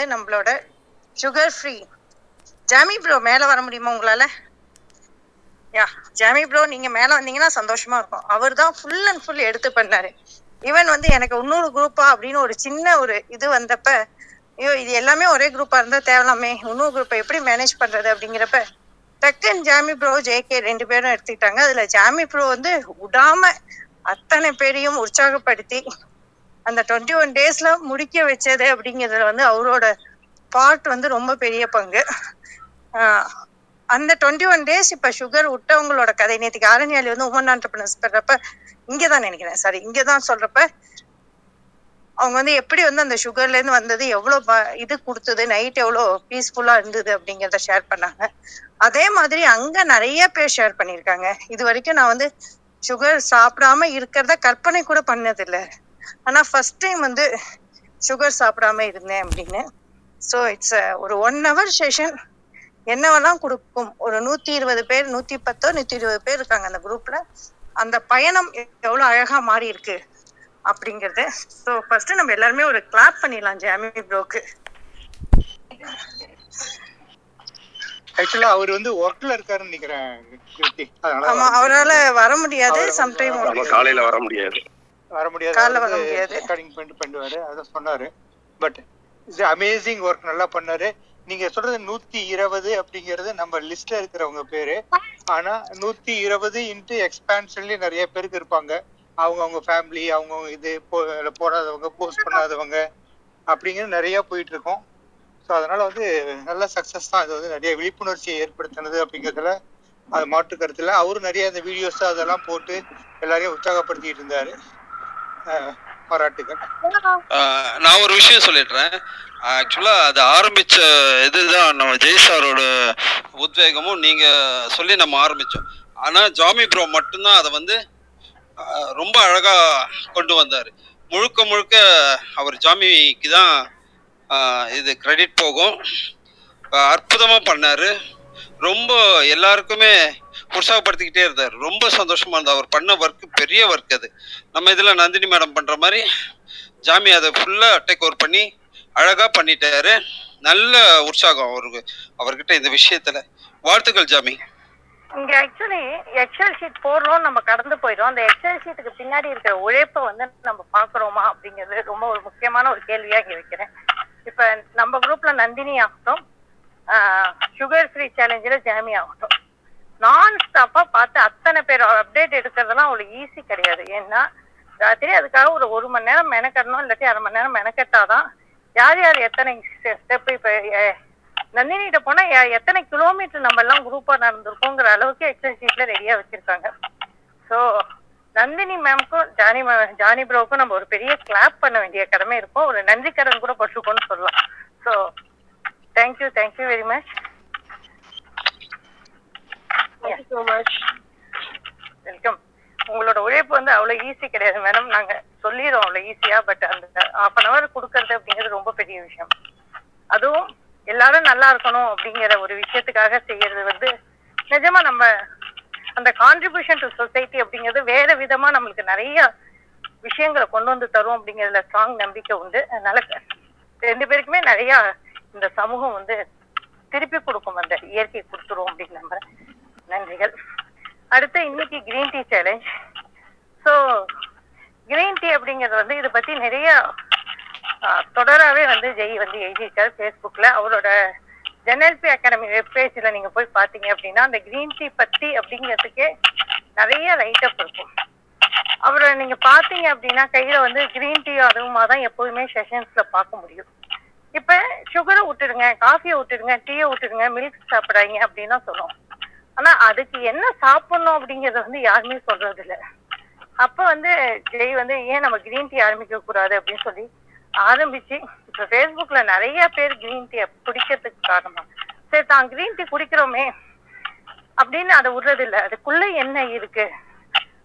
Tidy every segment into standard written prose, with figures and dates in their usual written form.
வந்து நம்மளோட sugar free ஜாமி bro மேலே வர முடியுமா உங்களால? யா ஜாமி ப்ரோ நீங்க மேலே வந்தீங்கன்னா சந்தோஷமா இருக்கும். அவர் தான் ஃபுல் அண்ட் ஃபுல் எடுத்து பண்ணாரு. ஈவன் வந்து எனக்கு இன்னொரு குரூப்பா அப்படின்னு ஒரு சின்ன ஒரு இது வந்தப்ப, ஐயோ இது எல்லாமே ஒரே குரூப்பா இருந்தா தேவலாமே, இன்னொரு குரூப்பை எப்படி மேனேஜ் பண்றது அப்படிங்கிறப்ப டக்குன்னு ஜாமி ப்ரோ ஜேகே ரெண்டு பேரும் எடுத்துக்கிட்டாங்க. அதுல ஜாமி ப்ரோ வந்து விடாம அத்தனை பேரையும் உற்சாகப்படுத்தி அந்த 21 days முடிக்க வச்சது அப்படிங்கிறதுல வந்து அவரோட பார்ட் வந்து ரொம்ப பெரிய பங்கு. அந்த 21 days இப்ப சுகர் விட்டவங்களோட கதை நேற்றுக்கு ஆரண்யாலி வந்து உமன் ஆண்டர்பிரினர்ஸ் பண்றப்ப இங்கதான் நினைக்கிறேன், சாரி இங்கதான் சொல்றப்ப அவங்க வந்து எப்படி வந்து அந்த சுகர்ல இருந்து வந்தது எவ்வளவு இது கொடுத்தது, நைட் எவ்வளோ பீஸ்ஃபுல்லா இருந்தது அப்படிங்கிறத ஷேர் பண்ணாங்க. அதே மாதிரி அங்க நிறைய பேர் ஷேர் பண்ணியிருக்காங்க. இது வரைக்கும் நான் வந்து சுகர் சாப்பிடாம இருக்கிறத கற்பனை கூட பண்ணது இல்லை, ஆனா ஃபர்ஸ்ட் டைம் வந்து சுகர் சாப்பிடாம இருந்தேன் அப்படின்னு. ஸோ இட்ஸ் ஒரு 1 hour செஷன் என்னவெல்லாம் கொடுக்கும். ஒரு 120 பேர் 110 120 பேர் இருக்காங்க அந்த குரூப்ல. அந்த பயணம் எவ்வளவு அழகா மாறி இருக்கு அப்படிங்கிறது. ஸோ ஃபர்ஸ்ட் நம்ம எல்லாருமே ஒரு கிளாப் பண்ணிடலாம் ஜாமி ப்ரோக்கு. ஆக்சுவலா அவர் வந்து வொர்க்ல இருக்காருன்னு நினைக்கிறேன். ஆமா அவரால வர முடியாது, சம்டைம் காலையில வர முடியாது ரெக்கார்டிங் பண்ணுவாரு அதான் சொன்னாரு. பட் இது அமேசிங் ஒர்க் நல்லா பண்ணாரு. நீங்க சொல்றது 120 அப்படிங்கறது நம்ம லிஸ்ட்ல இருக்கிறவங்க பேரு. ஆனா 120 இன்ட்டு எக்ஸ்பான்ஷன்ல நிறைய பேருக்கு இருப்பாங்க, அவங்க அவங்க ஃபேமிலி, அவங்க இது போடாதவங்க, போஸ்ட் பண்ணாதவங்க அப்படிங்கிற நிறைய போயிட்டு இருக்கோம். ஸோ அதனால வந்து நல்ல சக்சஸ் தான். அது வந்து நிறைய விழிப்புணர்ச்சியை ஏற்படுத்தினது அப்படிங்கிறதுல அது மாற்று கருத்துல. அவரும் நிறைய அந்த வீடியோஸ் அதெல்லாம் போட்டு எல்லாரையும் உற்சாகப்படுத்திட்டு இருந்தாரு. நான் ஒரு விஷயம் சொல்லிடுறேன். ஆக்சுவலா அது ஆரம்பிச்ச இதுதான் நம்ம ஜெய் சாரோட உத்வேகமும் நீங்க சொல்லி நம்ம ஆரம்பிச்சோம். ஆனா ஜாமி ப்ரோ மட்டும்தான் அதை வந்து ரொம்ப அழகா கொண்டு வந்தாரு. முழுக்க முழுக்க அவர் ஜாமிக்கு தான் இது கிரெடிட் போகும். அற்புதமா பண்ணாரு. ரொம்ப எல்லாருக்குமே உற்சாகப்படுத்திக்கிட்டே இருந்தார். ரொம்ப சந்தோஷமா இருந்தார். அவர் பண்ண ஒர்க்கு பெரிய ஒர்க். அது நம்ம இதில் நந்தினி மேடம் பண்ணுற மாதிரி ஜாமி அதை ஃபுல்லாக டேக் ஓவர் பண்ணி அழகாக பண்ணிட்டாரு. நல்ல உற்சாகம் அவருக்கு. அவர்கிட்ட இந்த விஷயத்தில் வாழ்த்துக்கள் ஜாமி. இங்கே ஆக்சுவலி எக்ஸல் ஷீட் போடுறோம், நம்ம கடந்து போயிடும். அந்த எக்ஸல் ஷீட்டுக்கு பின்னாடி இருக்கிற உழைப்பை வந்து நம்ம பார்க்குறோமா அப்படிங்கிறது ரொம்ப ஒரு முக்கியமான ஒரு கேள்வியாக இங்கே வைக்கிறேன். இப்போ நம்ம குரூப்பில் நந்தினி ஆகட்டும், சுகர் ஃப்ரீ சேலஞ்சில் ஜாமி ஆகட்டும், நான் ஸ்டாப்பா பார்த்து அத்தனை பேர் அப்டேட் எடுக்கிறதுலாம் அவங்களுக்கு ஈஸி கிடையாது. ஏன்னா ராத்திரி அதுக்காக ஒரு மணி நேரம் மெனக்கட்டணும், இல்லாட்டி அரை மணி நேரம் மெனக்கட்டாதான் யார் யார் எத்தனை ஸ்டெப். இப்போ நந்தினிகிட்ட போனா எத்தனை கிலோமீட்டர் நம்ம எல்லாம் குரூப்பா நடந்திருக்கோங்கிற அளவுக்கு எக்ஸல் ஷீட்ல ரெடியா வச்சிருக்காங்க. ஸோ நந்தினி மேம்க்கும் ஜானி ப்ரோவுக்கும் நம்ம ஒரு பெரிய கிளாப் பண்ண வேண்டிய கடமை இருக்கும். ஒரு நன்றி கடன் கூட போட்டிருக்கோம்னு சொல்லலாம். So thank you very much. உங்களோட உழைப்பு வந்து அவ்வளவு ஈஸி கிடையாது மேடம். நாங்க சொல்லிடுறோம் அவ்வளவு ஈஸியா, பட் அந்த ½ hour கொடுக்கறது அப்படிங்கிறது ரொம்ப பெரிய விஷயம். அதுவும் எல்லாரும் நல்லா இருக்கணும் அப்படிங்கிற ஒரு விஷயத்துக்காக செய்யறது வந்து நிஜமா நம்ம அந்த கான்ட்ரிபியூஷன் டு சொசைட்டி அப்படிங்கிறது வேற விதமா நம்மளுக்கு நிறைய விஷயங்களை கொண்டு வந்து தரும் அப்படிங்கிறதுல ஸ்ட்ராங் நம்பிக்கை உண்டு. அதனால ரெண்டு பேருக்குமே நிறைய இந்த சமூகம் வந்து திருப்பி கொடுக்கும், அந்த இயற்கையை கொடுத்துரும் அப்படின்னு நம்புறேன். நன்றிகள். அடுத்து இன்னைக்கு green tea challenge. So green tea அப்படிங்கிறது வந்து இதை பற்றி நிறைய தொடராகவே வந்து ஜெய் வந்து எழுதியிருக்காரு ஃபேஸ்புக்கில். அவரோட ஜென்எல்பி அகாடமி வெப்பேஜில் நீங்கள் போய் பார்த்தீங்க அப்படின்னா அந்த கிரீன் டீ பற்றி அப்படிங்கிறதுக்கே நிறைய ரைட்டப் இருக்கும். அவரை நீங்கள் பார்த்தீங்க அப்படின்னா கையில் வந்து கிரீன் டீ அதுவுமா தான் எப்போதுமே செஷன்ஸில் பார்க்க முடியும். இப்போ சுகரை விட்டுடுங்க, காஃபியை விட்டுடுங்க, டீயை விட்டுடுங்க, மில்க் சாப்பிட்றாங்க அப்படின்னா சொல்லுவோம். ஆனா அதுக்கு என்ன சாப்பிடணும் அப்படிங்கறது வந்து யாருமே சொல்றது இல்லை. அப்ப வந்து ஜெய் வந்து ஏன் நம்ம கிரீன் டீ ஆரம்பிக்க கூடாது அப்படின்னு சொல்லி ஆரம்பிச்சு இப்ப ஃபேஸ்புக்ல நிறைய பேர் கிரீன் டீ குடிக்கிறதுக்கு காரணமா சரி தான் கிரீன் டீ குடிக்கிறோமே அப்படின்னு அதை விடுறது இல்லை. அதுக்குள்ள என்ன இருக்கு,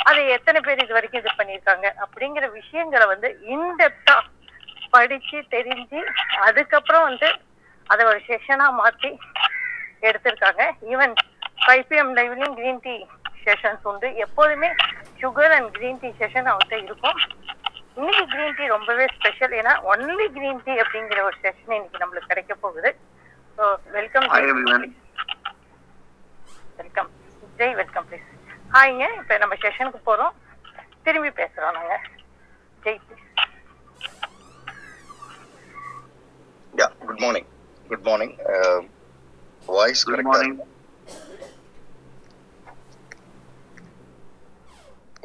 அது எத்தனை பேர் இது வரைக்கும் இது பண்ணியிருக்காங்க அப்படிங்கிற விஷயங்களை வந்து இன்டெப்தா படிச்சு தெரிஞ்சு அதுக்கப்புறம் வந்து அதை ஒரு செஷனா மாத்தி எடுத்திருக்காங்க. ஈவன் 5 PM லைவ்லையும் கிரீன் டீ செஷன்ஸ் உண்டு. எப்போதுமே sugar and green tea session அவர்கிட்ட இருக்கும். இன்னைக்கு கிரீன் டீ ரொம்பவே ஸ்பெஷல். ஏன்னா ஒன்லி கிரீன் டீ அப்படிங்கிற ஒரு செஷன் இன்னைக்கு நம்மளுக்கு கிடைக்க போகுது. So welcome welcome Jai, welcome please. ஹாய்ங்க, இப்போ நம்ம செஷனுக்கு போகிறோம், திரும்பி பேசுகிறோம் நாங்கள். Jai please. Yeah, good morning. Good morning. Voice கரெக்டா?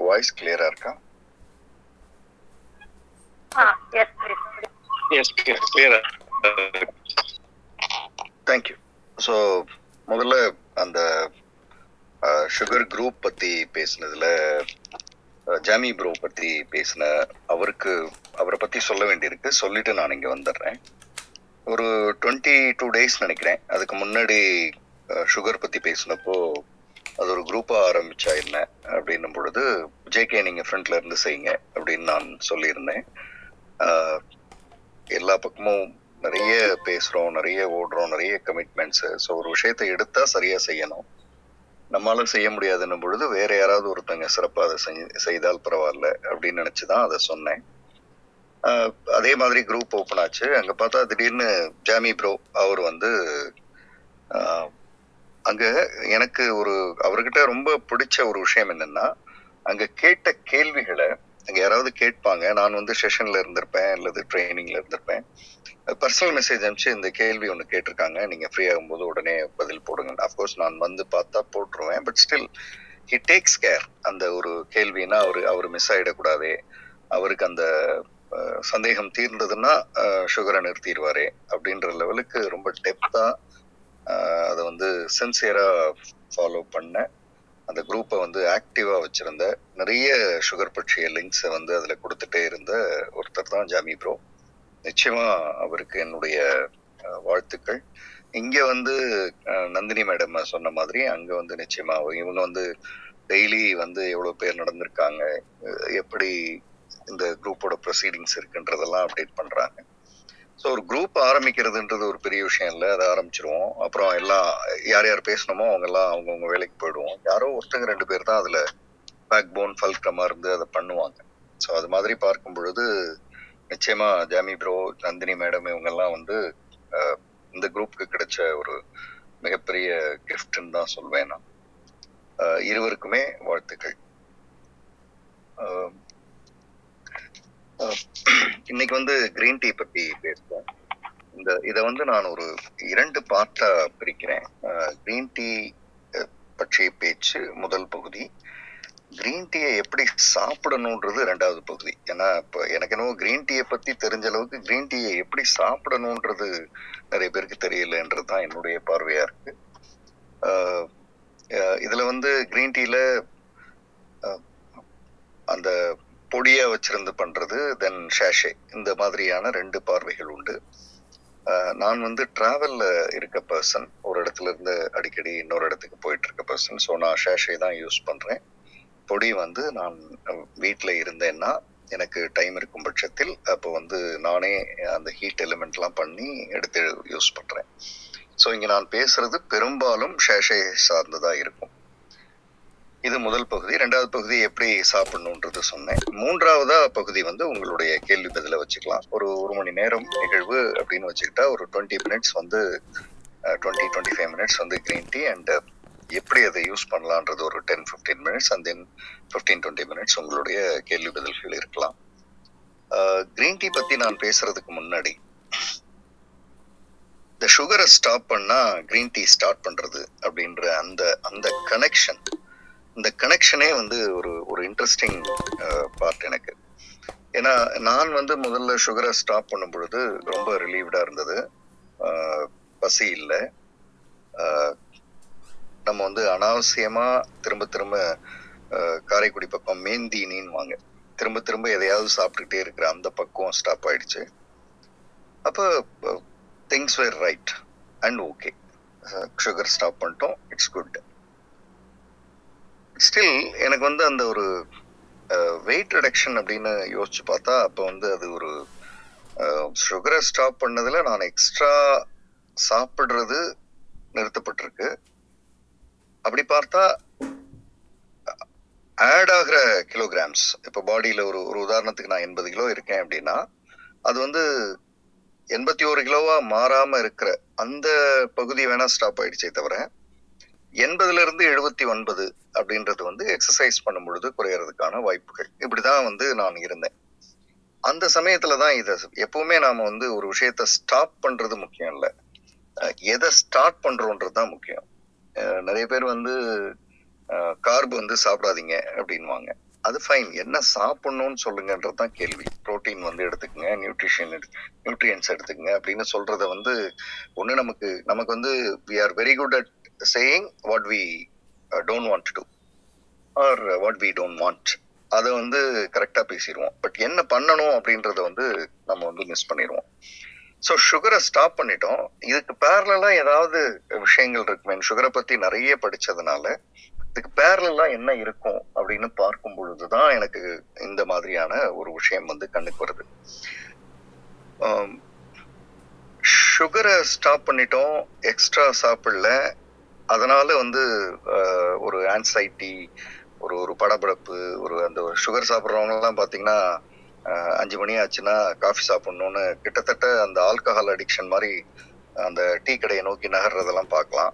வாய்ஸ் கிளியரா இருக்கா? எஸ் கிளியரா. தேங்க்யூ. ஸோ முதல்ல அந்த சுகர் குரூப் பற்றி பேசினதில் ஜாமி ப்ரோ பற்றி பேசின அவரை பற்றி சொல்ல வேண்டியிருக்கு, சொல்லிட்டு நான் இங்கே வந்துடுறேன். ஒரு 22 days நினைக்கிறேன். அதுக்கு முன்னாடி சுகர் பற்றி பேசினப்போ அது ஒரு குரூப்பாக ஆரம்பித்தா என்ன அப்படின்னும் பொழுது ஜேகே நீங்கள் ஃப்ரண்ட்ல இருந்து செய்யுங்க அப்படின்னு நான் சொல்லியிருந்தேன். எல்லா பக்கமும் நிறைய பேசுகிறோம், நிறைய ஓடுறோம், நிறைய கமிட்மெண்ட்ஸு. ஸோ ஒரு விஷயத்தை எடுத்தால் சரியாக செய்யணும். நம்மளால் செய்ய முடியாதுன்னும் பொழுது வேறு யாராவது ஒருத்தங்க சிறப்பாக அதை செய்தால் பரவாயில்ல அப்படின்னு நினச்சி தான் அதை சொன்னேன். அதே மாதிரி குரூப் ஓப்பன் ஆச்சு. அங்கே பார்த்தா திடீர்னு ஜாமி ப்ரோ அவர் வந்து அங்கே எனக்கு அவர்கிட்ட ரொம்ப பிடிச்ச ஒரு விஷயம் என்னன்னா, அங்கே கேட்ட கேள்விகளை அங்கே யாராவது கேட்பாங்க. நான் வந்து செஷன்ல இருந்திருப்பேன் அல்லது ட்ரைனிங்ல இருந்திருப்பேன். பர்சனல் மெசேஜ் அனுப்பிச்சு இந்த கேள்வி ஒன்று கேட்டிருக்காங்க, நீங்க ஃப்ரீ ஆகும்போது உடனே பதில் போடுங்க. அஃப்கோர்ஸ் நான் வந்து பார்த்தா போட்டுருவேன். But still he takes care. அந்த ஒரு கேள்வினா அவர் மிஸ் ஆகிடக்கூடாதே, அவருக்கு அந்த சந்தேகம் தீர்ந்ததுன்னா சுகரை நிறுத்திடுவாரே அப்படின்ற லெவலுக்கு ரொம்ப டெப்தா அதை வந்து சின்சியராக ஃபாலோ பண்ண. அந்த குரூப்பை வந்து ஆக்டிவாக வச்சுருந்த நிறைய சுகர் பற்றிய லிங்க்ஸை வந்து அதில் கொடுத்துட்டே இருந்த ஒருத்தர் தான் ஜாமி ப்ரோ. நிச்சயமாக அவருக்கு என்னுடைய வாழ்த்துக்கள். இங்கே வந்து நந்தினி மேடம் சொன்ன மாதிரி அங்கே வந்து நிச்சயமாக இவங்க வந்து டெய்லி வந்து எவ்வளோ பேர் நடந்திருக்காங்க, எப்படி இந்த குரூப்போட ப்ரொசீடிங்ஸ் இருக்குன்றதெல்லாம் அப்டேட் பண்ணுறாங்க. ஸோ ஒரு குரூப் ஆரம்பிக்கிறதுன்றது ஒரு பெரிய விஷயம் இல்லை, அதை ஆரம்பிச்சிருவோம். அப்புறம் எல்லாம் யார் யார் பேசணுமோ அவங்கெல்லாம் அவங்கவுங்க வேலைக்கு போயிடுவோம். யாரோ ஒருத்தங்க 2 பேர் தான் அதில் பேக் போன் ஃபல்கமாக இருந்து அதை பண்ணுவாங்க. ஸோ அது மாதிரி பார்க்கும் பொழுது நிச்சயமாக ஜாமி ப்ரோ, நந்தினி மேடம் இவங்கெல்லாம் வந்து இந்த குரூப்புக்கு கிடைச்ச ஒரு மிகப்பெரிய கிஃப்ட்ன்னு தான் சொல்வேன். நான் இருவருக்குமே வாழ்த்துக்கள். இன்னைக்கு வந்து கிரீன் டீ பற்றி பேசுவோம். இந்த இதை வந்து நான் ஒரு 2 பார்ட்டா பிரிக்கிறேன். கிரீன் டீ பற்றிய பேச்சு முதல் பகுதி, கிரீன் டீயை எப்படி சாப்பிடணுன்றது 2வது பகுதி. ஏன்னா இப்போ எனக்கு என்னவோ கிரீன் டீயை பற்றி தெரிஞ்ச அளவுக்கு கிரீன் டீயை எப்படி சாப்பிடணுன்றது நிறைய பேருக்கு தெரியலன்றது தான் என்னுடைய பார்வையாக இருக்கு. இதில் வந்து கிரீன் டீயில் அந்த பொடியா வச்சிருந்து பண்றது, தென் ஷேஷே, இந்த மாதிரியான 2 பார்வைகள் உண்டு. நான் வந்து டிராவல்ல இருக்க பர்சன், ஒரு இடத்துல இருந்து அடிக்கடி இன்னொரு இடத்துக்கு போயிட்டு இருக்க பர்சன். ஸோ நான் ஷேஷே தான் யூஸ் பண்றேன். பொடி வந்து நான் வீட்டில் இருந்தேன்னா எனக்கு டைம் இருக்கும் பட்சத்தில் அப்போ வந்து நானே அந்த ஹீட் எலிமெண்ட்லாம் பண்ணி எடுத்து யூஸ் பண்றேன். ஸோ இங்க நான் பேசுறது பெரும்பாலும் ஷேஷே சார்ந்ததா இருக்கும். இது முதல் பகுதி. 2வது பகுதி எப்படி சாப்பிடணுன்றது சொன்னேன். 3வது பகுதி வந்து உங்களுடைய கேள்வி பதில வச்சுக்கலாம். ஒரு 1 மணி நேரம் நிகழ்வு அப்படின்னு வச்சுக்கிட்டா ஒரு 20 minutes வந்து 25 minutes வந்து கிரீன் டீ அண்ட் எப்படி அதை யூஸ் பண்ணலான்றது ஒரு 10-15 minutes அண்ட் தென் 15-20 minutes உங்களுடைய கேள்வி பதில்கள் இருக்கலாம். கிரீன் டீ பத்தி நான் பேசுறதுக்கு முன்னாடி இந்த சுகரை ஸ்டாப் பண்ணா கிரீன் டீ ஸ்டார்ட் பண்றது அப்படின்ற அந்த கனெக்ஷன், இந்த கனெக்ஷனே வந்து ஒரு இன்ட்ரெஸ்டிங் பார்ட் எனக்கு. ஏன்னா நான் வந்து முதல்ல சுகரை ஸ்டாப் பண்ணும் பொழுது ரொம்ப ரிலீவ்டாக இருந்தது. பசி இல்லை, நம்ம வந்து அனாவசியமாக திரும்ப காரைக்குடி பக்கம் மேந்தி நீன்வாங்க, திரும்ப எதையாவது சாப்பிட்டுக்கிட்டே இருக்கிற அந்த பக்கம் ஸ்டாப் ஆயிடுச்சு. அப்போ things were right and okay, sugar stop பண்ணிட்டோம், இட்ஸ் குட். ஸ்டில் எனக்கு வந்து அந்த ஒரு வெயிட் ரிடக்ஷன் அப்படின்னு யோசிச்சு பார்த்தா அப்போ வந்து அது ஒரு சுகரை ஸ்டாப் பண்ணதில் நான் எக்ஸ்ட்ரா சாப்பிட்றது நிறுத்தப்பட்டிருக்கு. அப்படி பார்த்தா ஆட் ஆகிற கிலோகிராம்ஸ். இப்போ பாடியில் ஒரு ஒரு உதாரணத்துக்கு நான் 80 கிலோ இருக்கேன் அப்படின்னா, அது வந்து 81 கிலோவா மாறாமல் இருக்கிற அந்த பகுதி வேணா ஸ்டாப் ஆயிடுச்சே தவிர 80லேருந்து 79 அப்படின்றது வந்து எக்ஸசைஸ் பண்ணும் பொழுது குறையறதுக்கான வாய்ப்புகள். இப்படிதான் வந்து நான் இருந்தேன். அந்த சமயத்துல தான் இதை எப்பவுமே நாம வந்து ஒரு விஷயத்த ஸ்டாப் பண்றது முக்கியம் இல்லை, எதை ஸ்டார்ட் பண்றோன்றது தான் முக்கியம். நிறைய பேர் வந்து கார்பு வந்து சாப்பிடாதீங்க அப்படின்வாங்க. அது ஃபைன், என்ன சாப்பிடணும்னு சொல்லுங்கன்றது தான் கேள்வி. ப்ரோட்டீன் வந்து எடுத்துக்கங்க, நியூட்ரியன்ஸ் எடுத்துக்கங்க அப்படின்னு சொல்றத வந்து ஒன்று நமக்கு வந்து we are very good at saying what we don't want to do or what we don't want. அதை வந்து கரெக்டாக பேசிடுவோம், பட் என்ன பண்ணணும் அப்படின்றத வந்து நம்ம வந்து மிஸ் பண்ணிடுவோம். ஸோ சுகரை ஸ்டாப் பண்ணிட்டோம். இதுக்கு பேரலாக ஏதாவது விஷயங்கள் இருக்குமே, சுகரை பற்றி நிறைய படித்ததுனால இதுக்கு பேரலாக என்ன இருக்கும் அப்படின்னு பார்க்கும் பொழுது தான் எனக்கு இந்த மாதிரியான ஒரு விஷயம் வந்து கண்ணுக்கு வருது. சுகரை ஸ்டாப் பண்ணிட்டோம், எக்ஸ்ட்ரா சாப்பிடல, அதனால வந்து ஒரு ஆன்சைட்டி, ஒரு படபடப்பு, ஒரு அந்த சுகர் சாப்பிட்றவங்கலாம் பார்த்தீங்கன்னா 5 மணி ஆச்சுன்னா காஃபி சாப்பிட்ணுன்னு கிட்டத்தட்ட அந்த ஆல்கஹால் அடிக்ஷன் மாதிரி அந்த டீ கடையை நோக்கி நகர்றதெல்லாம் பார்க்கலாம்.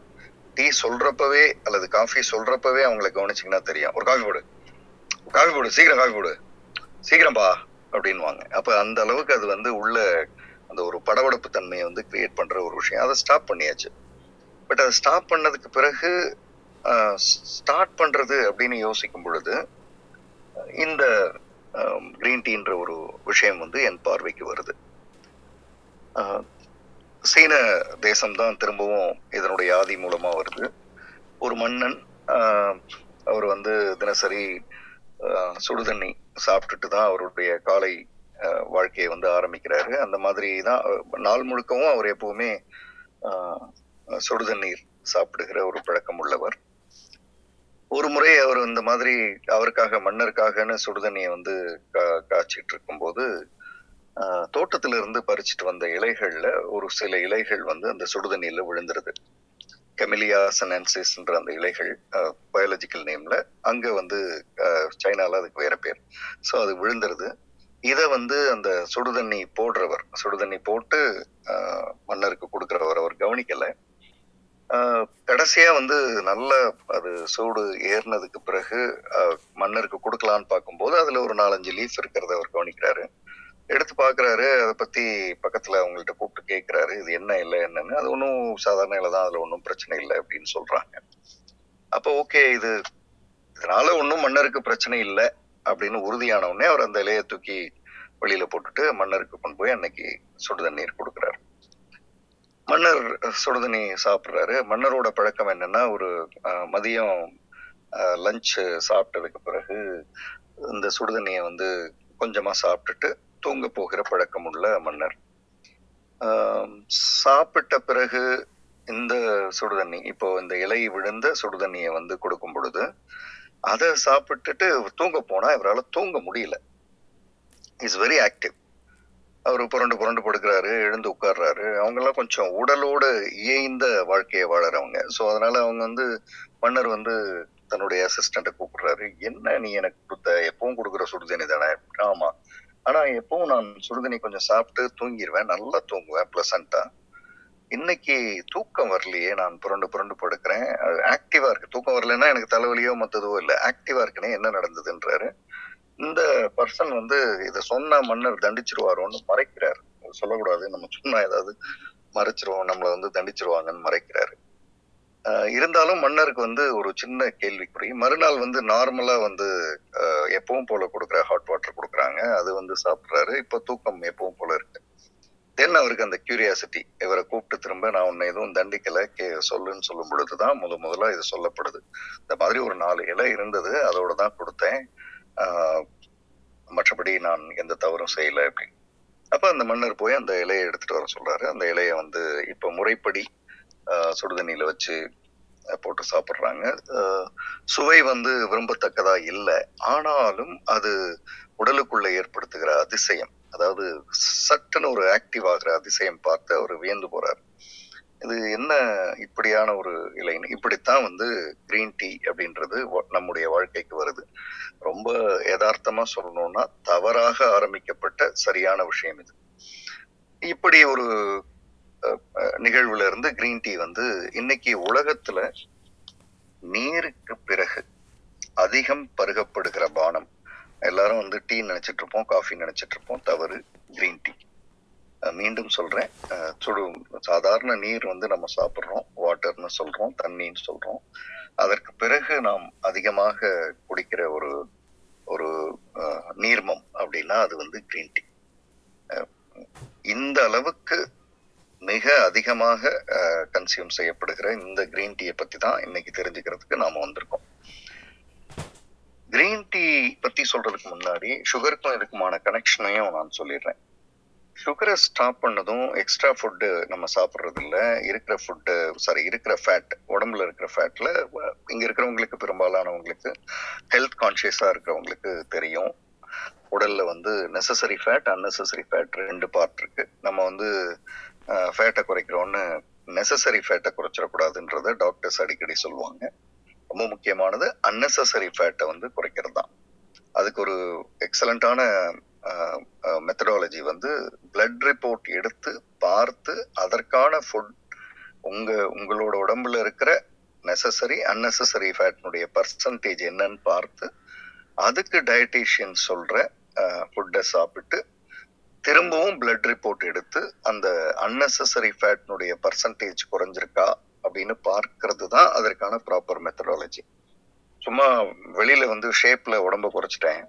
டீ சொல்றப்பவே அல்லது காஃபி சொல்றப்பவே அவங்களை கவனிச்சிங்கன்னா தெரியும், ஒரு காஃபி போடு சீக்கிரம்பா அப்படின்வாங்க. அப்போ அந்த அளவுக்கு அது வந்து உள்ள அந்த ஒரு படபடப்பு தன்மையை வந்து கிரியேட் பண்ற ஒரு விஷயம். அதை ஸ்டாப் பண்ணியாச்சு. பட் அதை ஸ்டாப் பண்ணதுக்கு பிறகு ஸ்டார்ட் பண்ணுறது அப்படின்னு யோசிக்கும் பொழுது இந்த க்ரீன் டீன்ற ஒரு விஷயம் வந்து என் பார்வைக்கு வருது. சீன தேசம்தான் திரும்பவும் இதனுடைய ஆதி மூலமாக வருது. ஒரு மன்னன், அவர் வந்து தினசரி சுடுதண்ணி சாப்பிட்டுட்டு தான் அவருடைய காலை வாழ்க்கையை வந்து ஆரம்பிக்கிறாரு. அந்த மாதிரி தான் நாள் முழுக்கவும் அவர் எப்பவுமே சுடுதண்ணீர் சாப்பிடுகிற ஒரு பழக்கம் உள்ளவர். ஒரு முறை அவர் இந்த மாதிரி அவருக்காக மன்னருக்காகன்னு சுடுதண்ணியை வந்து காய்ச்சிட்டு இருக்கும்போது தோட்டத்திலிருந்து பறிச்சுட்டு வந்த இலைகள்ல ஒரு சில இலைகள் வந்து அந்த சுடுதண்ணியில விழுந்துருது. கெமிலியா சனன்சிஸ்ன்ற அந்த இலைகள் பயாலஜிக்கல் நேம்ல, அங்க வந்து சைனால அதுக்கு வேற பேர். ஸோ அது விழுந்துருது. இதை வந்து அந்த சுடுதண்ணி போடுறவர், சுடுதண்ணி போட்டு மன்னருக்கு கொடுக்குறவர் அவர் கவனிக்கலை. கடைசியா வந்து நல்ல அது சூடு ஏறினதுக்கு பிறகு மன்னருக்கு கொடுக்கலான்னு பார்க்கும்போது அதுல ஒரு 4-5 லீஃப் இருக்கிறத அவர் கவனிக்கிறாரு. எடுத்து பார்க்குறாரு, அதை பத்தி பக்கத்துல அவங்கள்ட்ட கூப்பிட்டு கேட்குறாரு, இது என்ன இல்லை என்னன்னு. அது ஒன்றும் சாதாரண இல்லை தான், அதுல ஒன்றும் பிரச்சனை இல்லை அப்படின்னு சொல்றாங்க. அப்போ ஓகே, இதனால ஒன்றும் மன்னருக்கு பிரச்சனை இல்லை அப்படின்னு உறுதியான உடனே அவர் அந்த இலையை தூக்கி வெளியில போட்டுட்டு மன்னருக்கு கொண்டு போய் அன்னைக்கு சுடுதண்ணீர் கொடுக்குறாரு. மன்னர் சுடுதண்ணி சாப்பிட்றாரு. மன்னரோட பழக்கம் என்னன்னா, ஒரு மதியம் லஞ்சு சாப்பிட்டதுக்கு பிறகு இந்த சுடுதண்ணியை வந்து கொஞ்சமா சாப்பிட்டுட்டு தூங்க போகிற பழக்கம் உள்ள மன்னர். சாப்பிட்ட பிறகு இந்த சுடுதண்ணி, இப்போ இந்த இலை விழுந்த சுடுதண்ணியை வந்து கொடுக்கும் பொழுது அதை சாப்பிட்டுட்டு தூங்க போனா இவரால் தூங்க முடியல. Is very active. அவர் புரண்டு படுக்கிறாரு, எழுந்து உட்கார்றாரு. அவங்கெல்லாம் கொஞ்சம் உடலோடு இயைந்த வாழ்க்கையை வாழறவங்க. ஸோ அதனால அவங்க வந்து மன்னர் வந்து தன்னுடைய அசிஸ்டண்ட்டை கூப்பிடுறாரு. என்ன நீ எனக்கு கொடுத்த எப்பவும் கொடுக்குற சுடுதண்ணி தானே? ஆமா, ஆனா எப்பவும் நான் சுடுதண்ணி கொஞ்சம் சாப்பிட்டு தூங்கிடுவேன், நல்லா தூங்குவேன் பிளசண்டா. இன்னைக்கு தூக்கம் வரலையே, நான் புரண்டு படுக்கிறேன், ஆக்டிவா இருக்கு. தூக்கம் வரலன்னா எனக்கு தலைவலியோ மற்றதோ இல்லை, ஆக்டிவா இருக்குன்னே என்ன நடந்ததுன்றாரு. இந்த பர்சன் வந்து இதை சொன்ன மன்னர் தண்டிச்சிருவாரோன்னு மறைக்கிறாரு. சொல்லக்கூடாது, நம்ம சொன்னா ஏதாவது மறைச்சிருவோம், நம்மளை வந்து தண்டிச்சிருவாங்கன்னு மறைக்கிறாரு. இருந்தாலும் மன்னருக்கு வந்து ஒரு சின்ன கேள்விக்குறி. மறுநாள் வந்து நார்மலா வந்து எப்பவும் போல கொடுக்குற ஹாட் வாட்டர் கொடுக்குறாங்க, அது வந்து சாப்பிட்றாரு. இப்போ தூக்கம் எப்பவும் போல இருக்கு. தென் அவருக்கு அந்த கியூரியாசிட்டி, இவரை கூப்பிட்டு திரும்ப நான் உன்னை எதுவும் தண்டிக்கலை சொல்லுன்னு சொல்லும் பொழுதுதான் முதல்ல இது சொல்லப்படுது. இந்த மாதிரி ஒரு 4 இலை இருந்தது, அதோட தான் கொடுத்தேன், மற்றபடி நான் எந்த தவறும் செய்யலை அப்படி. அப்போ அந்த மன்னர் போய் அந்த இலையை எடுத்துட்டு வர சொல்றாரு. அந்த இலையை வந்து இப்போ முறைப்படி சுடுதண்ணியில வச்சு போட்டு சாப்பிட்றாங்க. சுவை வந்து விரும்பத்தக்கதா இல்லை, ஆனாலும் அது உடலுக்குள்ள ஏற்படுத்துகிற அதிசயம், அதாவது சட்டுன்னு ஒரு ஆக்டிவ் ஆகிற அதிசயம் பார்த்து அவர் வியந்து போறாரு. இது என்ன இப்படியான ஒரு இலைன்னு இப்படித்தான் கிரீன் டீ அப்படின்றது நம்முடைய வாழ்க்கைக்கு வருது. ரொம்ப யதார்த்தமா சொல்லணும்னா தவறாக ஆரம்பிக்கப்பட்ட சரியான விஷயம் இது. இப்படி ஒரு நிகழ்வுல இருந்து கிரீன் டீ இன்னைக்கு உலகத்துல நீருக்கு பிறகு அதிகம் பருகப்படுகிற பானம். எல்லாரும் டீ நினைச்சிட்டு இருப்போம், காஃபி நினைச்சிட்டு இருப்போம். தவறு, கிரீன் டீ. மீண்டும் சொல்றேன், சுடு சாதாரண நீர் நம்ம சாப்பிட்றோம், வாட்டர்னு சொல்றோம், தண்ணின்னு சொல்றோம். அதற்கு பிறகு நாம் அதிகமாக குடிக்கிற ஒரு ஒரு நீர்மம் அப்படின்னா அது கிரீன் டீ. இந்த அளவுக்கு மிக அதிகமாக கன்சியூம் செய்யப்படுகிற இந்த கிரீன் டீயை பத்தி தான் இன்னைக்கு தெரிஞ்சுக்கிறதுக்கு நாம வந்திருக்கோம். கிரீன் டீ பத்தி சொல்றதுக்கு முன்னாடி சுகருக்கும் இதுக்குமான கனெக்ஷனையும் நான் சொல்லிடுறேன். சுகரை ஸ்டாப் பண்ணதும் எக்ஸ்ட்ரா ஃபுட்டு நம்ம சாப்பிட்றது இல்லை, இருக்கிற ஃபேட், உடம்புல இருக்கிற ஃபேட்ல இங்கே இருக்கிறவங்களுக்கு, பெரும்பாலானவங்களுக்கு, ஹெல்த் கான்ஷியஸாக இருக்கிறவங்களுக்கு தெரியும். உடல்ல நெசசரி ஃபேட், அன்னெசரி ஃபேட் ரெண்டு பார்ட் இருக்கு. நம்ம ஃபேட்டை குறைக்கிறோன்னு நெசசரி ஃபேட்டை குறைச்சிடக்கூடாதுன்றத டாக்டர்ஸ் அடிக்கடி சொல்லுவாங்க. ரொம்ப முக்கியமானது அன்னெசரி ஃபேட்டை குறைக்கிறது தான். அதுக்கு ஒரு எக்ஸலண்டான மெத்தடாலஜி பிளட் ரிப்போர்ட் எடுத்து பார்த்து அதற்கான ஃபுட் உங்களோட உடம்புல இருக்கிற நெசசரி அன்னெசரி ஃபேட்னுடைய பர்சன்டேஜ் என்னன்னு பார்த்து அதுக்கு டயட்டீஷியன் சொல்ற ஃபுட்டை சாப்பிட்டு திரும்பவும் பிளட் ரிப்போர்ட் எடுத்து அந்த அன்னெசரி ஃபேட்னுடைய பர்சன்டேஜ் குறைஞ்சிருக்கா அப்படின்னு பார்க்கறது தான் அதற்கான ப்ராப்பர் மெத்தடாலஜி. சும்மா வெளியில ஷேப்ல உடம்ப குறைச்சிட்டேன்,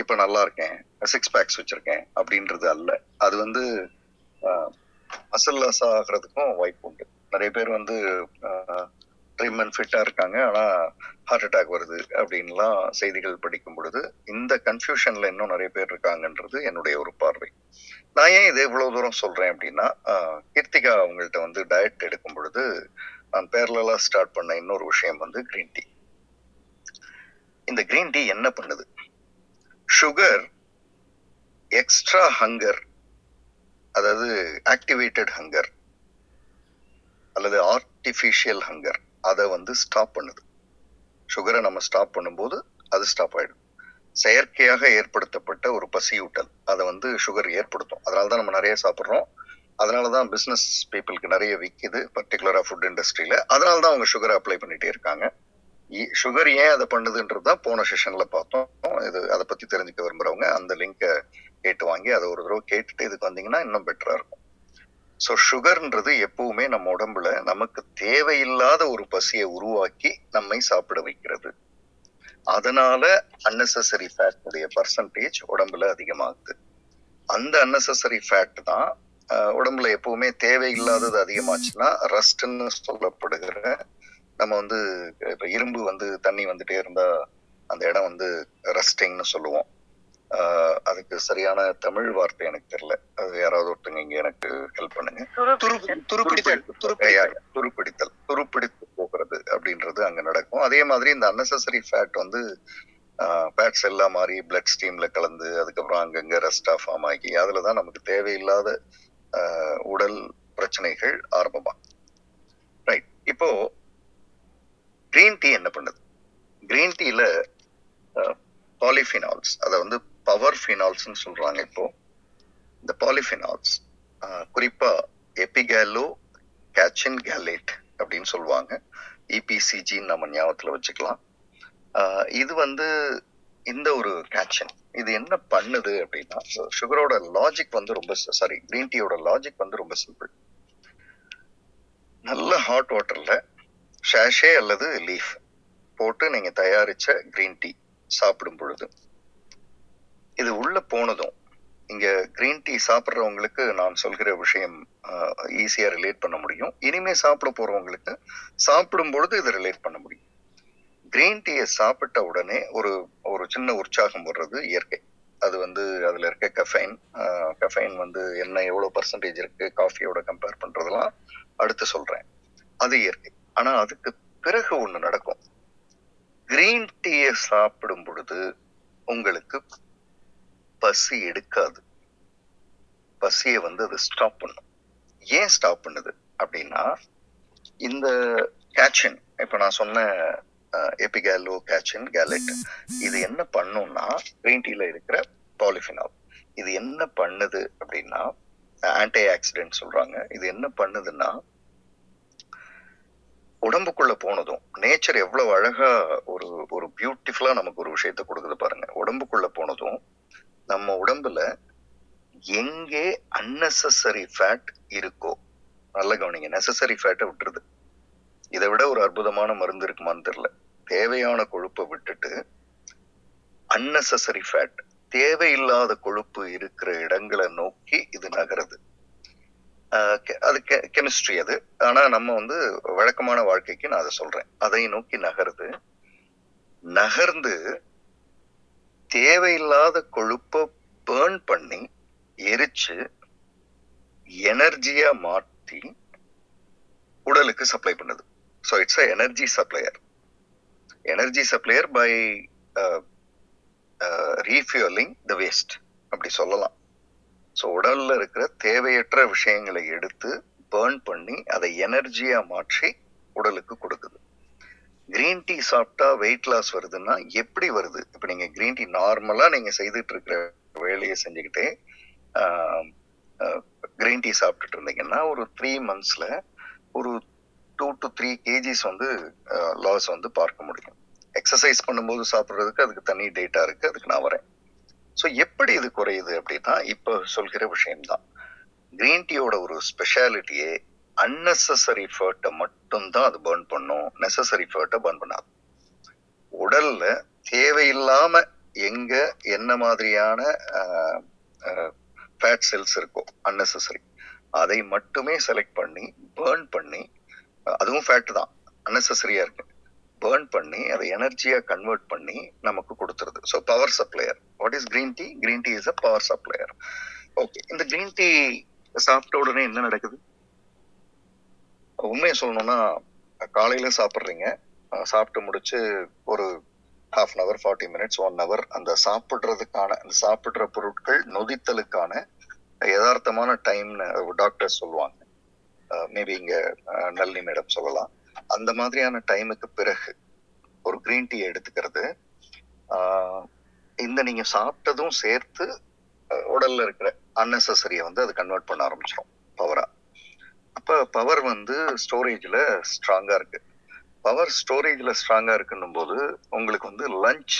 இப்ப நல்லா இருக்கேன், சிக்ஸ் பேக்ஸ் வச்சிருக்கேன் அப்படின்றது அல்ல. அது மசில் லாஸ் ஆகிறதுக்கும் வாய்ப்பு உண்டு. நிறைய பேர் ட்ரிம் அண்ட் ஃபிட்டா இருக்காங்க, ஆனா ஹார்ட் அட்டாக் வருது அப்படின்லாம் செய்திகள் படிக்கும் பொழுது இந்த கன்ஃபியூஷன்ல இன்னும் நிறைய பேர் இருக்காங்கன்றது என்னுடைய ஒரு பார்வை. நான் ஏன் இதை இவ்வளவு தூரம் சொல்றேன் அப்படின்னா, கீர்த்திகா அவங்கள்ட்ட டயட் எடுக்கும் பொழுது நான் பேரலா ஸ்டார்ட் பண்ண இன்னொரு விஷயம் கிரீன் டீ. இந்த கிரீன் டீ என்ன பண்ணுது? சுகர் எக்ஸ்ட்ரா ஹங்கர், அதாவது ஆக்டிவேட்டட் ஹங்கர் அல்லது ஆர்டிஃபிஷியல் ஹங்கர், அதை ஸ்டாப் பண்ணுது. சுகரை நம்ம ஸ்டாப் பண்ணும்போது அது ஸ்டாப் ஆயிடும். செயற்கையாக ஏற்படுத்தப்பட்ட ஒரு பசியூட்டல் அதை சுகர் ஏற்படுத்தும். அதனாலதான் நம்ம நிறைய சாப்பிட்றோம், அதனாலதான் பிசினஸ் பீப்புளுக்கு நிறைய விற்கிது, பர்டிகுலரா ஃபுட் இண்டஸ்ட்ரியில. அதனாலதான் அவங்க சுகரை அப்ளை பண்ணிட்டே இருக்காங்க. சுகர் ஏன் அதை பண்ணுதுன்றதுதான் போன செஷன்ல பார்த்தோம். இது அதை பத்தி தெரிஞ்சுக்க விரும்புறவங்க அந்த லிங்கை கேட்டு வாங்கி அதை ஒரு தடவை கேட்டுட்டு இதுக்கு வந்தீங்கன்னா இன்னும் பெட்டரா இருக்கும். ஸோ சுகர்ன்றது எப்பவுமே நம்ம உடம்புல நமக்கு தேவையில்லாத ஒரு பசியை உருவாக்கி நம்மை சாப்பிட வைக்கிறது. அதனால அன்னெசரி ஃபேட்டுடைய பர்சன்டேஜ் உடம்புல அதிகமாகுது. அந்த அன்னெசரி ஃபேட் தான் உடம்புல எப்பவுமே தேவையில்லாதது அதிகமாச்சுன்னா ரஸ்ட்ன்னு சொல்லப்படுகிற நம்ம இப்ப இரும்பு தண்ணி வந்துட்டே இருந்தா அந்த இடம் ரஸ்டிங்னு சொல்லுவோம். அதுக்கு சரியான தமிழ் வார்த்தை எனக்கு தெரியல, அது யாராவது ஒருத்தங்க இங்க எனக்கு ஹெல்ப் பண்ணுங்க. துருப்பிடித்து போகிறது அப்படின்றது அங்க நடக்கும். அதே மாதிரி இந்த அன்னெசரி ஃபேட் ஃபேட்ஸ் எல்லாம் மாறி பிளட் ஸ்ட்ரீம்ல கலந்து அதுக்கப்புறம் அங்கங்க ரெஸ்டா ஃபார்ம் ஆகி அதுலதான் நமக்கு தேவையில்லாத உடல் பிரச்சனைகள் ஆரம்பமா. ரைட், இப்போ கிரீன் டீ என்ன பண்ணுது? கிரீன் டீல பாலிஃபினால்ஸ், அதை பவர் ஃபினால்ஸ்ன்னு சொல்றாங்க. இப்போ இந்த பாலிஃபினால்ஸ் குறிப்பா எபிகல்லோகேட்சின் கல்லேட் அப்படின்னு சொல்லுவாங்க, EPCGன்னு நம்ம ஞாபகத்துல வச்சுக்கலாம். இது இந்த ஒரு கேட்சின். இது என்ன பண்ணுது அப்படின்னா, சுகரோட லாஜிக் கிரீன் டீயோட லாஜிக் ரொம்ப சிம்பிள். நல்ல ஹாட் வாட்டர்ல ஷேஷே அல்லது லீஃப் போட்டு நீங்க தயாரிச்ச கிரீன் டீ சாப்பிடும் பொழுது இது உள்ள போனதும், இங்க கிரீன் டீ சாப்பிட்றவங்களுக்கு நான் சொல்கிற விஷயம் ஈஸியா ரிலேட் பண்ண முடியும். இனிமே சாப்பிட போறவங்களுக்கு சாப்பிடும் பொழுது இதை ரிலேட் பண்ண முடியும். கிரீன் டீயை சாப்பிட்ட உடனே ஒரு ஒரு சின்ன உற்சாகம் வர்றது இயற்கை. அது அதுல இருக்க கஃபைன், கஃபைன் என்ன எவ்வளவு பர்சன்டேஜ் இருக்கு காஃபியோட கம்பேர் பண்றதெல்லாம் அடுத்து சொல்றேன், அது இயற்கை. ஆனா அதுக்கு பிறகு ஒண்ணு நடக்கும். கிரீன் டீயை சாப்பிடும் பொழுது உங்களுக்கு பசி எடுக்காது, பசியை அது ஸ்டாப் பண்ணும். ஏன் ஸ்டாப் பண்ணுது அப்படின்னா, இந்த கேட்சின், இப்போ நான் சொன்ன எபிகாலோகேட்சின் கேலட், இது என்ன பண்ணும்னா கிரீன் டீல இருக்கிற பாலிஃபினால், இது என்ன பண்ணுது அப்படின்னா ஆன்டி ஆக்சிடென்ட் சொல்றாங்க. இது என்ன பண்ணுதுன்னா உடம்புக்குள்ள போனதும், நேச்சர் எவ்வளவு அழகா ஒரு ஒரு பியூட்டிஃபுல்லா நமக்கு ஒரு விஷயத்த கொடுக்குது பாருங்க. உடம்புக்குள்ள போனதும் நம்ம உடம்புல எங்கே அன்னெசரி ஃபேட் இருக்கோ, நல்ல கவனிங்க, நெசசரி ஃபேட்டை விட்டுருது. இதை விட ஒரு அற்புதமான மருந்து இருக்குமான்னு தெரியல. தேவையான கொழுப்பை விட்டுட்டு அன்னெசரி ஃபேட், தேவையில்லாத கொழுப்பு இருக்கிற இடங்களை நோக்கி இது நகருது. அது கெமிஸ்ட்ரி அது, ஆனா நம்ம வந்து வழக்கமான வாழ்க்கைக்கு நான் அதை சொல்றேன். அதை நோக்கி நகருது. நகர்ந்து தேவையில்லாத கொழுப்பை பேர்ன் பண்ணி எரிச்சு எனர்ஜியா மாற்றி உடலுக்கு சப்ளை பண்ணுது. So it's a energy supplier. Energy supplier by refuelling the waste அப்படி சொல்லலாம். ஸோ உடல்ல இருக்கிற தேவையற்ற விஷயங்களை எடுத்து பேர்ன் பண்ணி அதை எனர்ஜியா மாற்றி உடலுக்கு கொடுக்குது. கிரீன் டீ சாப்பிட்டா வெயிட் லாஸ் வருதுன்னா எப்படி வருது? இப்போ நீங்க கிரீன் டீ நார்மலா நீங்க செய்துட்டு இருக்கிற வேலையை செஞ்சுக்கிட்டே கிரீன் டீ சாப்பிட்டுட்டு இருந்தீங்கன்னா ஒரு 3 monthsல ஒரு 2 to 3 kgs வந்து லாஸ் வந்து பார்க்க முடியும். எக்ஸசைஸ் பண்ணும்போது சாப்பிட்றதுக்கு அதுக்கு தனி டேட்டா இருக்கு, அதுக்கு நான் வரேன். ஸோ எப்படி இது குறையுது அப்படின்னா இப்போ சொல்கிற விஷயம்தான். கிரீன் டீயோட ஒரு ஸ்பெஷாலிட்டியே அன்னெசரி ஃபேட்டை மட்டும்தான் அது பர்ன் பண்ணும், நெசசரி ஃபேட்டை பர்ன் பண்ணாது. உடல்ல தேவையில்லாம எங்க என்ன மாதிரியான ஃபேட் செல்ஸ் இருக்கோ அன்னெசரி, அதை மட்டுமே செலக்ட் பண்ணி பேர்ன் பண்ணி, அதுவும் ஃபேட் தான் அன்னெசரியா இருக்கு, பேர்ன் பண்ணி அதை எனர்ஜியா கன்வெர்ட் பண்ணி நமக்கு கொடுத்துருது. So power supplier. What is green tea? Green tea is a power supplier. Okay, இந்த கிரீன் டீ சாப்பிட்ட உடனே என்ன நடக்குது? உண்மையை சொல்லணும்னா காலையில சாப்பிட்றீங்க, சாப்பிட்டு முடிச்சு ஒரு ½ hour 40 minutes 1 hour அந்த சாப்பிட்றதுக்கான, அந்த சாப்பிட்ற பொருட்கள் நொதித்தலுக்கான யதார்த்தமான டைம்னு டாக்டர்ஸ் சொல்லுவாங்க. மேபி இங்க நல்லி மேடம் சொல்லலாம். அந்த மாதிரியான டைமுக்கு பிறகு ஒரு கிரீன் டீ எடுத்துக்கிறது இந்த நீங்க சாப்பிட்டதும் சேர்த்து உடல்ல இருக்கிற அன்னெசரியை வந்து அது கன்வெர்ட் பண்ண ஆரம்பிச்சிடும் பவரா. அப்ப பவர் வந்து ஸ்டோரேஜ்ல ஸ்ட்ராங்கா இருக்கு. பவர் ஸ்டோரேஜ்ல ஸ்ட்ராங்கா இருக்குன்னும் போது உங்களுக்கு வந்து லஞ்ச்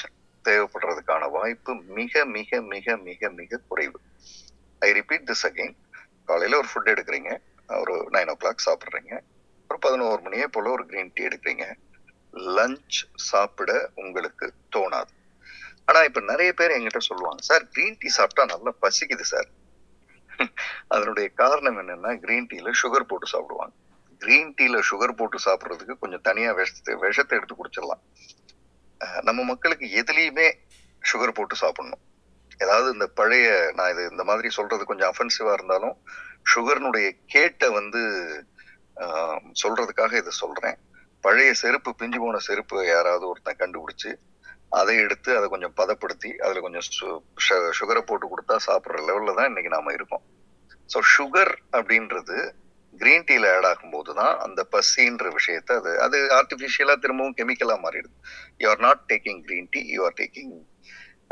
தேவைப்படுறதுக்கான வாய்ப்பு மிக மிக மிக மிக மிக குறைவு. I repeat this again. காலையில ஒரு ஃபுட் எடுக்கிறீங்க, ஒரு 9 o'clock சாப்பிட்றீங்க, ஒரு 11 மணியே போல ஒரு கிரீன் டீ எடுக்கிறீங்க. லஞ்ச் சாப்பிட உங்களுக்கு தோணாது. ஆனா இப்ப நிறைய பேர் என்கிட்ட சொல்லுவாங்க, சார் கிரீன் டீ சாப்பிட்டா நல்லா பசிக்குது சார். அதனுடைய காரணம் என்னன்னா கிரீன் டீல சுகர் போட்டு சாப்பிடுவாங்க. கிரீன் டீல சுகர் போட்டு சாப்பிட்றதுக்கு கொஞ்சம் தனியா விஷத்தை எடுத்து குடிச்சிடலாம். நம்ம மக்களுக்கு எதுலேயுமே சுகர் போட்டு சாப்பிடணும். ஏதாவது இந்த பழைய, நான் இது இந்த மாதிரி சொல்றது கொஞ்சம் அஃபென்சிவா இருந்தாலும் சுகர்னுடைய கேட்டை வந்து சொல்றதுக்காக இதை சொல்றேன். பழைய செருப்பு, பிஞ்சு போன செருப்பு யாராவது ஒருத்தன் கண்டுபிடிச்சு அதை எடுத்து அதை கொஞ்சம் பதப்படுத்தி அதுல கொஞ்சம் சுகரை போட்டு கொடுத்தா சாப்பிட்ற லெவல்ல தான் இன்னைக்கு நாம இருக்கோம். ஸோ சுகர் அப்படின்றது கிரீன் டீல ஆட் ஆகும்போது தான் அந்த பசின்ற விஷயத்த அது அது ஆர்டிஃபிஷியலா திரும்பவும் கெமிக்கலா மாறிடுது. You are not taking green tea, you are taking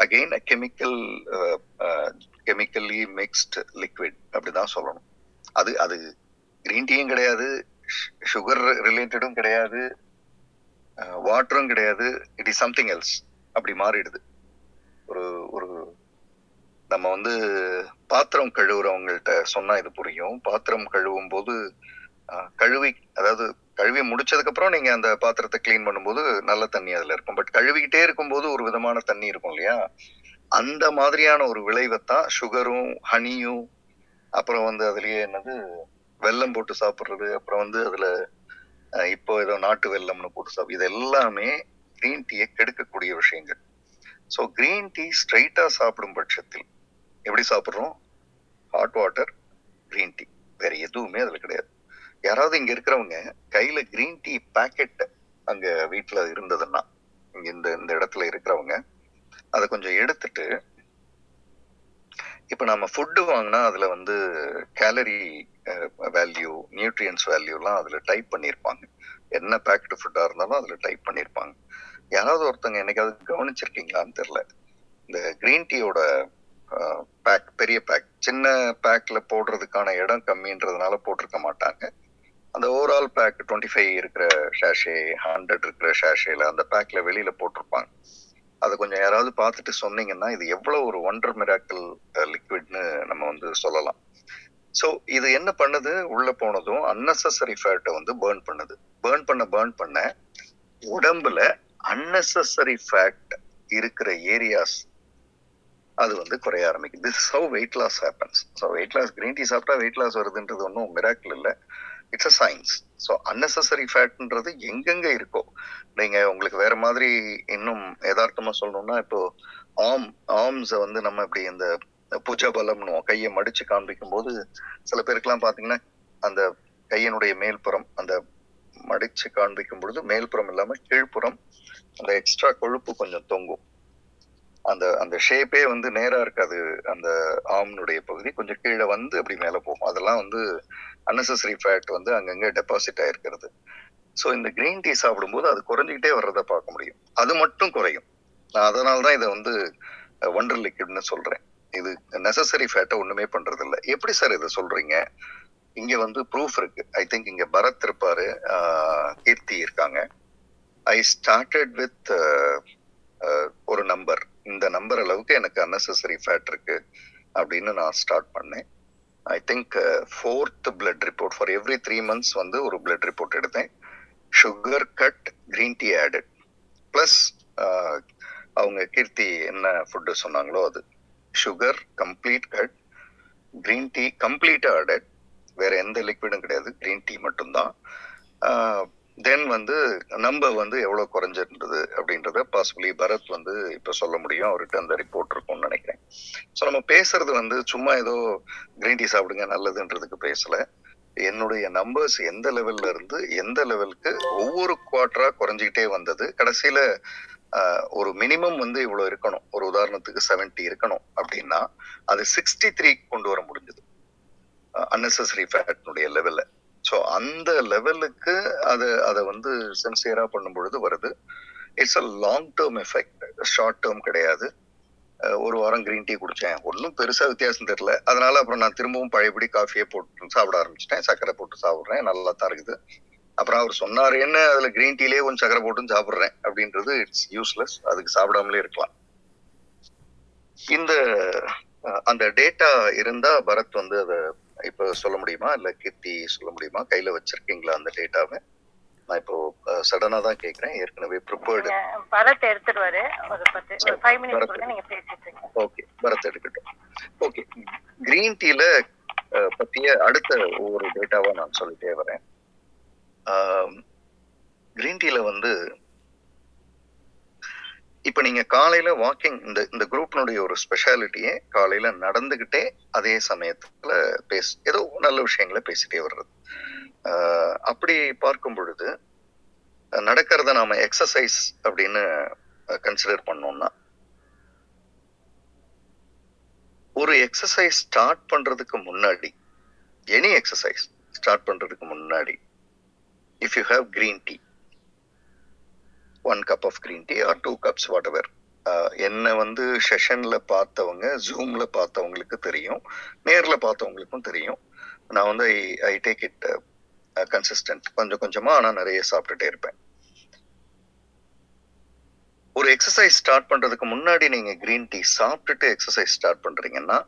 again chemically mixed liquid அப்படிதான் சொல்லணும். அது அது கிரீன் டீயும் கிடையாது, சுகர் ரிலேட்டடும் கிடையாது, வாட்டரும் கிடையாது. இட் இஸ் சம்திங் எல்ஸ் அப்படி மாறிடுது. ஒரு ஒரு நம்ம வந்து பாத்திரம் கழுவுறவங்கள்ட்ட சொன்னா இது புரியும். பாத்திரம் கழுவும் போது கழுவி முடிச்சதுக்கு அப்புறம் நீங்க அந்த பாத்திரத்தை கிளீன் பண்ணும்போது நல்ல தண்ணி அதுல இருக்கும். பட் கழுவிக்கிட்டே இருக்கும்போது ஒரு விதமான தண்ணி இருக்கும் இல்லையா? அந்த மாதிரியான ஒரு விளைவைத்தான் சுகரும் ஹனியும், அப்புறம் வந்து அதுலயே என்னது வெல்லம் போட்டு சாப்பிட்றது, அப்புறம் வந்து அதுல இப்போ ஏதோ நாட்டு வெல்லம்னு போட்டு சாப்பிடு, இது எல்லாமே கிரீன் டீயை கெடுக்கக்கூடிய விஷயங்கள். ஸோ கிரீன் டீ ஸ்ட்ரைட்டா சாப்பிடும் பட்சத்தில் எப்படி சாப்பிட்றோம்? ஹாட் வாட்டர், கிரீன் டீ, வேற எதுவுமே அதுல கிடையாது. யாராவது இங்க இருக்கிறவங்க கையில கிரீன் டீ பாக்கெட் அங்க வீட்டுல இருந்ததுன்னா, இங்க இந்த இடத்துல இருக்கிறவங்க அதை கொஞ்சம் எடுத்துட்டு, இப்ப நம்ம ஃபுட்டு வாங்கினா அதுல வந்து கேலரி வேல்யூ, நியூட்ரியன்ஸ் வேல்யூலாம் அதில் டைப் பண்ணியிருப்பாங்க. என்ன பேக்டு ஃபுட்டாக இருந்தாலும் அதில் டைப் பண்ணியிருப்பாங்க. யாராவது ஒருத்தவங்க என்னைக்காவது கவனிச்சிருக்கீங்களான்னு தெரில, இந்த க்ரீன் டீயோட பேக், பெரிய பேக், சின்ன பேக்கில் போடுறதுக்கான இடம் கம்மின்றதுனால போட்டிருக்க மாட்டாங்க. அந்த ஓவரால் பேக் 25 இருக்கிற ஷேஷே, 100 இருக்கிற ஷேஷேல அந்த பேக்கில் வெளியில் போட்டிருப்பாங்க. அதை கொஞ்சம் யாராவது பார்த்துட்டு சொன்னீங்கன்னா இது எவ்வளோ ஒரு ஒண்டர் மிராக்கிள் லிக்விட்னு நம்ம வந்து சொல்லலாம். ஸோ இது என்ன பண்ணுது, உள்ளே போனதும் அன்னெசரி ஃபேட்டை வந்து பேர்ன் பண்ணுது. பேர்ன் பண்ண உடம்புல அன்னெசரி ஃபேட் இருக்கிற ஏரியாஸ் அது வந்து குறைய ஆரம்பிக்குது. This how weight loss happens. So weight loss, green tea சாப்பிட்டா வெயிட் லாஸ் வருதுன்றது ஒன்றும் மிராக்கிள் இல்லை, it's a science. So unnecessary ஃபேட்ன்றது எங்கெங்க இருக்கோ, நீங்கள் உங்களுக்கு வேற மாதிரி இன்னும் யதார்த்தமாக சொல்லணும்னா, இப்போ ஆர்ம்ஸை வந்து நம்ம இப்படி இந்த புஜ பலம்னு கையை மடிச்சு காண்பிக்கும் போது சில பேருக்குலாம் பார்த்தீங்கன்னா அந்த கையினுடைய மேல்புறம், அந்த மடிச்சு காண்பிக்கும் பொழுது மேல்புறம் இல்லாமல் கீழ்ப்புறம் அந்த எக்ஸ்ட்ரா கொழுப்பு கொஞ்சம் தொங்கும். அந்த அந்த ஷேப்பே வந்து நேராக இருக்காது, அந்த ஆம்னுடைய பகுதி கொஞ்சம் கீழே வந்து அப்படி மேலே போகும். அதெல்லாம் வந்து அன்னெசரி ஃபேட் வந்து அங்கங்கே டெபாசிட் ஆகிருக்கிறது. ஸோ இந்த கிரீன் டீ சாப்பிடும்போது அது குறைஞ்சிக்கிட்டே வர்றதை பார்க்க முடியும். அது மட்டும் குறையும். நான் அதனால்தான் இதை வந்து ஒண்டர் லிக்விட்னு சொல்கிறேன். இது நெசசரி ஃபேட்டை ஒன்றுமே பண்ணுறதில்ல. எப்படி சார் இதை சொல்கிறீங்க? இங்கே வந்து ப்ரூஃப் இருக்குது. ஐ திங்க் இங்கே பரத் இருப்பார், கீர்த்தி இருக்காங்க. ஐ ஸ்டார்டட் வித் ஒரு நம்பர், இந்த நம்பர் அளவுக்கு எனக்கு அன்னெசரி ஃபேட் இருக்கு அப்படின்னு நான் ஸ்டார்ட் பண்ணேன். I think 4th blood report, for every 3 months வந்து ஒரு பிளட் ரிப்போர்ட் எடுத்தேன். Sugar cut, green tea added, plus அவங்க கீர்த்தி என்ன ஃபுட்டு சொன்னாங்களோ அது, sugar complete cut, green tea கம்ப்ளீட்டாக ஆடட், வேற எந்த லிக்விடும் கிடையாது, கிரீன் டீ மட்டும்தான். தென் வந்து நம்பர் வந்து எவ்வளோ குறைஞ்சிருந்தது அப்படின்றத பாசிபிளி பரத் வந்து இப்போ சொல்ல முடியும். அவர்கிட்ட அந்த ரிப்போர்ட் இருக்கும்னு நினைக்கிறேன். ஸோ நம்ம பேசுறது வந்து சும்மா ஏதோ கிரீன் டீ சாப்பிடுங்க நல்லதுன்றதுக்கு பேசலை. என்னுடைய நம்பர்ஸ் எந்த லெவல்ல இருந்து எந்த லெவலுக்கு ஒவ்வொரு குவார்டராக குறைஞ்சிக்கிட்டே வந்தது. கடைசியில் ஒரு மினிமம் வந்து இவ்வளோ இருக்கணும், ஒரு உதாரணத்துக்கு 70 இருக்கணும் அப்படின்னா அது 63 கொண்டு வர முடிஞ்சது அன்னெசரி ஃபேட்னுடைய லெவலில். ஸோ அந்த லெவலுக்கு அதை வந்து சின்சியராக பண்ணும் பொழுது வருது. It's a long term effect, short term கிடையாது. ஒரு வாரம் கிரீன் டீ குடித்தேன், ஒன்றும் பெருசாக வித்தியாசம் தெரியல. அதனால அப்புறம் நான் திரும்பவும் பழையபடி காஃபியே போட்டு சாப்பிட ஆரம்பிச்சிட்டேன். சக்கரை போட்டு சாப்பிட்றேன், நல்லா தான் இருக்குது. அப்புறம் அவர் சொன்னார் என்ன, அதில் கிரீன் டீலேயே கொஞ்சம் சக்கரை போட்டு சாப்பிட்றேன் அப்படின்றது இட்ஸ் யூஸ்லெஸ், அதுக்கு சாப்பிடாமலே இருக்கலாம். இந்த அந்த டேட்டா இருந்தால் பரத் வந்து அதை இப்போ சொல்ல முடியுமா, இல்லை கீர்த்தி சொல்ல முடியுமா? கையில் வச்சிருக்கீங்களா அந்த டேட்டாவை? நான் இப்போ சடனாக தான் கேட்குறேன், ஏற்கனவே ப்ரிப்பேர்டு. பரத் எடுத்துருவாரு, ஒரு 5 minutes நீங்க பேசிட்டீங்க. ஓகே, பரத் எடுக்கட்டும். ஓகே, கிரீன் டீல பற்றிய அடுத்த ஒவ்வொரு டேட்டாவாக நான் சொல்லிட்டே வரேன். கிரீன் டீல வந்து இப்போ நீங்கள் காலையில் வாக்கிங், இந்த குரூப்னுடைய ஒரு ஸ்பெஷாலிட்டியே காலையில் நடந்துக்கிட்டே அதே சமயத்தில் ஏதோ நல்ல விஷயங்களை பேசிகிட்டே வர்றது. அப்படி பார்க்கும் பொழுது நடக்கிறத நாம் எக்ஸசைஸ் அப்படின்னு கன்சிடர் பண்ணோம்னா, ஒரு எக்ஸசைஸ் ஸ்டார்ட் பண்ணுறதுக்கு முன்னாடி, எனி எக்ஸசைஸ் ஸ்டார்ட் பண்ணுறதுக்கு முன்னாடி, if you have green tea, 1 cup of green tea or 2 cups, whatever. என்னை வந்து செஷனில் பார்த்தவங்க, ஜூமில் பார்த்தவங்களுக்கு தெரியும், நேரில் பார்த்தவங்களுக்கும் தெரியும். நான் வந்து ஐ டேக் இட் கன்சிஸ்டன்ட், கொஞ்சம் கொஞ்சமாக ஆனால் நிறைய சாப்பிட்டுட்டே இருப்பேன். ஒரு எக்ஸசைஸ் ஸ்டார்ட் பண்ணுறதுக்கு முன்னாடி நீங்கள் க்ரீன் டீ சாப்பிட்டுட்டு எக்ஸசைஸ் ஸ்டார்ட் பண்ணுறீங்கன்னா,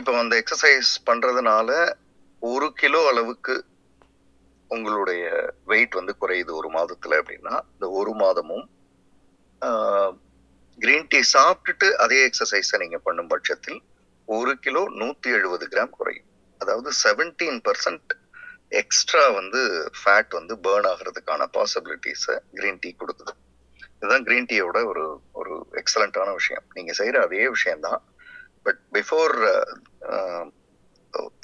இப்போ அந்த எக்ஸசைஸ் பண்ணுறதுனால 1 kilo அளவுக்கு உங்களுடைய வெயிட் வந்து குறையுது ஒரு மாதத்தில் அப்படின்னா, இந்த ஒரு மாதமும் கிரீன் டீ சாப்பிட்டுட்டு அதே எக்ஸசைஸை நீங்கள் பண்ணும் பட்சத்தில் 1 kilo 170 grams குறையும். அதாவது 17% எக்ஸ்ட்ரா வந்து ஃபேட் வந்து பேர்ன் ஆகிறதுக்கான பாசிபிலிட்டிஸை கிரீன் டீ கொடுக்குது. இதுதான் கிரீன் டீயோட ஒரு எக்ஸலண்ட்டான விஷயம். நீங்கள் செய்கிற அதே விஷயம்தான், பட் பிஃபோர்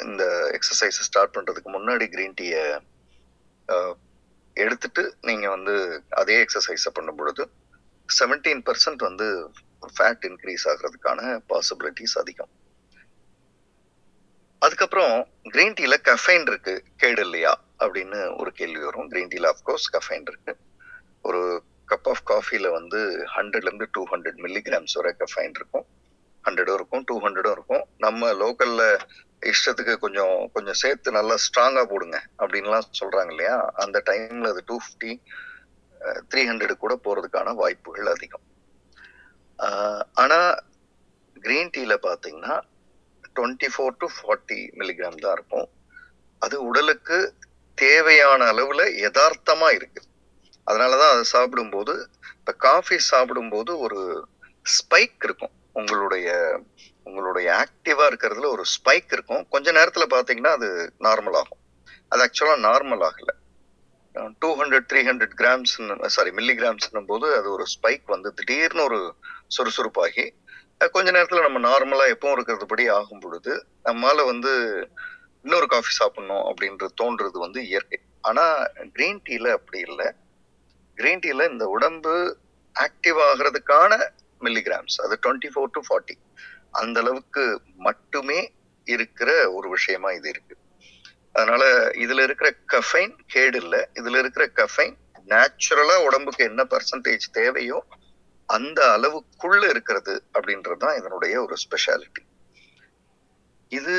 இந்த எக்ஸசைஸை ஸ்டார்ட் பண்ணுறதுக்கு முன்னாடி கிரீன் டீயை எடுத்துட்டு நீங்கள் வந்து அதே எக்ஸசைஸை பண்ணும் பொழுது 17% வந்து ஃபேட் இன்க்ரீஸ் ஆகிறதுக்கான பாசிபிலிட்டிஸ் அதிகம். அதுக்கப்புறம் அப்புறம் கிரீன் டீல கஃபைன் இருக்கு, கேடு இல்லையா அப்படின்னு ஒரு கேள்வி வரும். கிரீன் டீல அஃப்கோர்ஸ் கஃபைன் இருக்கு. ஒரு கப் ஆஃப் காஃபில 100 to 200 milligrams வரை கஃபைன் இருக்கும். 100 இருக்கும் 200 இருக்கும். நம்ம லோக்கல்ல இஷ்டத்துக்கு கொஞ்சம் கொஞ்சம் சேர்த்து நல்லா ஸ்ட்ராங்கா போடுங்க அப்படின்லாம் சொல்றாங்க இல்லையா. அந்த டைம்ல அது 250, 300 கூட போறதுக்கான வாய்ப்புகள் அதிகம். ஆனா கிரீன் டீல பாத்தீங்கன்னா 24 to 40 milligram தான் இருக்கும். அது உடலுக்கு தேவையான அளவுல யதார்த்தமா இருக்கு. அதனாலதான் அதை சாப்பிடும்போது, இப்ப காஃபி சாப்பிடும்போது ஒரு ஸ்பைக் இருக்கும், உங்களுடைய ஆக்டிவா இருக்கிறதுல ஒரு ஸ்பைக் இருக்கும். கொஞ்ச நேரத்துல பாத்தீங்கன்னா அது நார்மல் ஆகும். அது ஆக்சுவலா நார்மல் ஆகல. 200, 300 grams மில்லிகிராம்ஸ்னும் போது அது ஒரு ஸ்பைக் வந்து திடீர்னு ஒரு சுறுசுறுப்பாகி கொஞ்ச நேரத்துல நம்ம நார்மலா எப்பவும் இருக்கிறதுபடி ஆகும் பொழுது நம்மளால இன்னொரு காஃபி சாப்பிடணும் அப்படின்றது தோன்றது இயற்கை. ஆனா கிரீன் டீல அப்படி இல்லை. கிரீன் டீல இந்த உடம்பு ஆக்டிவ் ஆகிறதுக்கான மில்லிகிராம்ஸ் அது 24 to 40 அந்த அளவுக்கு மட்டுமே இருக்கிற ஒரு விஷயமா இது இருக்கு. அதனால இதுல இருக்கிற கஃபைன் கேடு இல்லை. இதுல இருக்கிற கஃபைன் நேச்சுரலா உடம்புக்கு என்ன பர்சன்டேஜ் தேவையோ அந்த அளவுக்குள்ள இருக்கிறது அப்படின்றதுதான் இதனுடைய ஒரு ஸ்பெஷாலிட்டி. இது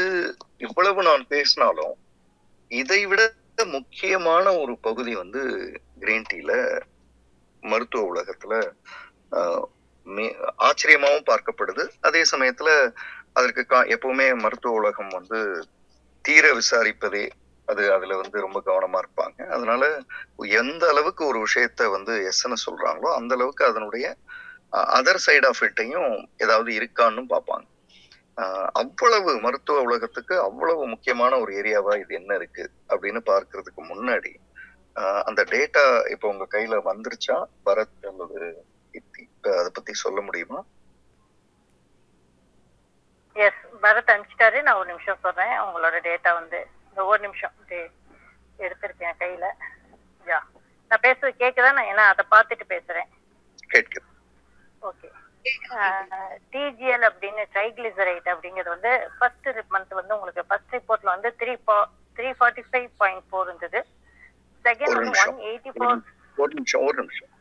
இவ்வளவு நான் பேசினாலும் இதை விட முக்கியமான ஒரு பகுதி கிரீன் டீல மருத்துவ உலகத்துல ஆச்சரியமாவும் பார்க்கப்படுது. அதே சமயத்துல அதற்கு எப்பவுமே மருத்துவ உலகம் தீர விசாரிப்பதே, அதுல ரொம்ப கவனமா இருப்பாங்க. அதனால எந்த அளவுக்கு ஒரு விஷயத்த எஸ்ன்னு சொல்றாங்களோ அந்த அளவுக்கு அதனுடைய அதர் சைட் ஆஃப் இட்டையும் ஏதாவது இருக்கான்னு பார்ப்பாங்க. அவ்வளவு மருத்துவ உலகத்துக்கு அவ்வளவு முக்கியமான ஒரு ஏரியாவா இது என்ன இருக்கு அப்படின்னு பார்க்கறதுக்கு முன்னாடி அந்த டேட்டா இப்போ உங்க கையில வந்துருச்சா பரத் அல்லது அதை பத்தி சொல்ல முடியுமா? எஸ், பரத் அனுப்பிச்சிட்டாரு. நான் ஒரு நிமிஷம் சொல்றேன். உங்களோட டேட்டா ஒரு நிமிஷம் எடுத்திருக்கேன் கையில. நான் பேசுறது கேக்குதா? நான் ஏன்னா அதை பார்த்துட்டு பேசுறேன். ஓகே. டிஜிஎல் அப்படின்னு ட்ரைகிளிசரைட் அப்படிங்கிறது ஃபர்ஸ்ட் மந்த் உங்களுக்கு ஃபர்ஸ்ட் ரிப்போர்ட்ல 345.4 இருந்தது. செகண்ட் 184. ஒரு நிமிஷம்.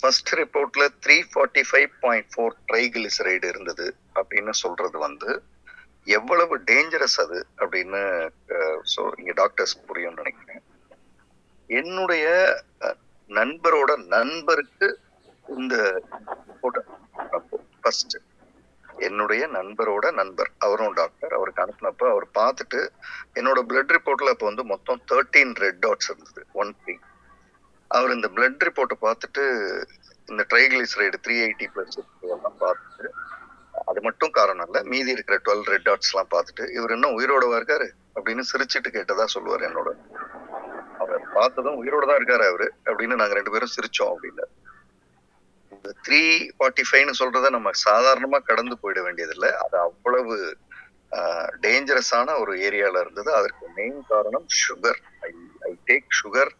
ஃபர்ஸ்ட் ரிப்போர்ட்ல 345.4 ட்ரைகிளிசரைடு இருந்தது அப்படின்னு சொல்றது எவ்வளவு டேஞ்சரஸ் அது அப்படின்னு இங்க டாக்டர்ஸ் புரியும் நினைக்கிறேன். என்னுடைய நண்பரோட நண்பருக்கு இந்த ஃபர்ஸ்ட் என்னுடைய நண்பரோட நண்பர், அவரும் டாக்டர், அவருக்கு அனுப்பினப்ப அவர் பார்த்துட்டு என்னோட பிளட் ரிப்போர்ட்ல அப்போ மொத்தம் 13 ரெட் டாட்ஸ் இருந்தது, 1 3. அவர் இந்த பிளட் ரிப்போர்ட்டை பார்த்துட்டு இந்த ட்ரைகிளிசரைடு 380+ எல்லாம் பார்த்துட்டு, அது மட்டும் காரணம் இல்லை, மீதி இருக்கிற 12 ரெட் டாட்ஸ் எல்லாம் பார்த்துட்டு இவர் இன்னும் உயிரோடவா இருக்காரு அப்படின்னு சிரிச்சுட்டு கேட்டதா சொல்லுவார் என்னோட. அவர் பார்த்ததும் உயிரோட தான் இருக்காரு அவரு அப்படின்னு நாங்க 2 பேரும் சிரிச்சோம். அப்படின்னு 345 சொல்றத நம்ம சாதாரணமா கடந்து போயிட வேண்டியதில்லை. அது அவ்வளவு டேஞ்சரஸான ஒரு ஏரியால இருந்தது. அதற்கு மெயின் காரணம் சுகர். ஐ டேக் சுகர்.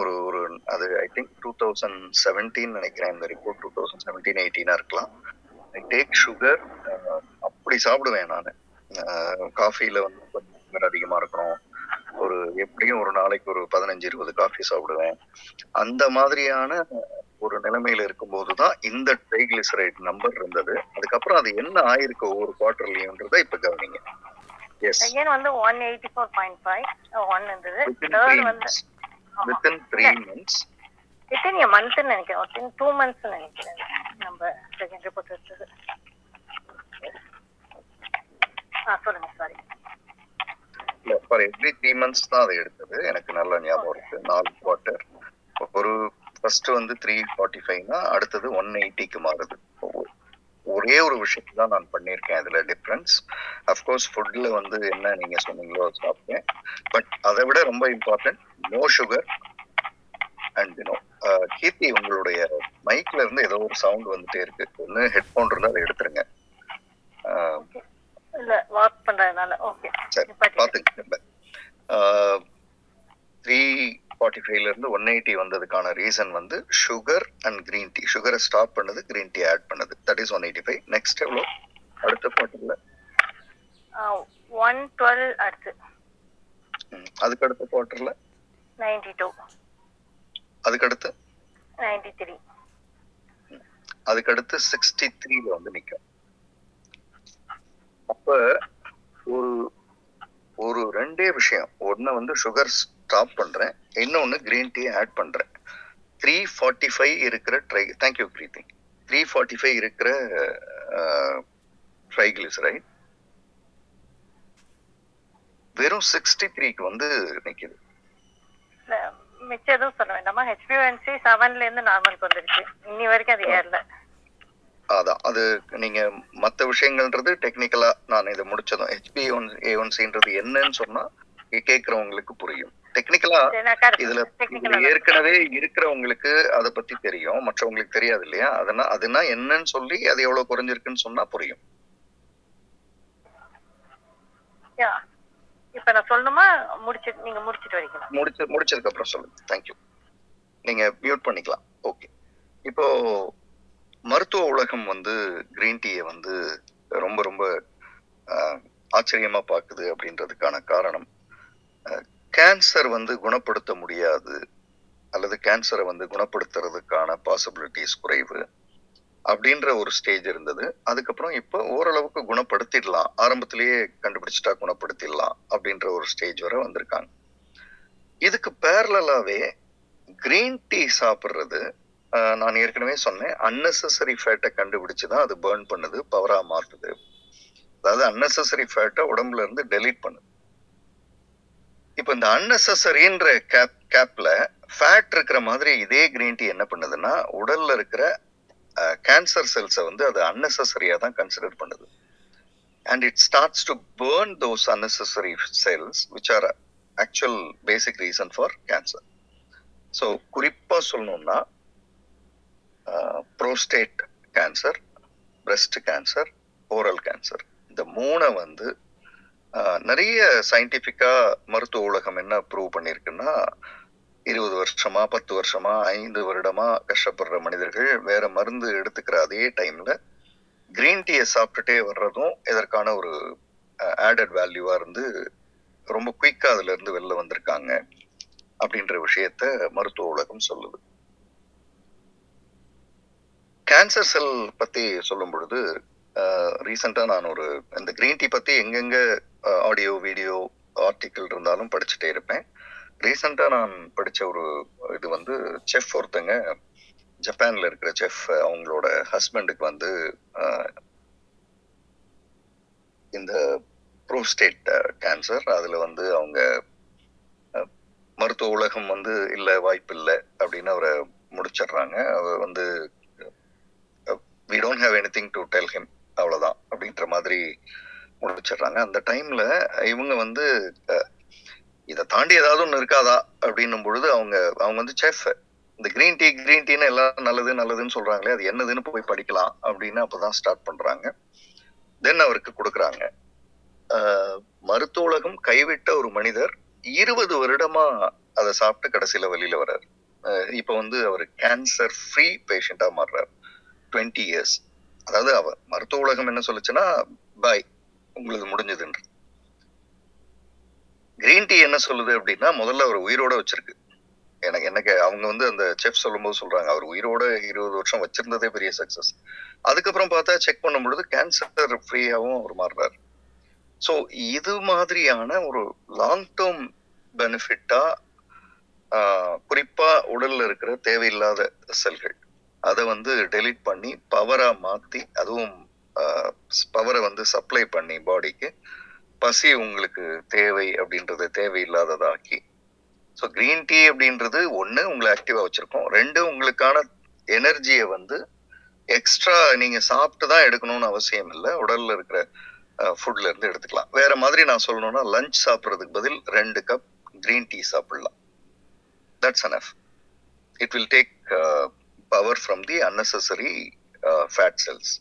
ஒரு ஒரு அது ஐ திங்க் 2017 நினைக்கிறேன் இந்த ரிப்போர்ட், 2017-18 இருக்கலாம். ஐ டேக் சுகர் அப்படி சாப்பிடுவேன் நான். காஃபியில கொஞ்சம் சுகர் அதிகமா இருக்கணும். ஒரு எப்படியும் ஒரு நாளைக்கு ஒரு 15-20 காஃபி சாப்பிடுவேன். அந்த மாதிரியான ஒரு நிலைமையில இருக்கும்போதுதான் இந்த ட்ரைகிளிசரைட் நம்பர் இருந்தது. அதுக்கப்புறம் அது என்ன ஆயிருக்கு ஒவ்வொரு குவார்டர்லன்றதை இப்ப கவனிங்க. எஸ், செகண்ட் 184.51 இருந்தது. Third within 3 months within a month nu nenikiren, within 2 months nu nenikiren number second report eduthu. Sorry yeah, for every 3 months tha adu eduthu enakku nalla nyabam irukku. 4 quarter oru first 345 na aduthathu 180 ku marudhu. ஒரே ஒரு விஷயத்த தான் நான் பண்ணியிருக்கேன். இதுல difference of course ஃபுட்ல என்ன நீங்க சொன்னீங்களோ அது சாப்பிட்டேன். பட் அதை விட ரொம்ப important no sugar. And Keerthi, உங்களுடைய மைக்ல இருந்து ஏதோ ஒரு சவுண்ட் வந்துட்டே இருக்கு. ஒன்னு ஹெட்போன் இருந்தா அதை எடுத்துருங்க. சரி பாத்துங்க. 345 இருந்து 180 வந்ததுக்கான reason sugar and green tea. சுகரை ஸ்டாப் பண்ணது, கிரீன் டீ ஆட் பண்ணது. That is 185. நெக்ஸ்ட் எவ்வளோ அடுத்த பாட்டில்? 112 அடுத்து அதுக்கு அடுத்து குவார்டர்ல 92 அதுக்கு அடுத்து 93 அதுக்கு அடுத்து 63ல வந்து நிக்கும். அப்ப ஒரு ஒரு ரெண்டே விஷயம், ஒன்னு வந்து சுகர் ஸ்டாப் பண்றேன், இன்னொன்னு கிரீன் டீ ஆட் பண்றேன். 345 இருக்கிற ட்ரை தேங்க்யூ பிரீத்தி 345 இருக்கிற ட்ரைகிளிசரைட் வெறும் 63க்கு வந்து நிக்குது. மிச்ச ஏதோ சொல்ல வேண்டாமா, HbA1c 7ல இருந்து நார்மலுக்கு வந்துருச்சு, இன்னி வரைக்கும் அது ஏறல. அதான் அது நீங்க மற்ற விஷயங்கள்ன்றது டெக்னிக்கலா நான் இதை முடிச்சதும் HbA1c என்னன்னு சொன்னா கேட்கறவங்களுக்கு புரியும். டெக்னிக்கலா இதுல ஏற்கனவே இருக்கிறவங்களுக்கு அதை பத்தி தெரியும், மற்றவங்களுக்கு தெரியாது இல்லையா? அதனால அதுனா என்னன்னு சொல்லி அது எவ்வளவு குறைஞ்சிருக்குன்னு சொன்னா புரியும். இப்ப நான் சொல்லணுமா? நீங்க முடிச்சிட்டு வரீங்களா? முடிச்சதுக்கு அப்புறம் சொல்லுங்க. தேங்க்யூ. நீங்க மியூட் பண்ணிக்கலாம். ஓகே, இப்போ மருத்துவ உலகம் வந்து கிரீன் டீயை வந்து ரொம்ப ரொம்ப ஆச்சரியமா பாக்குது. அப்படின்றதுக்கான காரணம், கேன்சர் வந்து குணப்படுத்த முடியாது அல்லது கேன்சரை வந்து குணப்படுத்துறதுக்கான பாசிபிலிட்டிஸ் குறைவு அப்படின்ற ஒரு ஸ்டேஜ் இருந்தது. அதுக்கப்புறம் இப்போ ஓரளவுக்கு குணப்படுத்திடலாம், ஆரம்பத்திலேயே கண்டுபிடிச்சிட்டா குணப்படுத்திடலாம் அப்படின்ற ஒரு ஸ்டேஜ் வரை வந்திருக்காங்க. இதுக்கு பேரலாவே கிரீன் டீ சாப்பிட்றது, நான் ஏற்கனவே சொன்னேன், அன்னெசரி ஃபேட்டை கண்டுபிடிச்சுதான் அது பர்ன் பண்ணுது, பவரா மாறுது. அதாவது அன்னெசரி ஃபேட்டை உடம்புல இருந்து டெலீட் பண்ணுது. இப்ப இந்த அன்னெசரின்ற கேப்ல ஃபேட் இருக்கிற மாதிரி இதே கிரீன் டீ என்ன பண்ணுதுன்னா உடல்ல இருக்கிற கேன்சர் செல்ஸை வந்து அது அன்னெசரியா தான் கன்சிடர் பண்ணுது. And it starts to burn those unnecessary cells which are actual basic reason for cancer. So குறிப்பா சொல்லணும்னா prostate cancer, breast cancer, oral cancer, இந்த மூணை வந்து நிறைய சயின்டிஃபிக்கா மருத்துவ உலகம் என்ன ப்ரூவ் பண்ணியிருக்குன்னா 20 வருஷமா 10 வருஷமா 5 வருடமா கஷ்டப்படுற மனிதர்கள் வேற மருந்து எடுத்துக்கிற அதே டைம்ல கிரீன் டீயை சாப்பிட்டுட்டே வர்றதும் இதற்கான ஒரு ஆடட் வேல்யூவா இருந்து ரொம்ப குயிக்கா அதுல இருந்து வெளில வந்திருக்காங்க அப்படின்ற விஷயத்த மருத்துவ உலகம் சொல்லுது. கேன்சர் செல் பத்தி சொல்லும் பொழுது ரீசெண்டா நான் ஒரு இந்த கிரீன் டீ பத்தி எங்கெங்க ஆடியோ வீடியோ ஆர்டிக்கிள் இருந்தாலும் படிச்சுட்டே இருப்பேன். ரீசெண்டா நான் படிச்ச ஒரு இது வந்து செஃப் ஒருத்தங்க, ஜப்பான்ல இருக்கிற செஃப், அவங்களோட ஹஸ்பண்டுக்கு வந்து இந்த புரோஸ்டேட் கேன்சர், அதுல வந்து அவங்க மருத்துவ உலகம் வந்து இல்லை வாய்ப்பு இல்லை அப்படின்னு அவரை முடிச்சிடுறாங்க. அவர் வந்து we don't have anything to tell him அவ்வளவுதான் அப்படின்ற மாதிரி முடிச்சிடுறாங்க. அந்த டைம்ல இவங்க வந்து இதை தாண்டி ஏதாவது ஒன்று இருக்காதா அப்படின்னும் பொழுது அவங்க வந்து செஃப், இந்த கிரீன் டீன்னு எல்லாம் நல்லது நல்லதுன்னு சொல்றாங்களே அது என்னதுன்னு போய் படிக்கலாம் அப்படின்னு அப்பதான் ஸ்டார்ட் பண்றாங்க. தென் அவருக்கு கொடுக்குறாங்க. மருத்துவ உலகம் கைவிட்ட ஒரு மனிதர் 20 வருடமா அதை சாப்பிட்டு கடைசியில வெளியில வர்றாரு. இப்ப வந்து அவர் கேன்சர் ஃப்ரீ பேஷண்டா மாறுறாரு. 20 years, அதாவது அவர் மருத்துவ உலகம் என்ன சொல்லுச்சுன்னா பாய் உங்களுக்கு முடிஞ்சதுன்ற. கிரீன் டீ என்ன சொல்லுது அப்படின்னா முதல்ல அவர் உயிரோட வச்சிருக்கு. எனக்கு அவங்க வந்து அந்த செஃப் சொல்லும் போது சொல்றாங்க அவர் உயிரோட 20 வருஷம் வச்சிருந்ததே பெரிய சக்சஸ். அதுக்கப்புறம் பார்த்தா செக் பண்ணும் பொழுது கேன்சர் ஃப்ரீயாவும் அவர் மாறுறாரு. ஸோ இது மாதிரியான ஒரு லாங் டேர்ம் பெனிஃபிட்டா குறிப்பா உடல்ல இருக்கிற தேவையில்லாத செல்கள் அதை வந்து டெலீட் பண்ணி பவரா மாத்தி, அதுவும் பவரை வந்து சப்ளை பண்ணி பாடிக்கு, பசி உங்களுக்கு தேவை அப்படின்றது தேவையில்லாததாக்கி. ஸோ கிரீன் டீ அப்படின்றது ஒன்று உங்களை ஆக்டிவாக வச்சுருக்கோம், ரெண்டு உங்களுக்கான எனர்ஜியை வந்து எக்ஸ்ட்ரா நீங்கள் சாப்பிட்டு தான் எடுக்கணும்னு அவசியம் இல்லை, உடலில் இருக்கிற ஃபுட்லேருந்து எடுத்துக்கலாம். வேற மாதிரி நான் சொல்லணும்னா லஞ்ச் சாப்பிட்றதுக்கு பதில் 2 கப் கிரீன் டீ சாப்பிடலாம். That's enough. It will take power from the unnecessary fat cells.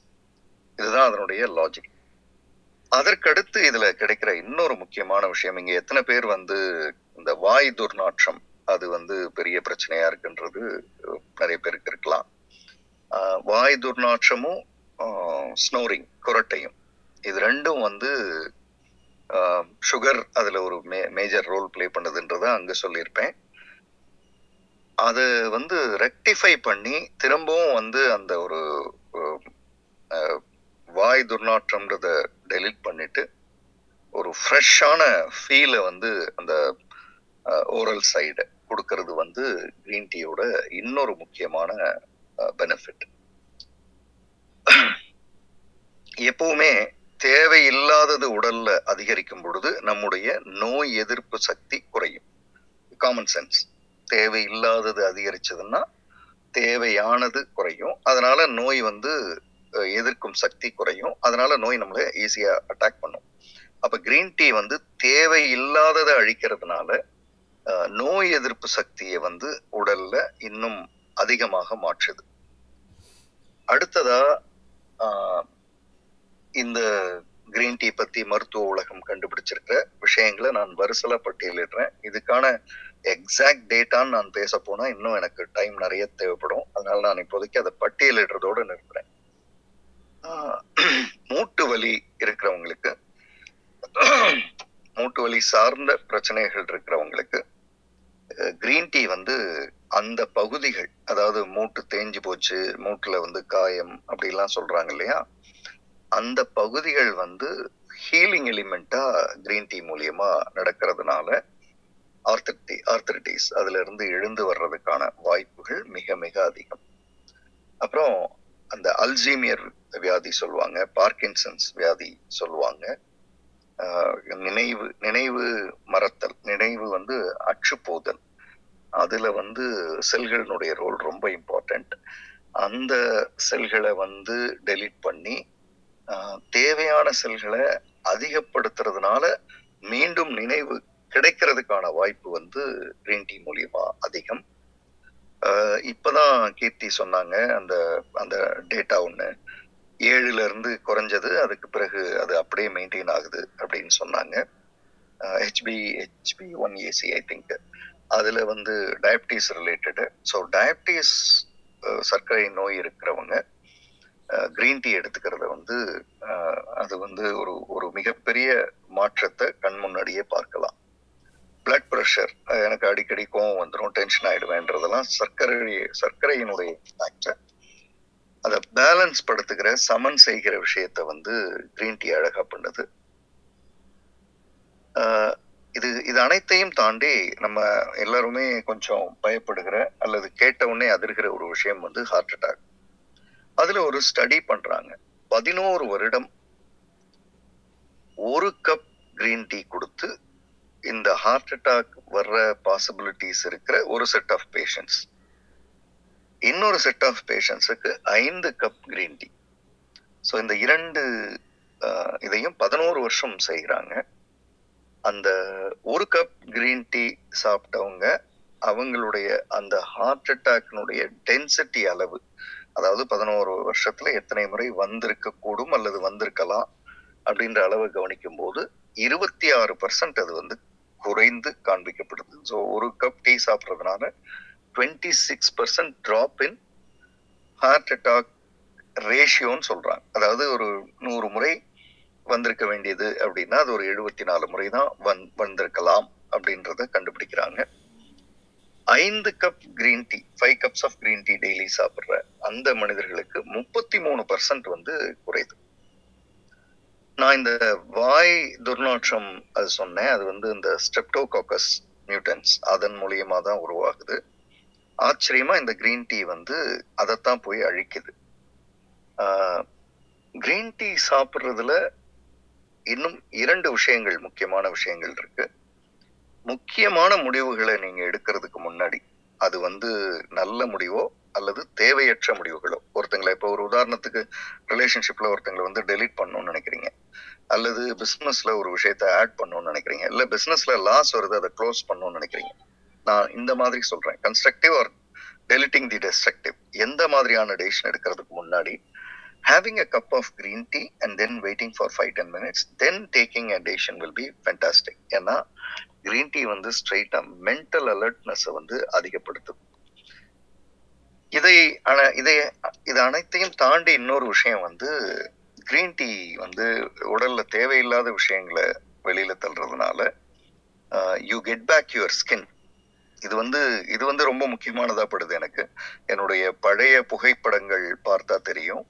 இதுதான் அதனுடைய லாஜிக். அதற்கடுத்து இதுல கிடைக்கிற இன்னொரு முக்கியமான விஷயம், இங்க எத்தனை பேர் வந்து இந்த வாய் துர்நாற்றம் அது வந்து பெரிய பிரச்சனையா இருக்குன்றது நிறைய பேருக்கு இருக்கலாம். வாய் துர்நாற்றமும் ஸ்னோரிங், குரட்டையும், இது ரெண்டும் வந்து சுகர் அதில் ஒரு மேஜர் ரோல் ப்ளே பண்ணுதுன்றதை அங்கே சொல்லியிருப்பேன். அதை வந்து ரெக்டிஃபை பண்ணி திரும்பவும் வந்து அந்த ஒரு வாய் துர்நாற்றம்ன்றத டெலீட் பண்ணிட்டு ஒரு ஃப்ரெஷ்ஷான ஃபீலை வந்து அந்த ஓரல் சைடு கொடுக்கறது வந்து கிரீன் டீயோட இன்னொரு முக்கியமான பெனிஃபிட். எப்பவுமே தேவையில்லாதது உடல்ல அதிகரிக்கும் பொழுது நம்முடைய நோய் எதிர்ப்பு சக்தி குறையும். Common sense. தேவையில்லாதது அதிகரிச்சதுன்னா தேவையானது குறையும், அதனால நோய் வந்து எதிர்க்கும் சக்தி குறையும், அதனால நோய் நம்மள ஈஸியா அட்டாக் பண்ணும். அப்ப கிரீன் டீ வந்து தேவையில்லாததை அழிக்கிறதுனால நோய் எதிர்ப்பு சக்தியை வந்து உடல்ல இன்னும் அதிகமாக மாற்றுது. அடுத்ததா இந்த கிரீன் டீ பத்தி மருத்துவ உலகம் கண்டுபிடிச்சிருக்கிற விஷயங்களை நான் வரிசலா பட்டியலிடுறேன். இதுக்கான எக்ஸாக்ட் டேட்டான்னு நான் பேச போனா இன்னும் எனக்கு டைம் நிறைய தேவைப்படும், அதனால நான் இப்போதைக்கு அதை பட்டியலிடுறதோடு நிற்கிறேன். மூட்டு வலி இருக்கிறவங்களுக்கு, மூட்டு வலி சார்ந்த பிரச்சனைகள் இருக்கிறவங்களுக்கு கிரீன் டீ வந்து அந்த பகுதிகள், அதாவது மூட்டு தேஞ்சு போச்சு, மூட்டுல வந்து காயம் அப்படிலாம் சொல்றாங்க இல்லையா, அந்த பகுதிகள் வந்து ஹீலிங் எலிமெண்டா கிரீன் டீ மூலியமா நடக்கிறதுனால ஆர்த்திரிட்டிஸ் அதுல இருந்து எழுந்து வர்றதுக்கான வாய்ப்புகள் மிக மிக அதிகம். அப்புறம் அந்த அல்சீமியர் வியாதி சொல்லுவாங்க, பார்க்கின்சன்ஸ் வியாதி சொல்லுவாங்க, நினைவு மறத்தல், நினைவு வந்து அற்றுப்போதல், அதுல வந்து செல்களினுடைய ரோல் ரொம்ப இம்பார்ட்டன்ட். அந்த செல்களை வந்து டெலீட் பண்ணி தேவையான செல்களை அதிகப்படுத்துறதுனால மீண்டும் நினைவு கிடைக்கிறதுக்கான வாய்ப்பு வந்து கிரீன் டீ மூலியமா அதிகம். இப்பதான் கீர்த்தி சொன்னாங்க அந்த அந்த டேட்டா ஒண்ணு 7 குறைஞ்சது, அதுக்கு பிறகு அது அப்படியே மெயின்டைன் ஆகுது அப்படின்னு சொன்னாங்க. HbA1c ஐ திங்க் அதுல வந்து டயபிட்டிஸ் ரிலேட்டடு. ஸோ டயபிட்டிஸ் சர்க்கரை நோய் இருக்கிறவங்க கிரீன் டீ எடுத்துக்கிறத வந்து அது வந்து ஒரு ஒரு மிகப்பெரிய மாற்றத்தை கண் முன்னாடியே பார்க்கலாம். பிளட் ப்ரெஷர், எனக்கு அடிக்கடி கோவம் வந்துடும், டென்ஷன் ஆயிடுவேன்றதெல்லாம் சர்க்கரையினுடைய ஃபேக்டர். அதை பேலன்ஸ் படுத்துக்கிற, சமன் செய்கிற விஷயத்த வந்து கிரீன் டீ அழகா பண்ணுது. இது அனைத்தையும் தாண்டி நம்ம எல்லாருமே கொஞ்சம் பயப்படுகிற அல்லது கேட்ட உடனே அதிர்கிற ஒரு விஷயம் வந்து ஹார்ட் அட்டாக். அதுல ஒரு ஸ்டடி பண்றாங்க, 11 வருடம் 1 கப் கிரீன் டீ கொடுத்து இந்த ஹார்ட் அட்டாக் வர்ற பாசிபிலிட்டிஸ் இருக்கிற ஒரு செட் ஆஃப் பேஷண்ட்ஸ், இன்னொரு செட் ஆஃப் பேஷண்ட்ஸுக்கு 5 கப் கிரீன் டீ. ஸோ இந்த 2 இதையும் 11 வருஷம் செய்கிறாங்க. அந்த 1 கப் கிரீன் டீ சாப்பிட்டவங்க அவங்களுடைய அந்த ஹார்ட் அட்டாக்னுடைய டென்சிட்டி அளவு, அதாவது 11 வருஷத்துல எத்தனை முறை வந்திருக்க கூடும் அல்லது வந்திருக்கலாம் அப்படின்ற அளவை கவனிக்கும் போது 26% அது வந்து குறைந்து காண்பிக்கப்படுது. ஸோ 1 கப் டீ சாப்பிட்றதுனால 26% ட்ராப் இன் ஹார்ட் அட்டாக் ரேஷியோன்னு சொல்றாங்க. அதாவது ஒரு 100 முறை வந்திருக்க வேண்டியது அப்படின்னா அது ஒரு 74 முறை தான் வந்திருக்கலாம் அப்படின்றத கண்டுபிடிக்கிறாங்க. 5 cup green tea, 5 cups of green tea daily சாப்பிட்ற அந்த மனிதர்களுக்கு 33% வந்து குறையுது. நான் இந்த வாய் துர்நாற்றம் அது சொன்னேன், அது வந்து இந்த ஸ்ட்ரெப்டோகாக்கஸ் மியூட்டன்ஸ் அதன் மூலியமா தான் உருவாகுது. ஆச்சரியமா இந்த கிரீன் டீ வந்து அதைத்தான் போய் அழிக்குது. கிரீன் டீ சாப்பிட்றதுல இன்னும் 2 விஷயங்கள் முக்கியமான விஷயங்கள் இருக்கு. முக்கியமான முடிவுகளை நீங்க எடுக்கிறதுக்கு முன்னாடி அது வந்து நல்ல முடிவோ அல்லது தேவையற்ற முடிவுகளோ, ஒருத்தங்களை இப்போ ஒரு உதாரணத்துக்கு ரிலேஷன்ஷிப்ல ஒருத்தங்களை வந்து டெலீட் பண்ணணும்னு நினைக்கிறீங்க, அல்லது பிஸ்னஸ்ல ஒரு விஷயத்த ஆட் பண்ணணும்னு நினைக்கிறீங்க, இல்லை பிஸ்னஸ்ல லாஸ் வருது அதை க்ளோஸ் பண்ணணும்னு நினைக்கிறீங்க. நான் இந்த மாதிரி சொல்றேன், constructive or deleting the destructive, எந்த மாதிரியான டெசிஷன் எடுக்கிறதுக்கு முன்னாடி having a cup of green tea and then waiting for 5-10 minutes then taking a decision will be fantastic. ஏன்னா green tea வந்து ஸ்ட்ரெயிட்டா மென்டல் அலர்ட்னஸ் வந்து அதிகப்படுத்தும். இது அனைத்தையும் தாண்டி இன்னொரு விஷயம் வந்து கிரீன் டீ வந்து உடல்ல தேவையில்லாத விஷயங்களை வெளியில தள்ளுறதுனால you get back your skin. இது வந்து ரொம்ப முக்கியமானதா படுது எனக்கு. என்னுடைய பழைய புகைப்படங்கள் பார்த்தா தெரியும்,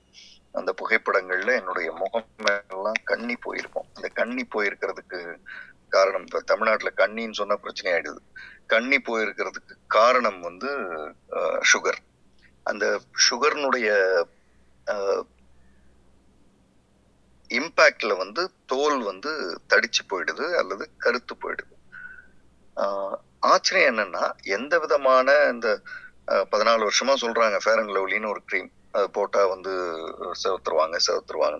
அந்த புகைப்படங்கள்ல என்னுடைய முகம் எல்லாம் கண்ணி போயிருக்கும். அந்த கண்ணி போயிருக்கிறதுக்கு காரணம், இப்போ தமிழ்நாட்டுல கண்ணின்னு சொன்னா பிரச்சனை ஆயிடுது, கண்ணி போயிருக்கிறதுக்கு காரணம் வந்து சுகர். அந்த சுகர்னுடைய இம்பாக்ட்ல வந்து தோல் வந்து தடிச்சு போயிடுது அல்லது கருத்து போயிடுது. ஆச்சரியம் என்னன்னா, எந்த விதமான இந்த 14 வருஷமா சொல்றாங்க ஃபேர் அண்ட் லவ்லின்னு ஒரு க்ரீம், அது போட்டா வந்து செவத்துருவாங்க.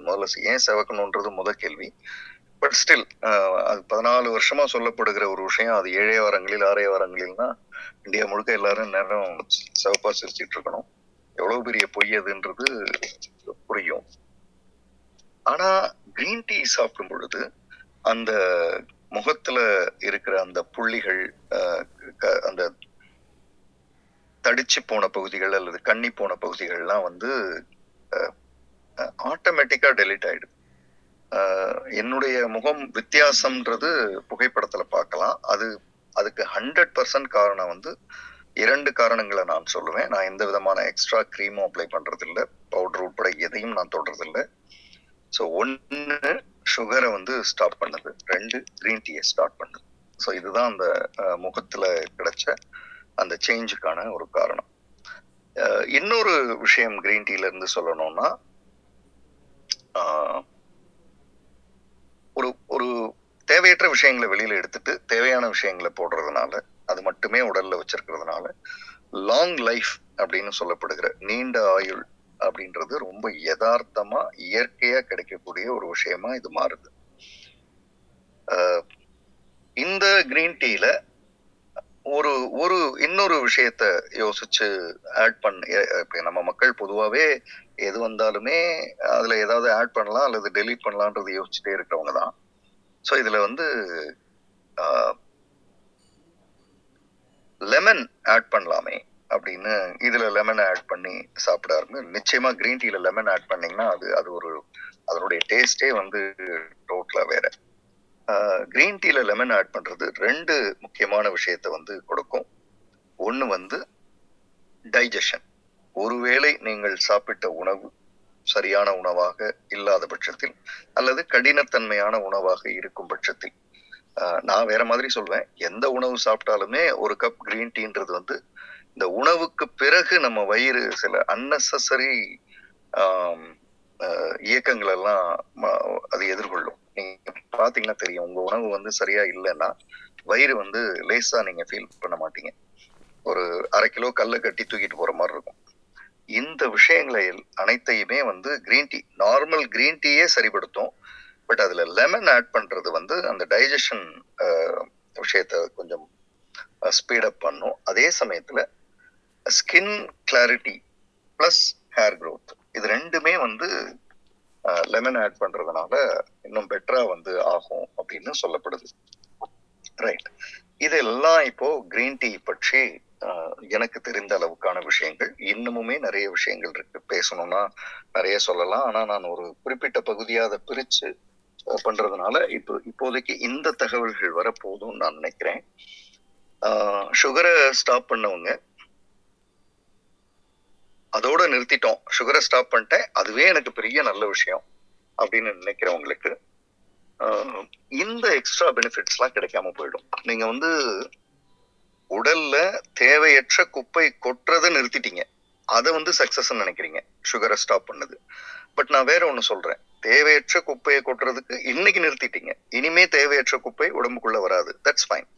முதல்ல ஏன் செவக்கணும்ன்றது முதல் கேள்வி. பட் ஸ்டில் அது 14 வருஷமா சொல்லப்படுகிற ஒரு விஷயம். அது 7 வாரங்களில் 6 வாரங்களில்னா இந்தியா முழுக்க எல்லாரும் நேரம் செவப்பா சிரிச்சிட்டு இருக்கணும். எவ்வளவு பெரிய பொய்யதுன்றது புரியும். ஆனா கிரீன் டீ சாப்பிடும் பொழுது அந்த முகத்துல இருக்கிற அந்த புள்ளிகள், அந்த தடிச்சு போன பகுதிகள் அல்லது கண்ணி போன பகுதிகள்லாம் வந்து ஆட்டோமேட்டிக்கா டெலிட் ஆயிடுது. என்னுடைய முகம் வித்தியாசம்ன்றது புகைப்படத்துல பார்க்கலாம். அதுக்கு 100% காரணம் வந்து 2 காரணங்களை நான் சொல்லுவேன். நான் எந்த விதமான எக்ஸ்ட்ரா கிரீமும் அப்ளை பண்றது இல்லை, பவுடர் உட்பட எதையும் நான் தொடர்றதில்லை. ஸோ 1 சுகரை வந்து ஸ்டாப் பண்ணுது, 2 கிரீன் டீயை ஸ்டார்ட் பண்ணுது. ஸோ இதுதான் அந்த முகத்துல கிடைச்ச அந்த சேஞ்சுக்கான ஒரு காரணம். இன்னொரு விஷயம் கிரீன் டீல இருந்து சொல்லணும்னா, ஒரு தேவையற்ற விஷயங்களை வெளியில எடுத்துட்டு தேவையான விஷயங்களை போடுறதுனால, அது மட்டுமே உடல்ல வச்சிருக்கிறதுனால லாங் லைஃப் அப்படின்னு சொல்லப்படுகிற நீண்ட ஆயுள் அப்படின்றது ரொம்ப யதார்த்தமா இயற்கையா கிடைக்கக்கூடிய ஒரு விஷயமா இது மாறுது. இந்த கிரீன் டீல ஒரு இன்னொரு விஷயத்த யோசிச்சு ஆட் பண்ண, நம்ம மக்கள் பொதுவாவே எது வந்தாலுமே அதுல ஏதாவது ஆட் பண்ணலாம் அல்லது டெலீட் பண்ணலான்றது யோசிச்சுட்டே இருக்கிறவங்க தான். ஸோ இதுல வந்து லெமன் ஆட் பண்ணலாமே அப்படின்னு இதுல லெமன் ஆட் பண்ணி சாப்பிட ஆரம்பி. நிச்சயமா கிரீன் டீல லெமன் ஆட் பண்ணீங்கன்னா அது ஒரு அதனுடைய டேஸ்டே வந்து டோட்டலா வேற. கிரீன் டீல லெமன் ஆட் பண்றது 2 முக்கியமான விஷயத்த வந்து கொடுக்கும். 1 வந்து டைஜஷன். ஒருவேளை நீங்கள் சாப்பிட்ட உணவு சரியான உணவாக இல்லாத பட்சத்தில் அல்லது கடினத்தன்மையான உணவாக இருக்கும் பட்சத்தில், நான் வேற மாதிரி சொல்வேன், எந்த உணவு சாப்பிட்டாலுமே 1 கப் கிரீன் டீன்றது வந்து இந்த உணவுக்கு பிறகு நம்ம வயிறு சில அன்னெசரி இயக்கங்கள் எல்லாம் அது எதிர்கொள்ளும். நீங்க பாத்தீங்கன்னா தெரியும், உங்க உணவு வந்து சரியா இல்லைன்னா வயிறு வந்து லேசா நீங்க ஃபீல் பண்ண மாட்டீங்க, ஒரு அரை கிலோ கல்லை கட்டி தூக்கிட்டு போற மாதிரி இருக்கும். இந்த விஷயங்களை அனைத்தையுமே வந்து கிரீன் டீ, நார்மல் கிரீன் டீயே சரிபடுத்தும். பட் அதுல லெமன் ஆட் பண்றது வந்து அந்த டைஜஷன் விஷயத்த கொஞ்சம் ஸ்பீடப் பண்ணும். அதே சமயத்துல skin clarity plus hair growth, இது 2மே வந்து லெமன் ஆட் பண்றதுனால இன்னும் பெட்டரா வந்து ஆகும் அப்படின்னு சொல்லப்படுது. ரைட், இதெல்லாம் இப்போ கிரீன் டீ பற்றி எனக்கு தெரிந்த அளவுக்கான விஷயங்கள். இன்னமுமே நிறைய விஷயங்கள் இருக்கு, பேசணும்னா நிறைய சொல்லலாம். ஆனா நான் ஒரு குறிப்பிட்ட பகுதியாக பிரிச்சு பண்றதுனால இப்போதைக்கு இந்த தகவல்கள் வரப்போதும் நான் நினைக்கிறேன். சுகரை ஸ்டாப் பண்ணவங்க அதோட நிறுத்திட்டோம், சுகரை ஸ்டாப் பண்ணிட்டேன் அதுவே எனக்கு பெரிய நல்ல விஷயம் அப்படின்னு நினைக்கிறவங்களுக்கு இந்த எக்ஸ்ட்ரா பெனிஃபிட்ஸ் எல்லாம் கிடைக்காம போயிடும். நீங்க வந்து உடல்ல தேவையற்ற குப்பை கொட்டுறதை நிறுத்திட்டீங்க, அதை வந்து சக்சஸ் நினைக்கிறீங்க சுகரை ஸ்டாப் பண்ணது. பட் நான் வேற ஒண்ணு சொல்றேன், தேவையற்ற குப்பையை கொட்டுறதுக்கு இன்னைக்கு நிறுத்திட்டீங்க, இனிமே தேவையற்ற குப்பை உடம்புக்குள்ள வராது, தட்ஸ் ஃபைன்.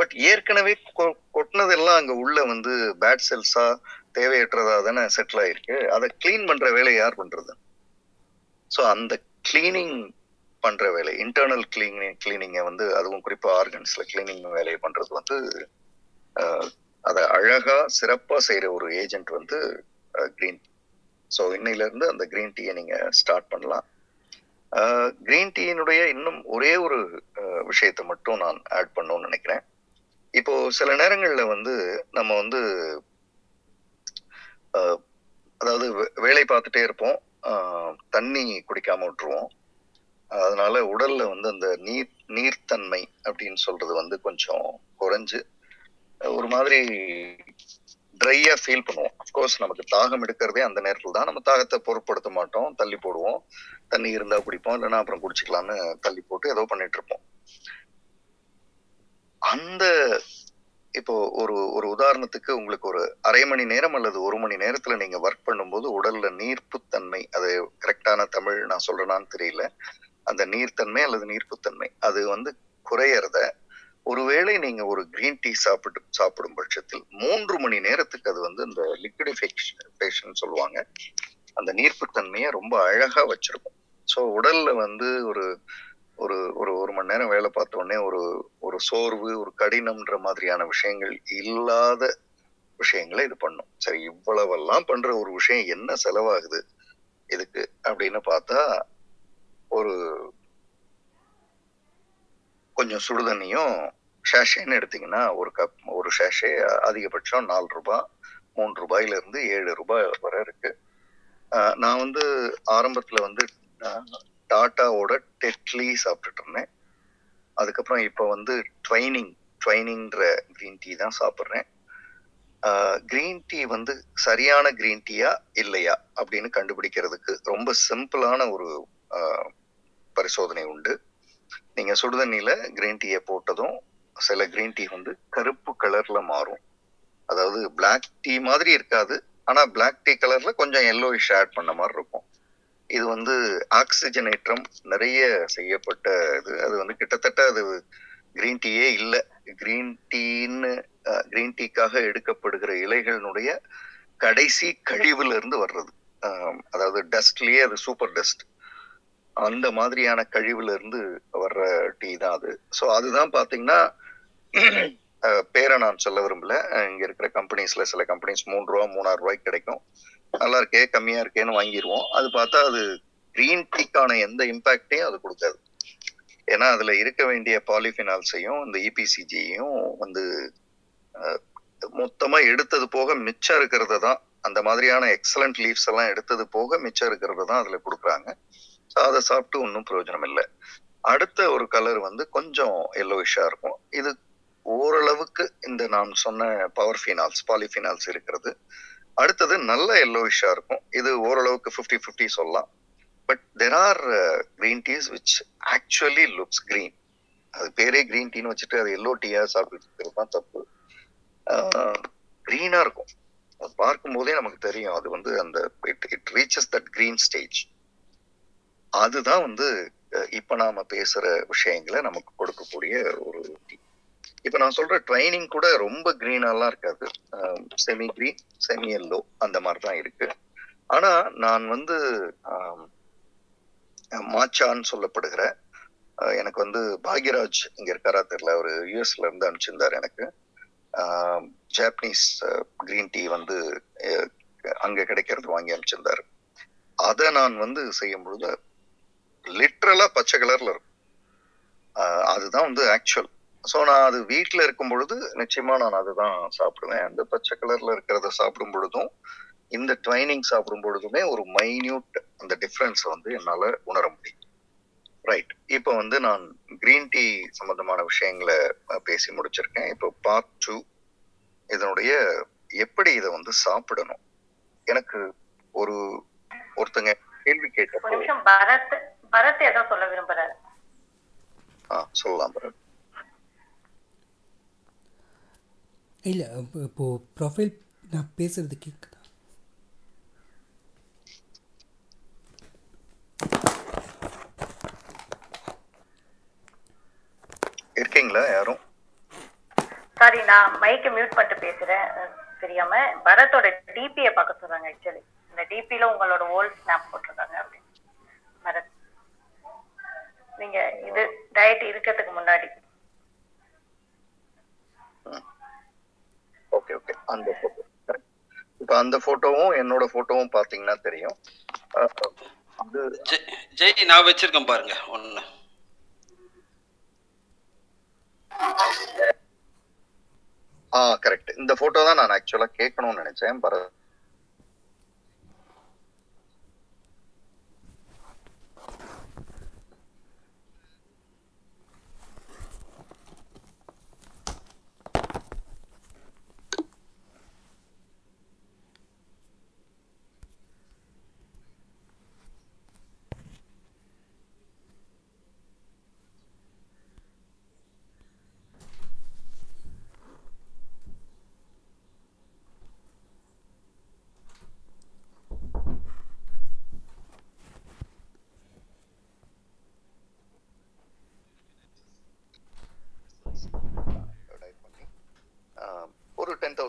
பட் ஏற்கனவே கொட்டினதெல்லாம் அங்க உள்ள வந்து பேட் செல்ஸா தேவையற்றதா தானே செட்டில் ஆயிருக்கு, அதை கிளீன் பண்ற வேலையை யார் பண்றது? ஸோ அந்த கிளீனிங் பண்ற வேலை, இன்டர்னல் கிளீனிங்கை வந்து, அதுவும் குறிப்பா ஆர்கன்ஸ்ல கிளீனிங் வேலையை பண்றது வந்து அதை அழகா சிறப்பா செய்யற ஒரு ஏஜென்ட் வந்து கிரீன். ஸோ இன்னையில இருந்து அந்த கிரீன் டீயை நீங்க ஸ்டார்ட் பண்ணலாம். கிரீன் டீயினுடைய இன்னும் ஒரே ஒரு விஷயத்த மட்டும் நான் ஆட் பண்ணணும்னு நினைக்கிறேன். இப்போ சில நேரங்கள்ல வந்து நம்ம வந்து அதாவது வேலை பார்த்துட்டே இருப்போம், தண்ணி குடிக்காம விட்டுருவோம். அதனால உடல்ல வந்து அந்த நீர்த்தன்மை அப்படின்னு சொல்றது வந்து கொஞ்சம் குறைஞ்சு ஒரு மாதிரி ட்ரையா ஃபீல் பண்ணுவோம். அஃப்கோர்ஸ் நமக்கு தாகம் எடுக்கிறதே அந்த நேரத்தில் தான். நம்ம தாகத்தை பொருட்படுத்த மாட்டோம், தள்ளி போடுவோம். தண்ணி இருந்தா குடிப்போம், இல்லைன்னா அப்புறம் குடிச்சுக்கலாம்னு தள்ளி போட்டு ஏதோ பண்ணிட்டு இருப்போம். அந்த இப்போ ஒரு உதாரணத்துக்கு உங்களுக்கு ஒரு அரை மணி நேரம் அல்லது ஒரு மணி நேரத்துல நீங்க ஒர்க் பண்ணும்போது உடல்ல நீர்ப்புத்தன்மை, அது கரெக்டான தமிழ் நான் சொல்றேனான்னு தெரியல, அந்த நீர்த்தன்மை அல்லது நீர்ப்புத்தன்மை அது வந்து குறையறத ஒருவேளை நீங்க ஒரு கிரீன் டீ சாப்பிடும் பட்சத்தில் 3 மணி நேரத்துக்கு அது வந்து இந்த லிக்விடிஃபேக்ஷன் சொல்லுவாங்க, அந்த நீர்ப்புத்தன்மையை ரொம்ப அழகா வச்சிருக்கும். ஸோ உடல்ல வந்து ஒரு ஒரு ஒரு ஒரு மணி நேரம் வேலை பார்த்த உடனே ஒரு ஒரு சோர்வு, ஒரு கடினம்ன்ற மாதிரியான விஷயங்கள் இல்லாத விஷயங்களை இது பண்ணும். சரி, இவ்வளவெல்லாம் பண்ற ஒரு விஷயம் என்ன செலவாகுது இதுக்கு அப்படின்னு பார்த்தா, ஒரு கொஞ்சம் சுடுதண்ணியும் ஷேஷேன்னு எடுத்தீங்கன்னா ஒரு கப், ஒரு ஷேஷே அதிகபட்சம் 4 ரூபாய், 3 ரூபாயிலிருந்து 7 ரூபாய் வரை இருக்கு. நான் வந்து ஆரம்பத்துல வந்து டாட்டாவோட டெட்லி சாப்பிட்டுட்டு இருந்தேன். அதுக்கப்புறம் இப்போ வந்து ட்வைனிங்கிற கிரீன் டீ தான் சாப்பிட்றேன். கிரீன் டீ வந்து சரியான கிரீன் டீயா இல்லையா அப்படின்னு கண்டுபிடிக்கிறதுக்கு ரொம்ப சிம்பிளான ஒரு பரிசோதனை உண்டு. நீங்க சுடுதண்ணியில கிரீன் டீயை போட்டதும் சில கிரீன் டீ வந்து கருப்பு கலர்ல மாறும். அதாவது பிளாக் டீ மாதிரி இருக்காது, ஆனா பிளாக் டீ கலர்ல கொஞ்சம் எல்லோயிஷ் ஆட் பண்ண மாதிரி இருக்கும். இது வந்து ஆக்சிஜனேற்றம் நிறைய செய்யப்பட்ட இது. அது வந்து கிட்டத்தட்ட அது கிரீன் டீயே இல்லை, கிரீன் டீக்காக எடுக்கப்படுகிற இலைகளினுடைய கடைசி கழிவுல இருந்து வர்றது. அதாவது டஸ்ட்லயே அது சூப்பர் டஸ்ட், அந்த மாதிரியான கழிவுல இருந்து வர்ற டீ தான் அது. ஸோ அதுதான் பாத்தீங்கன்னா, பேரை நான் சொல்ல விரும்பல, இங்க இருக்கிற கம்பெனிஸ்ல சில கம்பெனிஸ் 3 ரூபா 3.5 ரூபாய்க்கு கிடைக்கும். நல்லா இருக்கே, கம்மியா இருக்கேன்னு வாங்கிடுவோம். அது பார்த்தா அது கிரீன் டீக்கான எந்த இம்பாக்டையும் அது கொடுக்காது. ஏன்னா அதுல இருக்க வேண்டிய பாலிஃபினால்ஸையும் இந்த EPCG-யையும் வந்து மொத்தமா எடுத்தது போக மிச்சம் இருக்கிறத தான், அந்த மாதிரியான எக்ஸலண்ட் லீவ்ஸ் எல்லாம் எடுத்தது போக மிச்சம் இருக்கிறத தான் அதுல கொடுக்குறாங்க. ஸோ அதை சாப்பிட்டு ஒன்றும் பிரயோஜனம் இல்லை. அடுத்த ஒரு கலர் வந்து கொஞ்சம் எல்லோயிஷா இருக்கும். இது ஓரளவுக்கு இந்த நான் சொன்ன பவர்ஃபினால்ஸ், பாலிஃபினால்ஸ் இருக்கிறது. அடுத்தது நல்ல எல்லோயிஷா இருக்கும். இது ஓரளவுக்கு 50-50 சொல்லலாம். But there are green teas which actually looks green. அது பேரே கிரீன் டீன்னு வச்சுட்டு அது எல்லோ டீயா சாப்பிட்டு இருக்கிறது தான் தப்பு. கிரீனா இருக்கும், அது பார்க்கும் போதே நமக்கு தெரியும். அது வந்து அந்த it reaches that green stage. அதுதான் வந்து இப்ப நாம பேசுற விஷயங்களை நமக்கு கொடுக்கக்கூடிய ஒரு டீ. இப்ப நான் சொல்ற ட்ரைனிங் கூட ரொம்ப கிரீனாலாம் இருக்காது, செமி கிரீன், செமி எல்லோ அந்த மாதிரிதான் இருக்கு. ஆனா நான் வந்து மாச்சான்னு சொல்லப்படுகிற, எனக்கு வந்து பாக்யராஜ் இங்க இருக்காரா தெரியல, ஒரு US-ல இருந்து அனுப்பிச்சிருந்தாரு எனக்கு. ஜாப்பனீஸ் கிரீன் டீ வந்து அங்க கிடைக்கிறது வாங்கி அனுப்பிச்சிருந்தாரு. அதை நான் வந்து செய்யும் பொழுது லிட்ரலா பச்சை கலர்ல இருக்கும். அதுதான் வந்து ஆக்சுவல். ஸோ நான் அது வீட்டில் இருக்கும் பொழுது நிச்சயமா நான் அதுதான் சாப்பிடுவேன். அந்த பச்சை கலர்ல இருக்கிறத சாப்பிடும் பொழுதும் இந்த ட்ரைனிங் சாப்பிடும் பொழுதுமே ஒரு மைன்யூட் அந்த டிஃப்ரென்ஸ் வந்து என்னால உணர முடியும். ரைட், இப்போ வந்து நான் கிரீன் டீ சம்பந்தமான விஷயங்களை பேசி முடிச்சிருக்கேன். இப்போ பார்ட் 2, இதனுடைய எப்படி இதை வந்து சாப்பிடணும். எனக்கு ஒருத்தங்க கேள்வி கேட்டப்போ பரத் ஏதோ சொல்ல விரும்புறாரு. சொல்லலாம் பரத். இல்லை, இப்போ ப்ரொஃபைல் நான் பேசுறது கேட்குதா? இருக்கீங்களா யாரும்? சாரி, நான் மைக்கை மியூட் பண்ணிட்டு பேசுறேன் தெரியாம. பரத்தோட டிபியை பார்க்க சொல்றாங்க. ஆக்சுவலி இந்த டிபியில உங்களோட ஓல்ட் ஸ்னாப் போட்டிருக்காங்க. அப்படின்னு பரத், நீங்க இது டயட் இருக்கிறதுக்கு முன்னாடி அந்த போட்டோவும் என்னோட போட்டோவும் பாத்தீங்கன்னா தெரியும். ஜெய், நான் வச்சிருக்கேன் பாருங்க. ஒண்ணு கரெக்ட், இந்த போட்டோ தான் நான் ஆக்சுவலா கேட்கணும்னு நினைச்சேன். பரவாயில்ல,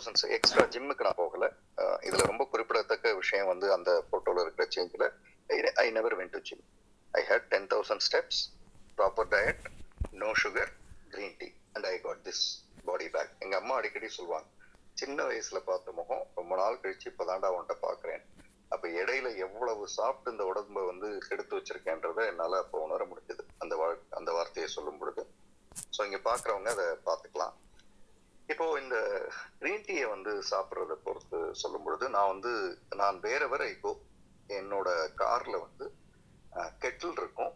1000 எக்ஸ்ட்ரா ஜிம்முக்கு நான் போகல. இதுல ரொம்ப குறிப்பிடத்தக்க விஷயம் வந்து அந்த போட்டோல இருக்கிற சேஞ்சில் I never went to gym. I hate 10,000 steps, proper diet, no sugar, green tea, and I got this body back. எங்க அம்மா அடிக்கடி சொல்லுவாங்க, சின்ன வயசுல பார்த்த முகம் ரொம்ப நாள் கழிச்சு இப்போ தாண்டா உன்ட்ட பார்க்குறேன், அப்போ இடையில எவ்வளவு சாப்பிட்டு இந்த உடம்பை வந்து எடுத்து வச்சிருக்கேன்றதை என்னால் அப்போ உணர முடிஞ்சது அந்த வார்த்தையை சொல்லும் பொழுது. ஸோ இங்கே பார்க்குறவங்க அதை பார்த்துக்கலாம். இப்போது இந்த க்ரீன் டீயை வந்து சாப்பிட்றத பொறுத்து சொல்லும் பொழுது, நான் வேறவரை இப்போ என்னோட காரில் வந்து கெட்டில் இருக்கும்,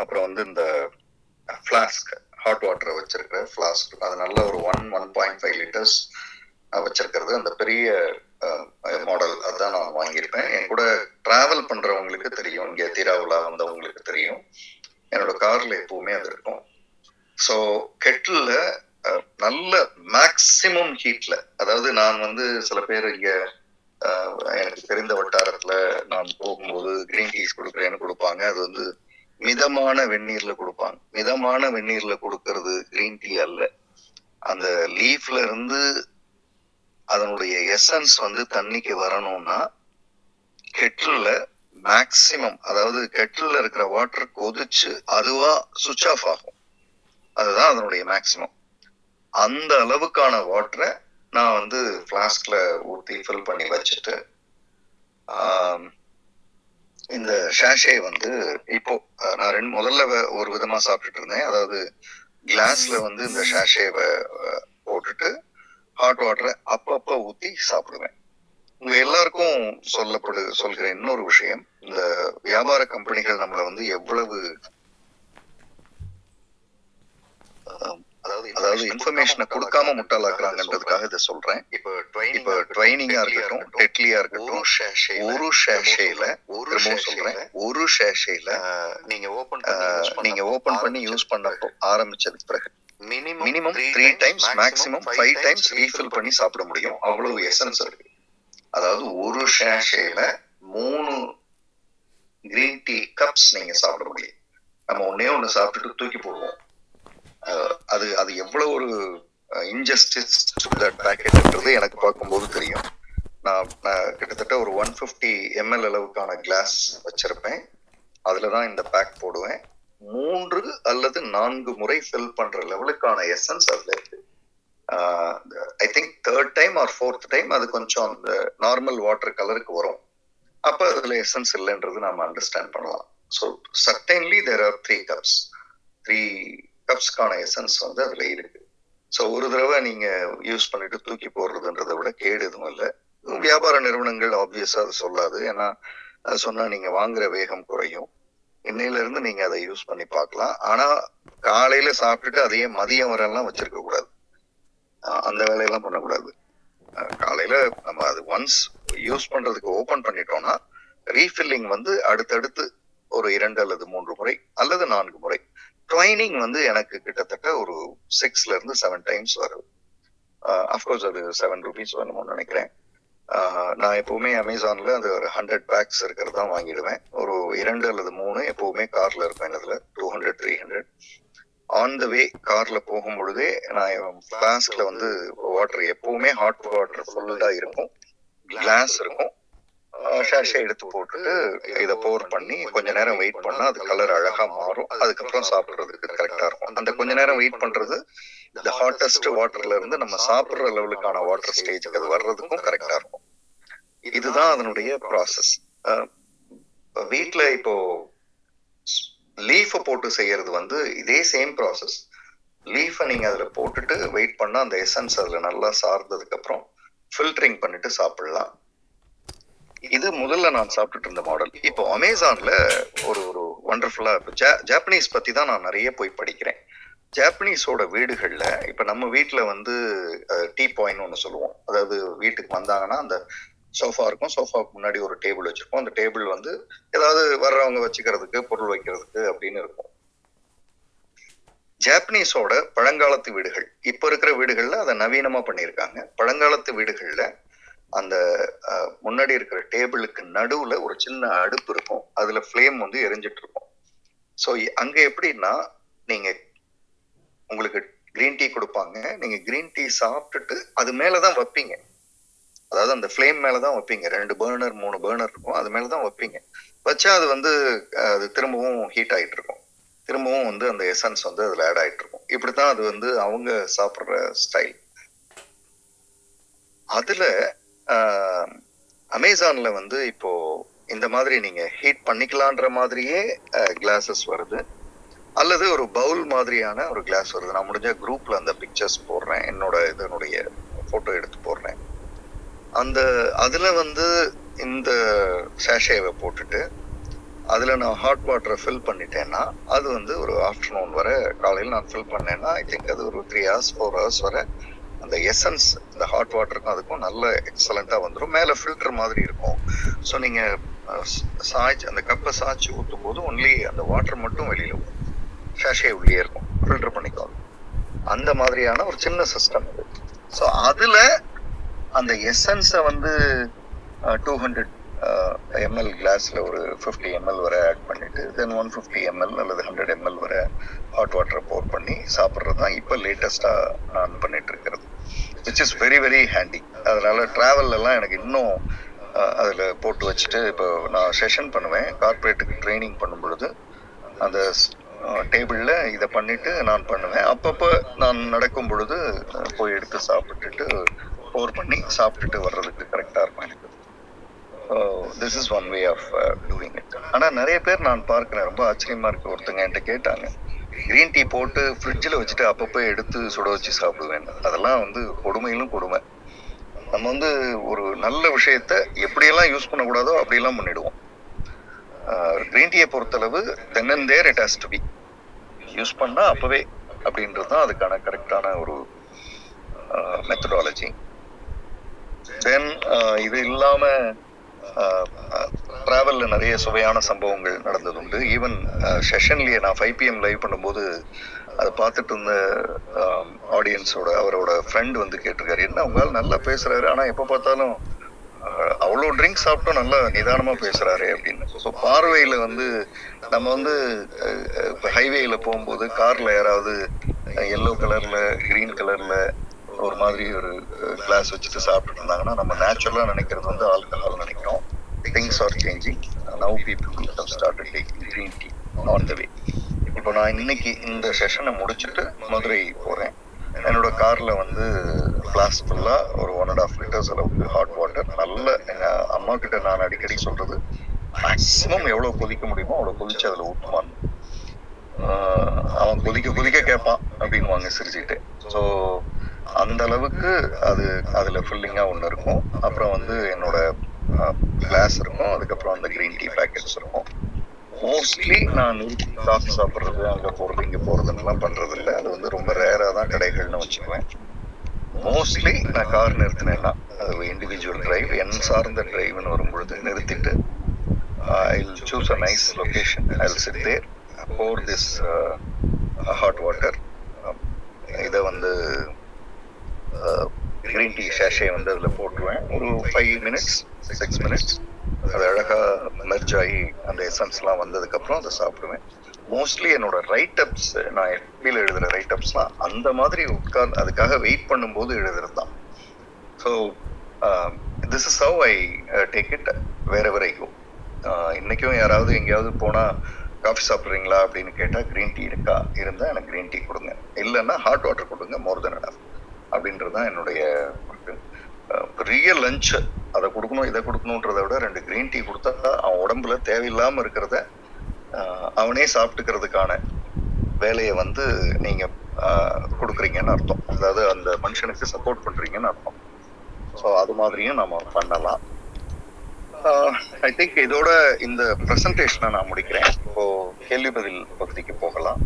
அப்புறம் இந்த ஃப்ளாஸ்க், ஹாட் வாட்டரை வச்சிருக்கிற ஃப்ளாஸ்க், அது நல்ல ஒரு 1.5 liters வச்சிருக்கிறது, அந்த பெரிய மாடல், அதுதான் நான் வாங்கியிருப்பேன். என் கூட டிராவல் பண்றவங்களுக்கு தெரியும், இங்கே தீராவுலா வந்தவங்களுக்கு தெரியும், என்னோட கார்ல எப்பவுமே அது இருக்கும். ஸோ கெட்டில் நல்ல மேக்சிமம் ஹீட்ல, அதாவது நான் சில பேர் இங்க எனக்கு தெரிந்த வட்டாரத்துல நான் போகும்போது கிரீன் டீஸ் கொடுக்குறேன்னு கொடுப்பாங்க, அது மிதமான வெந்நீர்ல கொடுப்பாங்க. மிதமான வெந்நீர்ல கொடுக்கறது கிரீன் டீ அல்ல, அந்த லீஃப்ல இருந்து அதனுடைய எசன்ஸ் தண்ணிக்கு வரணும்னா கெட்டில்ல மேக்சிமம், அதாவது கெட்டில்ல இருக்கிற வாட்டர் கொதிச்சு அதுவா சுவிட்ச் ஆஃப் ஆகும், அதுதான் அதனுடைய மேக்சிமம். அந்த அளவுக்கான வாட்டரை நான் ஃப்ளாஸ்க்ல ஊற்றி ஃபில் பண்ணி வச்சுட்டு இந்த ஷாஷே இப்போ நான் முதல்ல ஒரு விதமா சாப்பிட்டுட்டு இருந்தேன், அதாவது கிளாஸ்ல இந்த ஷாஷேவை போட்டுட்டு ஹாட் வாட்டரை அப்பப்ப ஊற்றி சாப்பிடுவேன். உங்க எல்லாருக்கும் சொல்கிற இன்னொரு விஷயம், இந்த வியாபார கம்பெனிகள் நம்மளை எவ்வளவு அதாவது இன்ஃபர்மேஷனை கொடுக்காம முட்டாளாக்குறாங்கன்றதுக்காக இதை சொல்றேன். இப்ப ட்ரைனிங்கா இருக்கட்டும், டெட்லியா இருக்கட்டும், ஒரு ஷேஷையில நீங்க ஓபன் பண்ணி யூஸ் பண்ண ஆரம்பிச்சதுக்கு பிறகு minimum 3 times, maximum 5 times refill பண்ணி சாப்பிட முடியும், அவ்வளவு எசன்ஸ் இருக்கு. அதாவது ஒரு ஷேஷையில 3 green tea cups நீங்க சாப்பிட முடியும். நம்ம ஒண்ணே சாப்பிட்டுட்டு தூக்கி போடுவோம், அது எவ்வளவு ஒரு இன்ஜஸ்டிஸ் பேக்கெட்ன்றது எனக்கு பார்க்கும்போது தெரியும். நான் கிட்டத்தட்ட ஒரு 150 ml அளவுக்கான கிளாஸ் வச்சிருப்பேன், அதுலதான் இந்த பேக் போடுவேன். 3 அல்லது 4 முறை ஃபில் பண்ற லெவலுக்கான எசன்ஸ் அதுல இருக்கு. I think 3rd time or 4th time அது கொஞ்சம் அந்த நார்மல் வாட்டர் கலருக்கு வரும், அப்ப அதுல எசன்ஸ் இல்லைன்றது நம்ம அண்டர்ஸ்டாண்ட் பண்ணலாம். So certainly there are 3 cups, 3 cupsக்கான எசன்ஸ் அதுல இருக்கு. ஸோ ஒரு தடவை நீங்க யூஸ் பண்ணிட்டு தூக்கி போடுறதுன்றதை விட கேடு எதுவும் இல்லை. வியாபார நிறுவனங்கள் ஆப்வியஸா அது சொல்லாது, ஏன்னா அது சொன்னா நீங்க வாங்குற வேகம் குறையும். இன்னையில இருந்து நீங்க அதை யூஸ் பண்ணி பார்க்கலாம். ஆனா காலையில சாப்பிட்டுட்டு அதையே மதியம் வரெல்லாம் வச்சிருக்க கூடாது, அந்த வேலையெல்லாம் பண்ணக்கூடாது. காலையில நம்ம அது ஒன்ஸ் யூஸ் பண்றதுக்கு ஓபன் பண்ணிட்டோம்னா ரீஃபில்லிங் அடுத்தடுத்து ஒரு 2 அல்லது 3 முறை அல்லது 4 முறை. ட்ரைனிங் எனக்கு கிட்டத்தட்ட ஒரு 6ல இருந்து 7 times வருது. அஃப்கோர்ஸ் அது ₹7 வேணும்னு நினைக்கிறேன். நான் எப்பவுமே அமேசான்ல அது ஒரு 100 packs இருக்கிறது தான் வாங்கிடுவேன். ஒரு 2 அல்லது 3 எப்பவுமே கார்ல இருப்பேன். அதுல 200-300 ஆன் த வே கார்ல போகும் பொழுதே நான் ஃப்ளாஸ்க்ல வாட்டர் எப்பவுமே ஹாட் வாட்டர் ஃபுல்லா இருக்கும், கிளாஸ் இருக்கும், ஷாஷை எடுத்து போட்டு இதை போர் பண்ணி கொஞ்ச நேரம் வெயிட் பண்ணா அது கலர் அழகா மாறும். அதுக்கப்புறம் சாப்பிட்றதுக்கு கரெக்டா இருக்கும். அந்த கொஞ்ச நேரம் வெயிட் பண்றது இந்த ஹாட்டஸ்ட் வாட்டர்ல இருந்து நம்ம சாப்பிட்ற லெவலுக்கான வாட்டர் ஸ்டேஜுக்கு அது வர்றதுக்கும் கரெக்டா இருக்கும். இதுதான் அதனுடைய ப்ராசஸ். வீட்டுல இப்போ லீஃப போட்டு செய்யறது இதே சேம் ப்ராசஸ். லீஃபை நீங்க அதுல போட்டுட்டு வெயிட் பண்ணா அந்த எசன்ஸ் அதுல நல்லா சார்ந்ததுக்கு அப்புறம் ஃபில்டரிங் பண்ணிட்டு சாப்பிடலாம். இது முதல்ல நான் சாப்பிட்டுட்டு இருந்த மாடல். இப்போ அமேசான்ல ஒரு வண்டர்ஃபுல்லா ஜாப்பனீஸ் பத்தி தான் நான் நிறைய போய் படிக்கிறேன். ஜாப்பனீஸோட வீடுகள்ல இப்ப நம்ம வீட்டுல டீ பாயிண்ட் ஒன்று சொல்லுவோம், அதாவது வீட்டுக்கு வந்தாங்கன்னா அந்த சோஃபா இருக்கும், சோஃபாவுக்கு முன்னாடி ஒரு டேபிள் வச்சிருப்போம். அந்த டேபிள் ஏதாவது வர்றவங்க வச்சுக்கிறதுக்கு, பொருள் வைக்கிறதுக்கு அப்படின்னு இருக்கும். ஜாப்பனீஸோட பழங்காலத்து வீடுகள், இப்ப இருக்கிற வீடுகள்ல அதை நவீனமா பண்ணியிருக்காங்க. பழங்காலத்து வீடுகள்ல அந்த முன்னாடி இருக்கிற டேபிளுக்கு நடுவுல ஒரு சின்ன அடுப்பு இருக்கும், அதுல ஃப்ளேம் எரிஞ்சிட்டு இருக்கும். ஸோ அங்க எப்படின்னா, நீங்க உங்களுக்கு கிரீன் டீ கொடுப்பாங்க. நீங்கள் கிரீன் டீ சாப்பிட்டுட்டு அது மேலே தான் வைப்பீங்க, அதாவது அந்த ஃப்ளேம் மேலே தான் வைப்பீங்க. 2 burner 3 burner இருக்கும், அது மேலே தான் வைப்பீங்க. வச்சா அது வந்து அது திரும்பவும் ஹீட் ஆகிட்டு இருக்கும், திரும்பவும் வந்து அந்த எசன்ஸ் வந்து அதில் ஆட் ஆகிட்டு இருக்கும். இப்படி தான் அது வந்து அவங்க சாப்பிட்ற ஸ்டைல். அதில் அமேசானில் வந்து இப்போது இந்த மாதிரி நீங்கள் ஹீட் பண்ணிக்கலான்ற மாதிரியே கிளாஸஸ் வருது, அல்லது ஒரு பவுல் மாதிரியான ஒரு கிளாஸ் வருது. நான் முடிஞ்ச குரூப்பில் அந்த பிக்சர்ஸ் போடுறேன், இதனுடைய ஃபோட்டோ எடுத்து போடுறேன். அந்த அதில் வந்து இந்த சேஷேவை போட்டுட்டு அதில் நான் ஹாட் வாட்டரை ஃபில் பண்ணிட்டேன்னா அது வந்து ஒரு ஆஃப்டர்நூன் வரை, காலையில் நான் ஃபில் பண்ணேன்னா ஐ திங்க் அது ஒரு 3 hours 4 hours வரை அந்த எசன்ஸ் இந்த ஹாட் வாட்டருக்கும் அதுக்கும் நல்ல எக்ஸலண்ட்டாக வந்துடும். மேலே ஃபில்டர் மாதிரி இருக்கும். ஸோ நீங்கள் சாய்ச்சி அந்த கப்பை சாய்ச்சி ஊற்றும் போது ஒன்லி அந்த வாட்டர் மட்டும் வெளியில் வரும், சேஷே உள்ளே இருக்கும், ஃபில்டர் பண்ணிக்கோ. அந்த மாதிரியான ஒரு சின்ன சிஸ்டம் இது. ஸோ அதில் அந்த எசன்ஸை வந்து 200 ml கிளாஸில் ஒரு 50 ml வரை ஆட் பண்ணிவிட்டு தென் 150 ml அல்லது 100 ml வரை ஹாட் வாட்டரை போர் பண்ணி சாப்பிட்றது தான் இப்போ லேட்டஸ்ட்டாக நான் பண்ணிகிட்ருக்கிறது, which is very very handy. அதனால் ட்ராவல்லலாம் எனக்கு இன்னும் அதில் போட்டு வச்சுட்டு இப்போ நான் செஷன் பண்ணுவேன், கார்பரேட்டுக்கு ட்ரைனிங் பண்ணும் பொழுது அந்த டேபிளில் இதை பண்ணிவிட்டு நான் பண்ணுவேன். அப்பப்போ நான் நடக்கும் பொழுது போய் எடுத்து சாப்பிட்டுட்டு போர் பண்ணி சாப்பிட்டுட்டு வர்றதுக்கு கரெக்டாக இருக்கும் எனக்கு. This is one way of doing it. ஆனால் நிறைய பேர் நான் பார்க்குறேன், ரொம்ப ஆச்சரியமாக இருக்குது. ஒருத்தங்க என்கிட்ட கேட்டாங்க, க்ரீன் டீ போட்டு ஃப்ரிட்ஜில் வச்சுட்டு அப்பப்போ எடுத்து சுட வச்சு சாப்பிடுவேன். அதெல்லாம் வந்து கொடுமையிலும் கொடுமை. நம்ம வந்து ஒரு நல்ல விஷயத்த எப்படியெல்லாம் யூஸ் பண்ணக்கூடாதோ அப்படியெல்லாம் பண்ணிவிடுவோம். க்ரீன் டீயை பொறுத்தளவு then and there it has to be use பண்ணால் அப்போவே அப்படின்றது தான் அதுக்கான கரெக்டான ஒரு மெத்தடாலஜி. தென் இது இல்லாமல் ட்ராவலில் நிறைய சுவையான சம்பவங்கள் நடந்தது உண்டு. ஈவன் செஷன்லேயே நான் 5 PM லைவ் பண்ணும்போது அதை பார்த்துட்டு இருந்த ஆடியன்ஸோட அவரோட ஃப்ரெண்டு வந்து கேட்டிருக்காரு, என்ன அவங்களால நல்லா பேசுகிறாரு, ஆனால் எப்போ பார்த்தாலும் அவ்வளோ ட்ரிங்க் சாப்பிட்டோம், நல்லா நிதானமாக பேசுகிறாரு அப்படின்னு. ஸோ பார்வையில் வந்து நம்ம வந்து இப்போ ஹைவேயில் போகும்போது காரில் யாராவது எல்லோ கலரில் க்ரீன் கலரில் ஒரு மாதிரி ஒரு கிளாஸ் வச்சுட்டு சாப்பிட்டு இருந்தாங்கன்னா நம்ம நேச்சுரலாக நினைக்கிறது வந்து ஆல்கஹால் நினைக்கிறோம். Things are changing now, people have started taking green tea on the way. இப்போ நான் இன்னைக்கு இந்த செஷனை முடிச்சுட்டு மதுரை போகிறேன். என்னோட காரில் வந்து கிளாஸ் ஃபுல்லாக ஒரு 1.5 liters அளவுக்கு ஹாட் வாட்டர். நல்ல எங்கள் அம்மா கிட்ட நான் அடிக்கடி சொல்கிறது, மேக்ஸிமம் எவ்வளோ கொதிக்க முடியுமோ அவ்வளோ கொதிச்சு அதில் ஊற்றுவான். அவன் கொதிக்க கொதிக்க கேட்பான் அப்படின்னு வாங்க சிரிச்சுக்கிட்டு. ஸோ அந்த அளவுக்கு அது அதில் ஃபில்லிங்காக ஒன்று இருக்கும். அப்புறம் வந்து என்னோட கிளாஸ் இருக்கும், அதுக்கப்புறம் அந்த க்ரீன் டீ பேக்கெட்ஸ் இருக்கும். மோஸ்ட்லி நான் காஃபி சாப்பிட்றது, அங்கே போகிறது, இங்கே போகிறதுலாம் பண்ணுறது இல்லை. அது வந்து ரொம்ப ரேராக தான் கடைகள்னு வச்சுக்குவேன். மோஸ்ட்லி நான் கார் நிறுத்தினேன்னா அது இண்டிவிஜுவல் டிரைவ், என் சார்ந்த டிரைவ்னு வரும்பொழுது நிறுத்திட்டு I will choose a nice location, I will sit there, pour this hot water, இதை வந்து க்ரீன் டீ சேஷே வந்து அதில் போட்டுருவேன். ஒரு 5 minutes 6 minutes அது அழகாக மெர்ஜ் ஆகி அந்த எசன்ஸ்லாம் வந்ததுக்கப்புறம் அதை சாப்பிடுவேன். மோஸ்ட்லி என்னோட ரைட்டப்ஸ், நான் எஃபியில் எழுதுகிற ரைட்டப்ஸ்லாம் அந்த மாதிரி உட்கார் அதுக்காக வெயிட் பண்ணும்போது எழுதுறது தான். So this is how I take it வேற வரைக்கும். இன்றைக்கும் யாராவது எங்கேயாவது போனால் காஃபி சாப்பிட்றீங்களா அப்படின்னு கேட்டால் க்ரீன் டீ இருக்கா, இருந்தால் எனக்கு க்ரீன் டீ கொடுங்க, இல்லைன்னா ஹாட் வாட்டர் கொடுங்க, மோர் தென் எனஃப் அப்படின்றது தான் என்னுடைய பெரிய லஞ்ச். அதை கொடுக்கணும் இதை கொடுக்கணுன்றத விட 2 green tea கொடுத்தா அவன் உடம்புல தேவையில்லாமல் இருக்கிறத அவனே சாப்பிட்டுக்கிறதுக்கான வேலையை வந்து நீங்கள் கொடுக்குறீங்கன்னு அர்த்தம், அதாவது அந்த மனுஷனுக்கு சப்போர்ட் பண்ணுறீங்கன்னு அர்த்தம். ஸோ அது மாதிரியும் நம்ம பண்ணலாம். ஐ திங்க் இதோட இந்த ப்ரெசன்டேஷனை நான் முடிக்கிறேன். இப்போது கேள்வி பதில் பகுதிக்கு போகலாம்.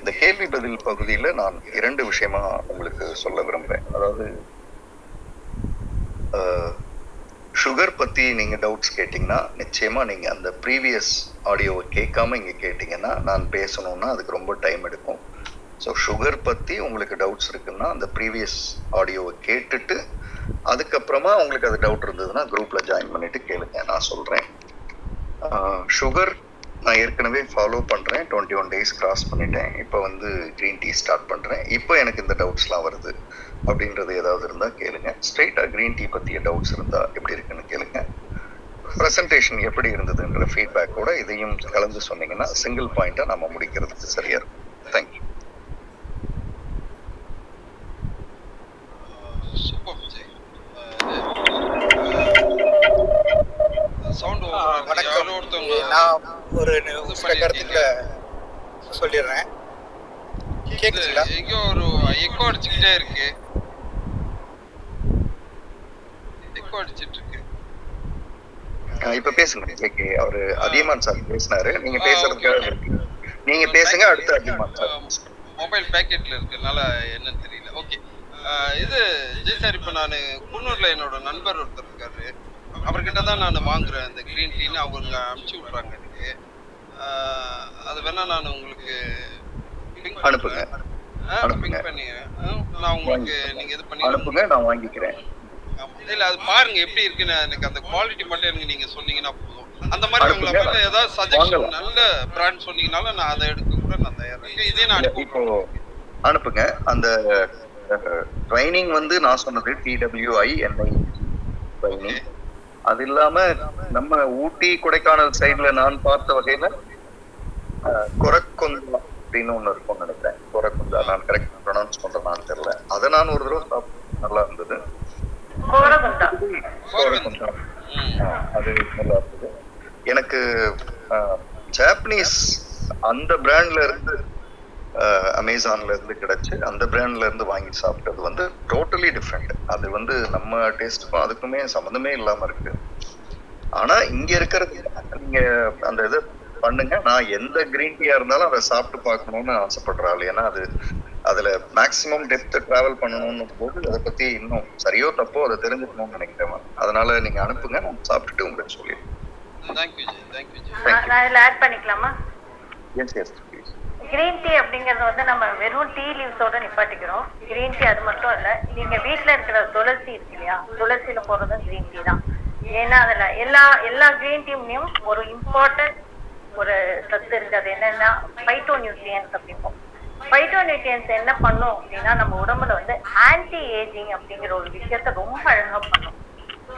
இந்த கேள்வி பதில் பகுதியில் நான் 2 விஷயமா உங்களுக்கு சொல்ல விரும்புகிறேன். அதாவது சுகர் பற்றி நீங்கள் டவுட்ஸ் கேட்டிங்கன்னா நிச்சயமாக நீங்கள் அந்த ப்ரீவியஸ் ஆடியோவை கேட்காம இங்கே கேட்டிங்கன்னா நான் பேசணுன்னா அதுக்கு ரொம்ப டைம் எடுக்கும். ஸோ சுகர் பற்றி உங்களுக்கு டவுட்ஸ் இருக்குன்னா அந்த ப்ரீவியஸ் ஆடியோவை கேட்டுட்டு அதுக்கப்புறமா உங்களுக்கு அது டவுட் இருந்ததுன்னா குரூப்பில் ஜாயின் பண்ணிவிட்டு கேளுங்க, நான் சொல்கிறேன். சுகர் நான் ஏற்கனவே ஃபாலோ பண்ணுறேன், 21 days கிராஸ் பண்ணிட்டேன். இப்போ வந்து க்ரீன் டீ ஸ்டார்ட் பண்ணுறேன். இப்போ எனக்கு இந்த டவுட்ஸ்லாம் வருது அப்படின்றது ஏதாவது இருந்தால் கேளுங்க. ஸ்ட்ரெயிட்டாக க்ரீன் டீ பற்றிய டவுட்ஸ் இருந்தால் எப்படி இருக்குன்னு கேளுங்க. ப்ரெசன்டேஷன் எப்படி இருந்ததுன்ற ஃபீட்பேக்கோட இதையும் கலந்து சொன்னீங்கன்னா சிங்கிள் பாயிண்ட்டாக நம்ம முடிக்கிறதுக்கு சரியாக இருக்கும். தேங்க்யூ. நான் ஒரு கருத்துல சொல்லிடுறேன். இப்ப பேசுங்க. அவரு அதியமான் சார் பேசினாரு, நீங்க பேசுறதுக்காக நீங்க பேசுங்க. அடுத்து அதியமான் சார் மொபைல் பேக்கெட்ல இருக்கனால என்னன்னு தெரியல. ஓகே, இது ஜெய் சார், இப்ப நான் குன்னூர்ல என்னோட நண்பர் ஒருத்தர் இருக்காரு, அவர்கிட்ட தான் நான் வாங்குறேன் இந்த க்ரீன் டீன்னு. அவங்க அனுப்பிச்சி விட்றாங்க எனக்கு. அது வேணா நான் உங்களுக்கு பிங்க் அனுப்புங்க, பிங்க் பண்ணி நான் உங்களுக்கு நீங்கள் இது பண்ணி அனுப்புங்க, நான் வாங்கிக்கிறேன். இல்லை, அது பாருங்க எப்படி இருக்குன்னு. எனக்கு அந்த குவாலிட்டி மட்டும் எனக்கு நீங்கள் சொன்னீங்கன்னா போதும். அந்த மாதிரி உங்களை பற்றி ஏதாவது சஜஷன் நல்ல பிராண்ட் சொன்னீங்கனாலும் நான் அதை எடுக்க கூட நான் தயாராக இதே நான் அனுப்புங்க. அந்த ட்ரைனிங் வந்து நான் சொன்னது TWINI ட்ரைனிங். அது இல்லாம நம்ம ஊட்டி கொடைக்கானல் சைட்ல நான் பார்த்த வகையில கொரக்கொந்தா அப்படின்னு ஒண்ணு இருக்கும்னு நினைக்கிறேன். கொரக்கொந்தா, நான் கரெக்டா ப்ரொனவுன்ஸ் பண்றேன்னு தெரியல. அதை நான் ஒரு தடவை சாப்பிட்டு நல்லா இருந்தது. கொரக்கொந்தா அது நல்லா இருந்தது எனக்கு. ஜாப்பனீஸ் அந்த பிராண்ட்ல இருந்து, அமேசான்ல இருந்து கிடைச்சு அந்த பிராண்ட்ல இருந்து வாங்கி சாப்பிட்டது வந்து டோட்டலி டிஃப்ரெண்ட். அது வந்து நம்ம டேஸ்ட்டுக்கும் அதுக்குமே சம்மந்தமே இல்லாம இருக்கு. ஆனா இங்க இருக்கிறது நீங்க அந்த இதை பண்ணுங்க. நான் எந்த கிரீன் டீயா இருந்தாலும் அதை சாப்பிட்டு பார்க்கணும்னு ஆசைப்படுறாள். ஏன்னா அது அதுல மேக்சிமம் டெப்த் டிராவல் பண்ணணும்னு போது அதை பத்தி இன்னும் சரியோ தப்போ அதை தெரிஞ்சுக்கணும்னு நினைக்கிறேன். அதனால நீங்க அனுப்புங்க, நான் சாப்பிட்டுட்டு உங்களுக்கு சொல்லிடுறேன். கிரீன் டீ அப்படிங்கிறது வந்து நம்ம வெறும் டீ லீவ்ஸோட நிப்பாட்டிக்கிறோம். கிரீன் டீ அது மட்டும் இல்லை, நீங்கள் வீட்டில் இருக்கிற துளசி இருக்கு இல்லையா, துளசியில் போடுறதும் கிரீன் டீ தான். ஏன்னா அதில் எல்லா கிரீன் டீம்லையும் ஒரு இம்பார்ட்டன்ட் ஒரு சத்து இருக்குது. அது என்னென்னா பைட்டோ நியூட்ரியன்ஸ் அப்படிம்போம். பைட்டோ நியூட்ரியன்ஸ் என்ன பண்ணும் அப்படின்னா நம்ம உடம்புல வந்து ஆன்டி ஏஜிங் அப்படிங்கிற ஒரு விஷயத்தை ரொம்ப அழகாக பண்ணும்.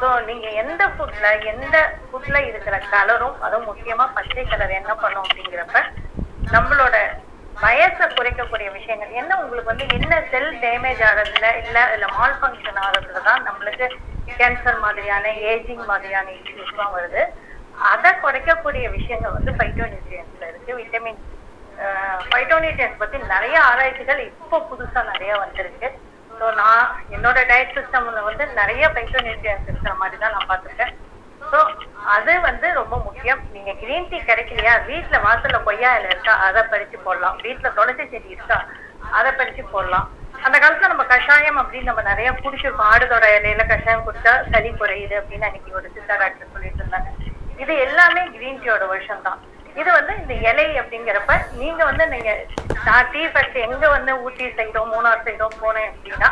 ஸோ நீங்கள் எந்த ஃபுட்டில் இருக்கிற கலரும், அதுவும் முக்கியமாக பச்சை கலர் என்ன பண்ணும் அப்படிங்கிறப்ப நம்மளோட வயசை குறைக்கக்கூடிய விஷயங்கள் என்ன. உங்களுக்கு வந்து என்ன செல் டேமேஜ் ஆகிறதுல இல்லை அதில் மால் ஃபங்க்ஷன் ஆகிறதுல தான் நம்மளுக்கு கேன்சர் மாதிரியான ஏஜிங் மாதிரியான இஷ்யூஸ்லாம் வருது. அதை குறைக்கக்கூடிய விஷயங்கள் வந்து பைட்டோநியூட்ரியன்ஸில் இருக்குது. விட்டமின் பைட்டோநியூட்ரியன்ஸ் பற்றி நிறைய ஆராய்ச்சிகள் இப்போ புதுசாக நிறையா வந்திருக்கு. ஸோ நான் என்னோட டயட் சிஸ்டமில் வந்து நிறைய பைட்டோநியூட்ரியன்ஸ் இருக்கிற மாதிரி தான் நான் பார்த்துருக்கேன். ஸோ அது வந்து ரொம்ப முக்கியம். நீங்கள் கிரீன் டீ கிடைக்கலையா, வீட்டில் வாசலில் கொய்யா இலை இருக்கா அதை பறித்து போடலாம். வீட்டில் துளசி செடி இருக்கா அதை பறித்து போடலாம். அந்த காலத்தில் நம்ம கஷாயம் அப்படின்னு நம்ம நிறைய பிடிச்சிருக்கோம். ஆடுதோட இலையில கஷாயம் குடிச்சா சளி குறையுது அப்படின்னு அன்னைக்கு ஒரு சித்தா டாக்டர் சொல்லிட்டு இருந்தாங்க. இது எல்லாமே கிரீன் டீயோட வருஷம் தான். இது வந்து இந்த இலை அப்படிங்கிறப்ப நீங்கள் வந்து நான் டீ ஃபர்ஸ்ட் எங்கே வந்து ஊட்டி சைடோ மூணார் சைடோ போனேன் அப்படின்னா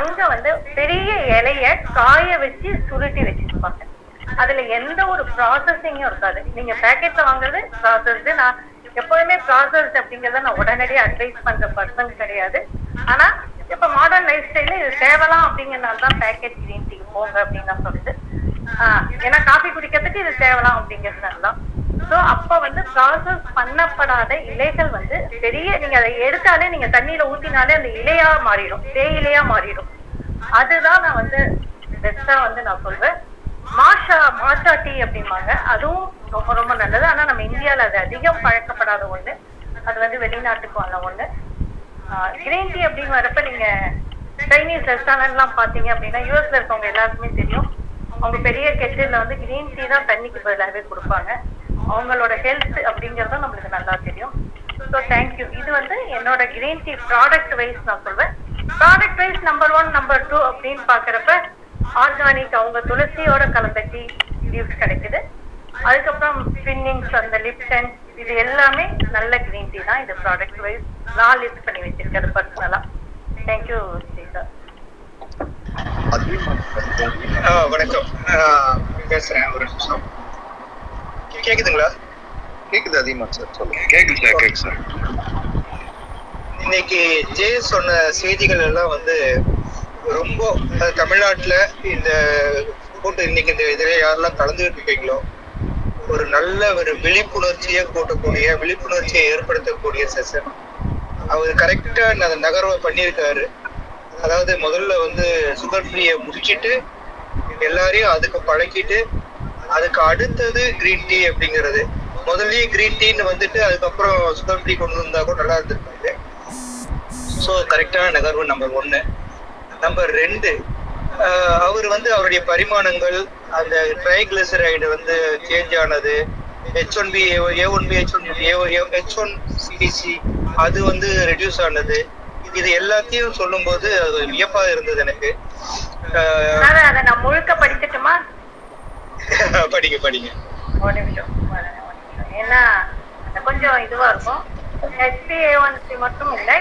அங்கே வந்து பெரிய இலைய காய வச்சு சுருட்டி வச்சுருப்பாங்க. அதுல எந்த ஒரு ப்ராசஸிங்கும் இருக்காது. நீங்க பேக்கெட்ல வாங்குறது ப்ராசஸ்டு. நான் எப்போதுமே ப்ராசஸ் அப்படிங்கிறத நான் உடனடியாக அட்வைஸ் பண்ற பர்சன் கிடையாது. ஆனா இப்ப மாடர்ன் லைஃப் ஸ்டைல இது தேவலாம் அப்படிங்கிறனால தான் பேக்கெட் கிரீன் டீ போங்க அப்படின்னு நான் சொல்லுது. ஏன்னா காஃபி குடிக்கிறதுக்கு இது தேவலாம் அப்படிங்கிறதுனால தான். ஸோ அப்ப வந்து ப்ராசஸ் பண்ணப்படாத இலைகள் வந்து பெரிய, நீங்க அதை எடுத்தாலே நீங்க தண்ணியில ஊத்தினாலே அந்த இலையா மாறிடும், தேயிலையா மாறிடும். அதுதான் நான் வந்து பெஸ்டா வந்து நான் சொல்வேன். மாஷா டீ அப்படிம்பாங்க, அதுவும் ரொம்ப ரொம்ப நல்லது. ஆனால் நம்ம இந்தியாவில் அது அதிகம் பழக்கப்படாத ஒன்று. அது வந்து வெளிநாட்டுக்கு வந்த ஒன்று. கிரீன் டீ அப்படின்னு வரப்ப நீங்கள் சைனீஸ் ரெஸ்டாரண்ட்லாம் பார்த்தீங்க அப்படின்னா யூஎஸ்ல இருக்கவங்க எல்லாருக்குமே தெரியும், அவங்க பெரிய கெட்டில் வந்து கிரீன் டீ தான் தண்ணிக்கு பதிலாகவே கொடுப்பாங்க. அவங்களோட ஹெல்த் அப்படிங்கிறதும் நம்மளுக்கு நல்லா தெரியும். So thank you. இது வந்து என்னோட கிரீன் டீ ப்ராடக்ட் வைஸ் நான் சொல்வேன். Product wise No. 1, No. 2 அப்படின்னு பார்க்குறப்ப ஆர்கானிக் அவங்க துளசியோட கலப்பத்தி லீவ்ஸ் கிடைக்குது. அதுக்கப்புறம் ஸ்பின்னிங்ஸ், அந்த லிப்டன், இது எல்லாமே நல்ல கிரீன் டீ தான். இது ப்ராடக்ட் வைஸ் நான் லிஸ்ட் பண்ணி வச்சிருக்கேன் பர்சனலா. தேங்க்யூ ஸ்ரீதர். வணக்கம், பேசுறேன். ஒரு நிமிஷம் கேக்குதுங்களா? கேக்குதா அதிகமா சார்? சொல்லுங்க. கேக்குது சார், கேக்கு சார். இன்னைக்கு ஜே சொன்ன செய்திகள் எல்லாம் வந்து ரொம்ப தமிழ்நாட்டில் இந்த கூட்டம் இன்னைக்கு இந்த இதில் யாரெல்லாம் கலந்துகிட்டு இருக்கீங்களோ ஒரு நல்ல ஒரு விழிப்புணர்ச்சியை கூட்டக்கூடிய விழிப்புணர்ச்சியை ஏற்படுத்தக்கூடிய செஷன். அவர் கரெக்டாக அந்த நகர்வை பண்ணியிருக்காரு. அதாவது முதல்ல வந்து சுகர் ஃப்ரீயை முடிச்சுட்டு எல்லாரையும் அதுக்கு பழக்கிட்டு அதுக்கு அடுத்தது கிரீன் டீ அப்படிங்கிறது. முதல்லயே கிரீன் டீன்னு வந்துட்டு அதுக்கப்புறம் சுகர் ஃப்ரீ கொண்டு வந்தா கூட நல்லா இருந்திருக்காரு. ஸோ கரெக்டான நகர்வு நம்பர் ஒன்று. நம்பர் ரெண்டு, அவர் வந்து அவருடைய பரிமாணங்கள் அந்த ட்ரைகிளிசரைடு வந்து சேஞ்ச் ஆனது, H1BC அது வந்து ரெடியூஸ் ஆனது, இது எல்லாத்தையும் சொல்லும் போது அது வியப்பா இருந்தது எனக்கு. படிங்க படிங்க, ஏன்னா கொஞ்சம் இதுவா இருக்கும். HbA1c மட்டும் இல்லை,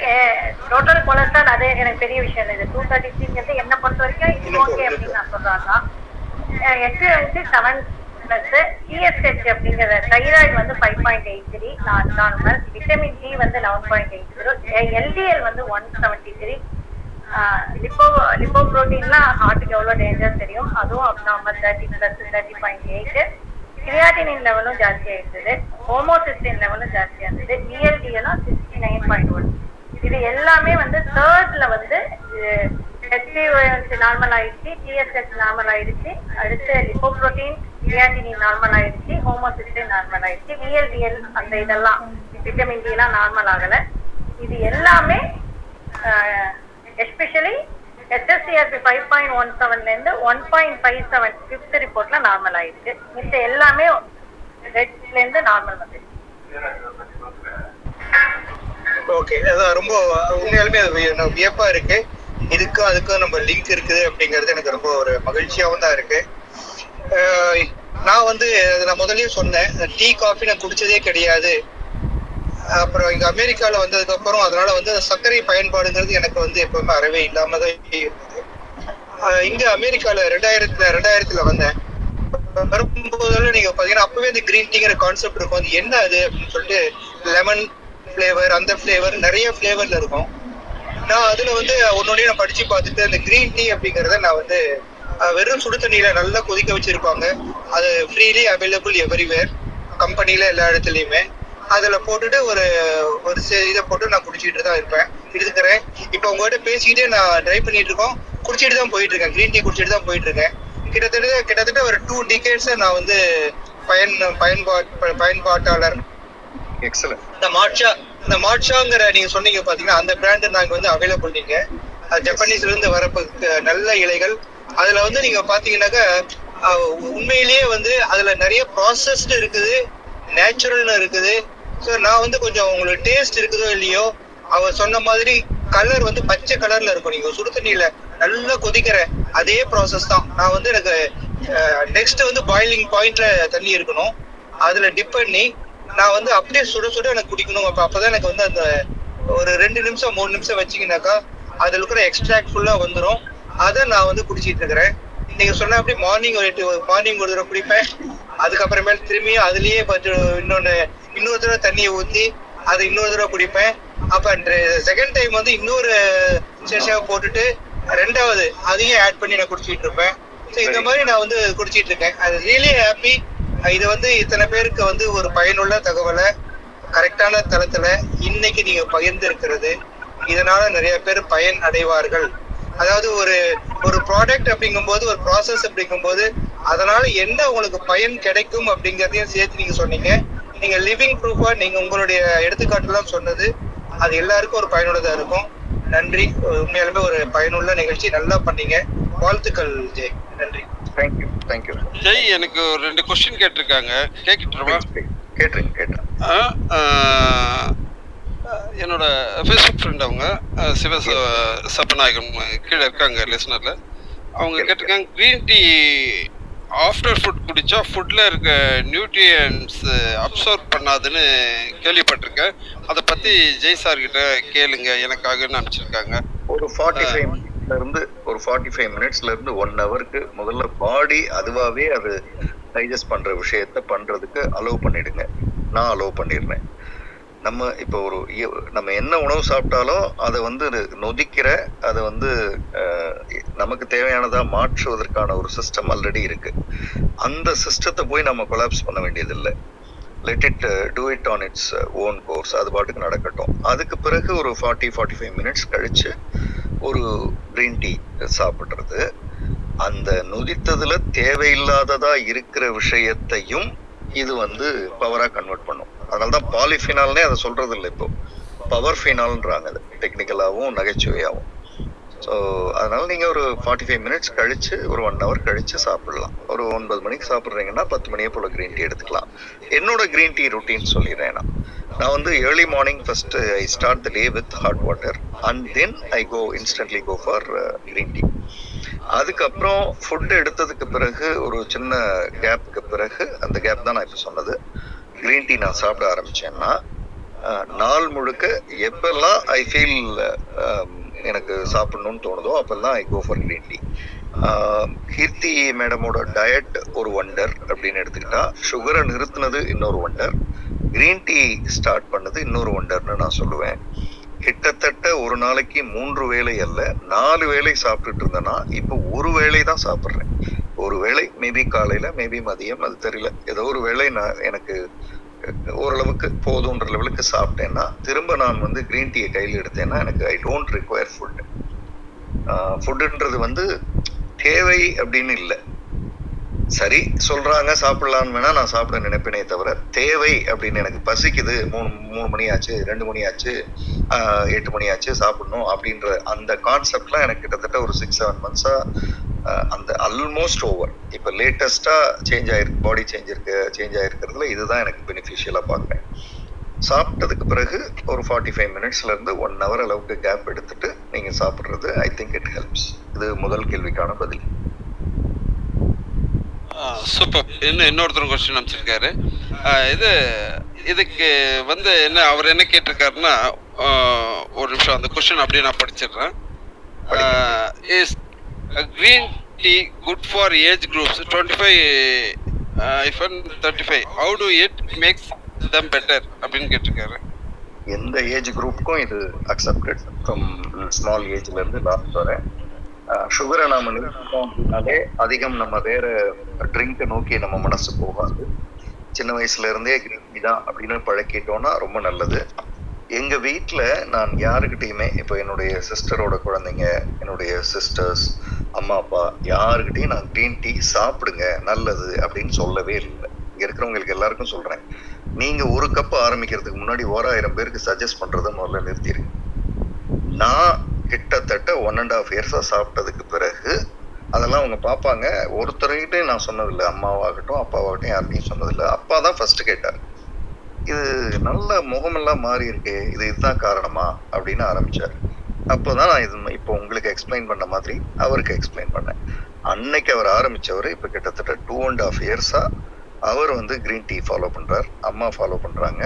டோட்டல் கொலஸ்ட்ரால், அது எனக்கு பெரிய விஷயம் இல்லை. இது 233 என்னை பொறுத்த வரைக்கும் இது ஓகே அப்படின்னு நான் சொல்றாங்க. HbA1c 7+, TSH அப்படிங்கிற தைராய்டு வந்து 5.83, நான் நார்மல். விட்டமின் டி வந்து 11.80, எல்டிஎல் வந்து 173, லிப்போப்ரோட்டீன்லாம் ஹார்ட்டுக்கு எவ்வளோ டேஞ்சர் தெரியும், அதுவும் அப்நார்மல் 30+, 30.8, கிரியாட்டினின் லெவலும் ஜாஸ்தியாக இருந்தது, ஹோமோசிஸ்டின் லெவலும் ஜாஸ்தியாக இருந்தது, டிஎல்டிஎல்லாம் 69.1. இது எல்லாமே வந்து தேர்ட்ல வந்து ஹெச்பிஏ1சி நார்மல் ஆயிடுச்சு, டிஎஸ்ஹெச் நார்மல் ஆயிடுச்சு, அடுத்து லிப்போப்ரோட்டீன் கிரியாட்டினின் நார்மல் ஆயிடுச்சு, ஹோமோசிஸ்டின் நார்மல் ஆயிடுச்சு, டிஎல்டிஎல் அந்த இதெல்லாம் விட்டமின் டி எல்லாம் நார்மல் ஆகலை. இது எல்லாமே எஸ்பெஷலி HSCRP 5.17லேருந்து 1.57 ஃபிஃப்த் ரிப்போர்ட்ல நார்மல் ஆயிடுச்சு. மிச்ச எல்லாமே ரெட்லேருந்து நார்மல் வந்துச்சு. ஓகே, அதான் ரொம்ப உண்மையாலுமே வியப்பா இருக்கு. இதுக்கும் அதுக்கும் நம்ம லிங்க் இருக்குது அப்படிங்கிறது எனக்கு ரொம்ப ஒரு மகிழ்ச்சியாகவும் தான் இருக்கு. நான் வந்து நான் முதலே சொன்னேன், டீ காஃபி நான் குடிச்சதே கிடையாது. அப்புறம் இங்கே அமெரிக்காவில் வந்ததுக்கப்புறம் அதனால வந்து சர்க்கரை பயன்பாடுங்கிறது எனக்கு வந்து எப்பவுமே அறவே இல்லாம தான் இருந்தது. இங்கே அமெரிக்காவில் 2000ல் வந்தேன். வரும்போதெல்லாம் நீங்கள் பார்த்தீங்கன்னா அப்போவே இந்த கிரீன் டீங்கிற கான்செப்ட் இருக்கும். அது என்ன அது அப்படின்னு சொல்லிட்டு லெமன் ஃப்ளேவர், அந்த ஃப்ளேவர், நிறைய ஃப்ளேவரில் இருக்கும். நான் அதில் வந்து ஒன்னொன்னே நான் படித்து பார்த்துட்டு அந்த கிரீன் டீ அப்படிங்கிறத நான் வந்து வெறும் சுடு தண்ணியில் நல்லா கொதிக்க வச்சுருப்பாங்க. அது ஃப்ரீலி அவைலபிள் எவ்ரிவேர், கம்பெனியில் எல்லா இடத்துலையுமே. அதுல போட்டுட்டு ஒரு இதை போட்டு நான் குடிச்சிட்டு தான் இருப்பேன், இருக்கிறேன். இப்போ உங்ககிட்ட பேசிக்கிட்டே நான் ட்ரை பண்ணிட்டு இருக்கோம், குடிச்சிட்டு தான் போயிட்டு இருக்கேன், கிரீன் டீ குடிச்சிட்டு தான் போயிட்டு இருக்கேன். கிட்டத்தட்ட ஒரு 2 decades நான் வந்து பயன்பாட்டாளர். எக்ஸலன்ட். இந்த மாட்சாங்கிற நீங்க சொன்னீங்க பாத்தீங்கன்னா, அந்த பிராண்ட் நாங்க வந்து அவைலபிள். நீங்க ஜப்பானீஸ்ல இருந்து வரப்ப நல்ல இலைகள். அதுல வந்து நீங்க பாத்தீங்கன்னாக்கா உண்மையிலேயே வந்து அதுல நிறைய ப்ராசஸ்டு இருக்குது, நேச்சுரல்னு இருக்குது. ஸோ நான் வந்து கொஞ்சம் உங்களுக்கு டேஸ்ட் இருக்குதோ இல்லையோ, அவர் சொன்ன மாதிரி கலர் வந்து பச்சை கலர்ல இருக்கும். நீங்க சுடு தண்ணியில நல்லா கொதிக்கிற அதே ப்ராசஸ் தான். நான் வந்து எனக்கு நெக்ஸ்ட் வந்து பாயிலிங் பாயிண்ட்ல தண்ணி இருக்கணும், அதுல டிப் பண்ணி நான் வந்து அப்படியே சுட சுட எனக்கு குடிக்கணும். அப்பதான் எனக்கு வந்து அந்த ஒரு 2 நிமிஷம் 3 நிமிஷம் வச்சிங்கனாக்கா அதுல இருக்கிற எக்ஸ்ட்ராக்ட் ஃபுல்லா வந்துடும். அதை நான் வந்து குடிச்சிட்டு இருக்கிறேன். நீங்க சொன்ன அப்படி மார்னிங் ஒரு தடவை குடிப்பேன், அதுக்கப்புறமேல திரும்பி அதுலயே இன்னொரு தடவை தண்ணியை ஊற்றி அதை இன்னொரு தடவை குடிப்பேன். அப்ப செகண்ட் டைம் வந்து இன்னொரு சேஷாவை போட்டுட்டு ரெண்டாவது அதையும் ஆட் பண்ணி நான் குடிச்சிட்டு இருப்பேன். ஸோ இந்த மாதிரி நான் வந்து குடிச்சிட்டு இருக்கேன். அது ரியலி ஹாப்பி. இது வந்து இத்தனை பேருக்கு வந்து ஒரு பயனுள்ள தகவலை கரெக்டான தளத்துல இன்னைக்கு நீங்க பகிர்ந்து இருக்கிறது, இதனால நிறைய பேர் பயன் அடைவார்கள். அதாவது ஒரு ப்ராடக்ட் அப்படிங்கும்போது, ஒரு ப்ராசஸ் அப்படிங்கும்போது, அதனால என்ன உங்களுக்கு பயன் கிடைக்கும் அப்படிங்கிறதையும் சேர்த்து நீங்க சொன்னீங்க. நீங்க லிவிங் ப்ரூஃபா நீங்க உங்களுடைய எடுத்துக்காட்டுலாம் சொன்னது அது எல்லாருக்கும் ஒரு பயனுள்ளதா இருக்கும். நன்றி, உண்மையாலுமே ஒரு பயனுள்ள நிகழ்ச்சி, நல்லா பண்ணீங்க, வாழ்த்துக்கள் ஜெய். நன்றி. Thank you thank you Jai. எனக்கு ஒரு 2 கொஸ்டின் கேட்டிருக்காங்க, கேட்கிட்டுருமா? கேட்டுருங்க. என்னோட ஃபேஸ்புக் ஃப்ரெண்ட் அவங்க சிவ சப்பநாயகம் கீழே இருக்காங்க லிஸ்னரில். அவங்க கேட்டிருக்காங்க, க்ரீன் டீ ஆஃப்டர் ஃபுட் குடித்தா ஃபுட்டில் இருக்க நியூட்ரியன்ஸ் அப்சார்ப் பண்ணாதுன்னு கேள்விப்பட்டிருக்கேன். அதை பற்றி ஜெய் சார்கிட்ட கேளுங்க எனக்காகன்னு அனுப்பிச்சிருக்காங்க. ஒரு 45 minutesலேருந்து 1 hour முதல்ல பாடி அதுவாகவே அது டைஜஸ்ட் பண்ணுற விஷயத்த பண்ணுறதுக்கு அலோவ் பண்ணிவிடுங்க. நான் அலோவ் பண்ணிடுறேன். நம்ம இப்போ ஒரு நம்ம என்ன உணவு சாப்பிட்டாலும் அதை வந்து நொதிக்கிற அதை வந்து நமக்கு தேவையானதாக மாற்றுவதற்கான ஒரு சிஸ்டம் ஆல்ரெடி இருக்குது. அந்த சிஸ்டத்தை போய் நம்ம கொலாப்ஸ் பண்ண வேண்டியதில்லை. Let it do it on its own course, அது பாட்டுக்கு நடக்கட்டும். அதுக்கு பிறகு ஒரு 40-45 minutes கழித்து ஒரு க்ரீன் டீ சாப்பிட்றது, அந்த நொதித்ததில் தேவையில்லாததாக இருக்கிற விஷயத்தையும் இது வந்து பவராக கன்வெர்ட் பண்ணும். அதனால்தான் பாலிஃபினால்னே அதை சொல்கிறது இல்லை, இப்போ பவர் ஃபினால்ன்றாங்க. அது டெக்னிக்கலாகவும் நகைச்சுவையாகவும். ஸோ அதனால் நீங்கள் ஒரு 45 minutes கழித்து ஒரு 1 hour கழித்து சாப்பிட்லாம். ஒரு 9 மணிக்கு சாப்பிட்றீங்கன்னா 10 மணியே போல் க்ரீன் டீ எடுத்துக்கலாம். என்னோடய க்ரீன் டீ ரொட்டீன் சொல்லிடுறேன். நான் வந்து early morning first I start the day with hot water and then I instantly go for green tea. அதுக்கப்புறம் ஃபுட்டு எடுத்ததுக்கு பிறகு ஒரு சின்ன கேப்புக்கு பிறகு, அந்த கேப் தான் நான் இப்போ சொன்னது, க்ரீன் டீ நான் சாப்பிட ஆரம்பித்தேன்னா நாள் முழுக்க எப்பெல்லாம் ஐ ஃபீல் எனக்கு சாப்பிட்ணுன்னு தோணுதோ அப்போல்லாம் I go for green tea. Keerthi மேடமோட டயட் ஒரு வண்டர் அப்படின்னு எடுத்துக்கிட்டா, சுகரை நிறுத்தினது இன்னொரு வண்டர், க்ரீன் டீ ஸ்டார்ட் பண்ணது இன்னொரு வண்டர்னு நான் சொல்லுவேன். கிட்டத்தட்ட ஒரு நாளைக்கு 3 வேளை அல்ல 4 வேளை சாப்பிட்டுட்டு இருந்தேன்னா இப்போ ஒரு வேளை தான் சாப்பிட்றேன். ஒரு வேளை மேபி காலையில், மேபி மதியம், அது தெரியல, ஏதோ ஒரு வேளை நான் எனக்கு ஓரளவுக்கு போதுன்ற லெவலுக்கு சாப்பிட்டேன்னா திரும்ப நான் வந்து க்ரீன் டீயை கையில் எடுத்தேன்னா எனக்கு ஐ டோன்ட் ரிக்வயர் ஃபுட்டு. ஃபுட்டுன்றது வந்து தேவை அப்படின்னு இல்லை, சரி சொல்கிறாங்க சாப்பிட்லான்னு வேணால் நான் சாப்பிட நினைப்பினே தவிர தேவை அப்படின்னு எனக்கு பசிக்குது, 3 மணி ஆச்சு, 2 மணி ஆச்சு, 8 மணி ஆச்சு சாப்பிடணும் அப்படின்ற அந்த கான்செப்ட்லாம் எனக்கு கிட்டத்தட்ட ஒரு 6-7 months அந்த ஆல்மோஸ்ட் ஓவர். இப்போ லேட்டஸ்ட்டாக சேஞ்ச் ஆகிருக்கு, பாடி சேஞ்ச் ஆகிருக்கிறதுல இதுதான் எனக்கு பெனிஃபிஷியலாக பார்க்குறேன். சாப்பிட்டதுக்கு பிறகு ஒரு 45 minutesலேருந்து 1 hour அளவுக்கு கேப் எடுத்துகிட்டு நீங்கள் சாப்பிட்றது ஐ திங்க் இட் ஹெல்ப்ஸ். இது முதல் கேள்விக்கான பதில். சூப்பர். இன்னும் இன்னொருத்தரும் கொஸ்டின் அனுப்பிச்சிருக்காரு. இதுக்கு வந்து என்ன அவர் என்ன கேட்டிருக்காருன்னா, ஒரு நிமிஷம் அந்த கொஸ்டின் அப்படியே நான் படிச்சிடுறேன். Is green tea good for age groups 25 and 35? How to it makes them better அப்படின்னு கேட்டிருக்காரு. எந்த ஏஜ் குரூப்புக்கும் இது அக்செப்டட், ஃப்ரம் ஸ்மால் ஏஜ்லேருந்து லாஸ்ட் வரை. சுகரை நாம நிறுத்திட்டோம் அப்படின்னாலே அதிகம் நம்ம வேற ட்ரிங்கை நோக்கி நம்ம மனசு போகாது. சின்ன வயசுல இருந்தே தான் அப்படின்னு பழக்கிட்டோம்னா ரொம்ப நல்லது. எங்க வீட்டில் நான் யாருக்கிட்டையுமே, இப்போ என்னுடைய சிஸ்டரோட குழந்தைங்க, என்னுடைய சிஸ்டர்ஸ், அம்மா, அப்பா யாருக்கிட்டையும் நான் க்ரீன் டீ சாப்பிடுங்க நல்லது அப்படின்னு சொல்லவே இல்லை. இங்கே இருக்கிறவங்களுக்கு எல்லாருக்கும் சொல்றேன், நீங்க ஒரு கப் ஆரம்பிக்கிறதுக்கு முன்னாடி 1000 பேருக்கு சஜஸ்ட் பண்றதை முதல்ல நிறுத்திடுங்க. நான் கிட்டத்தட்ட 1.5 years சாப்பிட்டதுக்கு பிறகு அதெல்லாம் அவங்க பார்ப்பாங்க. ஒருத்தர்கிட்டே நான் சொன்னதில்லை, அம்மாவாகட்டும் அப்பாவாகட்டும் யார்கிட்டையும் சொன்னதில்லை. அப்பா தான் ஃபர்ஸ்ட் கேட்டார், இது நல்ல முகமெல்லாம் மாறி இருக்கு, இதுதான் காரணமா அப்படின்னு ஆரம்பித்தார். அப்போ தான் நான் இது இப்போ உங்களுக்கு எக்ஸ்பிளைன் பண்ண மாதிரி அவருக்கு எக்ஸ்பிளைன் பண்ணேன். அன்னைக்கு அவர் ஆரம்பித்தவர் இப்போ கிட்டத்தட்ட 2.5 years அவர் வந்து க்ரீன் டீ ஃபாலோ பண்ணுறார், அம்மா ஃபாலோ பண்ணுறாங்க.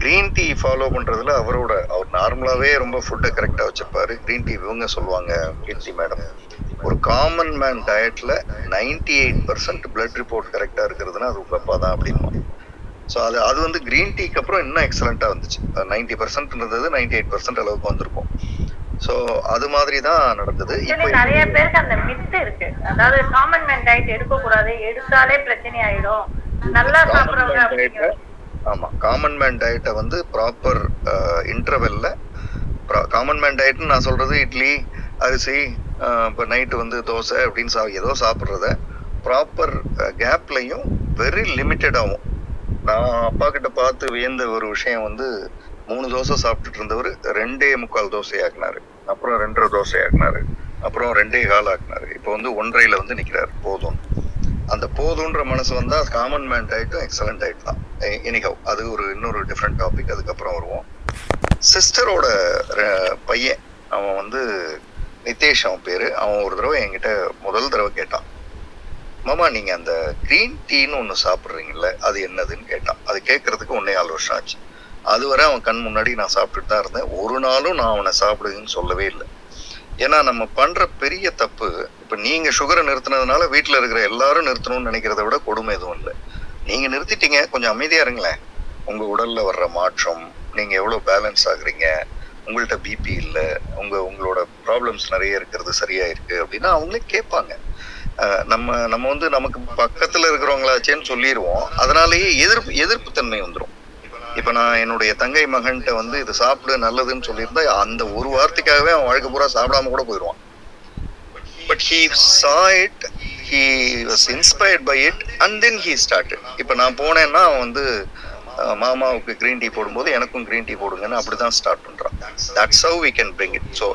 க்ரீன் டீ ஃபாலோ பண்ணுறதுல அவர் நார்மலாகவே ரொம்ப ஃபுட்டை கரெக்டாக வச்சுருப்பார். க்ரீன் டீ இவங்க சொல்லுவாங்க, கீர்த்தி மேடம், ஒரு காமன் மேன் டயட்டில் 98% பிளட் ரிப்போர்ட் கரெக்டாக இருக்கிறதுனா அது உங்கள் அப்பா தான் அப்படின்வாங்க. ஸோ அது வந்து க்ரீன் டீக்கு அப்புறம் இன்னும் எக்ஸலண்ட்டாக வந்துச்சு. 90% இருந்தது 98% அளவுக்கு வந்திருக்கும். ஸோ அது மாதிரி தான் நடந்தது. இப்போ நிறைய பேருக்கு அந்த மித்து இருக்கு, அதாவது காமன் மேன் டயட் எடுக்கக்கூடாது, எடுத்தாலே பிரச்சனை ஆயிடும், நல்லா சாப்பிட்றவங்க. ஆமாம், காமன் மேன் டயட்டை வந்து ப்ராப்பர் இன்டர்வெல்ல, காமன் மேன் டயட்னு நான் சொல்கிறது இட்லி, அரிசி, இப்போ நைட்டு வந்து தோசை அப்படின்னு ஏதோ சாப்பிட்றத ப்ராப்பர் கேப்லையும் வெரி லிமிட்டடாகவும். நான் அப்பா கிட்ட பார்த்து வியந்த ஒரு விஷயம் வந்து 3 தோசை சாப்பிட்டுட்டு இருந்தவர் 2.25 தோசை ஆக்கினார், அப்புறம் 2.5 தோசை ஆக்கினார், அப்புறம் 2.25 ஆக்கினார், இப்போ வந்து 1.5 வந்து நிற்கிறார். போதும், அந்த போதுன்ற மனசு வந்தால் காமன் மேன் டயட்டும் எக்ஸலண்ட் டயட் தான். எனிஹவ் அது ஒரு இன்னொரு டிஃப்ரெண்ட் டாபிக், அதுக்கப்புறம் வருவோம். சிஸ்டரோட பையன், அவன் வந்து நிதேஷ் அவன் பேர், அவன் ஒரு தடவை என்கிட்ட முதல் தடவை கேட்டான், மாமா நீங்கள் அந்த க்ரீன் டீன்னு ஒன்று சாப்பிட்றீங்கள அது என்னதுன்னு கேட்டான். அது கேட்குறதுக்கு 1.5 வருஷம் ஆச்சு. அதுவரை அவன் கண் முன்னாடி நான் சாப்பிட்டுட்டு தான் இருந்தேன். ஒரு நாளும் நான் அவனை சாப்பிடுதுன்னு சொல்லவே இல்லை. ஏன்னா நம்ம பண்ணுற பெரிய தப்பு, இப்போ நீங்கள் சுகரை நிறுத்தினதுனால வீட்டில் இருக்கிற எல்லாரும் நிறுத்தணும்னு நினைக்கிறத விட கொடுமை எதுவும் இல்லை. நீங்கள் நிறுத்திட்டீங்க, கொஞ்சம் அமைதியாக இருங்களேன். உங்கள் உடலில் வர்ற மாற்றம், நீங்கள் எவ்வளோ பேலன்ஸ் ஆகுறீங்க, உங்கள்கிட்ட பிபி இல்லை, உங்களோட ப்ராப்ளம்ஸ் நிறைய இருக்கிறது சரியாக இருக்குது அப்படின்னா அவங்களே கேட்பாங்க. நம்ம வந்து நமக்கு பக்கத்தில் இருக்கிறவங்களாச்சேன்னு சொல்லிடுவோம். அதனாலேயே எதிர்ப்பு தன்மை வந்துடும். இப்போ நான் என்னுடைய தங்கை மகன்கிட்ட வந்து இது சாப்பிடு நல்லதுன்னு சொல்லியிருந்தா அந்த ஒரு வார்த்தைக்காகவே அவன் வாழ்க்கை பூரா சாப்பிடாம கூட போயிடுவான். But he saw it, he was inspired by it and then he start. இப்போ நான் போனேன்னா அவன் வந்து மாமாவுக்கு கிரீன் டீ போடும்போது எனக்கும் கிரீன் டீ போடுங்கன்னு அப்படி தான் ஸ்டார்ட் பண்ணுறான். That's how we can bring it. So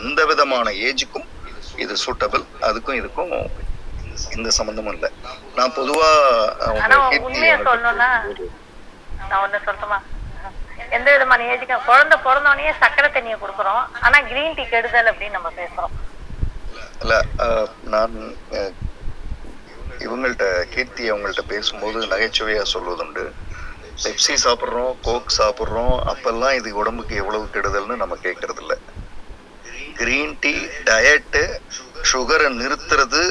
எந்த விதமான ஏஜுக்கும் இது சூட்டபிள். அதுக்கும் இதுக்கும் இந்த சம்பந்தமும் இல்லை. நான் பொதுவாக எந்த விதமான ஏஜுக்கு குழந்தை பிறந்தோடனே சக்கரை தண்ணியை கொடுக்குறோம். ஆனா கிரீன் டீ கெடுதல் அப்படின்னு நம்ம பேசுறோம். இல்ல, நான் இவங்கள்ட்ட கீர்த்தி அவங்கள்ட்ட பேசும்போது நகைச்சுவையா சொல்வதுண்டு, பெப்சி சாப்பிட்றோம், கோக் சாப்பிட்றோம், அப்பெல்லாம் இது உடம்புக்கு எவ்வளவு கெடுதல்னு நம்ம கேட்கறது இல்லை. கிரீன் டீ, டயட்டு, சுகரை நிறுத்துறது,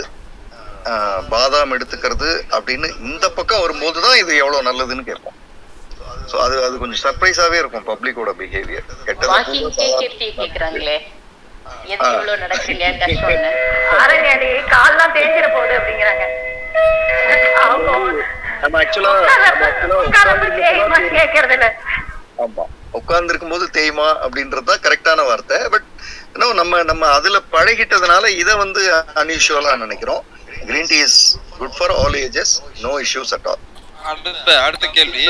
பாதாம் எடுத்துக்கிறது அப்படின்னு இந்த பக்கம் வரும்போது தான் இது எவ்வளவு நல்லதுன்னு கேட்போம். சோ அது கொஞ்சம் சர்ப்ரைஸாவே இருக்கும் பப்ளிக்கோட பிஹேவியர். வாக்கிங் கேட்டி கேக்குறாங்களே, எது இவ்ளோ நடக்குங்க கஷ்டம்ல, அரங்கடி கால்லாம் தேஞ்சிர போகுது அப்படிங்கறாங்க. நம்ம एक्चुअली உட்கார்ந்து கேக்குறது இல்ல. ஆமா, உட்கார்ந்து இருக்கும்போது தேய்மா அப்படின்றது தான் கரெக்ட்டான வார்த்தை. பட் நம்ம அதுல பழகிட்டதனால இத வந்து அன்யூஷுவலா நினைக்கிறோம். green tea is good for all ages, no issues at all. அடுத்த கேள்வி,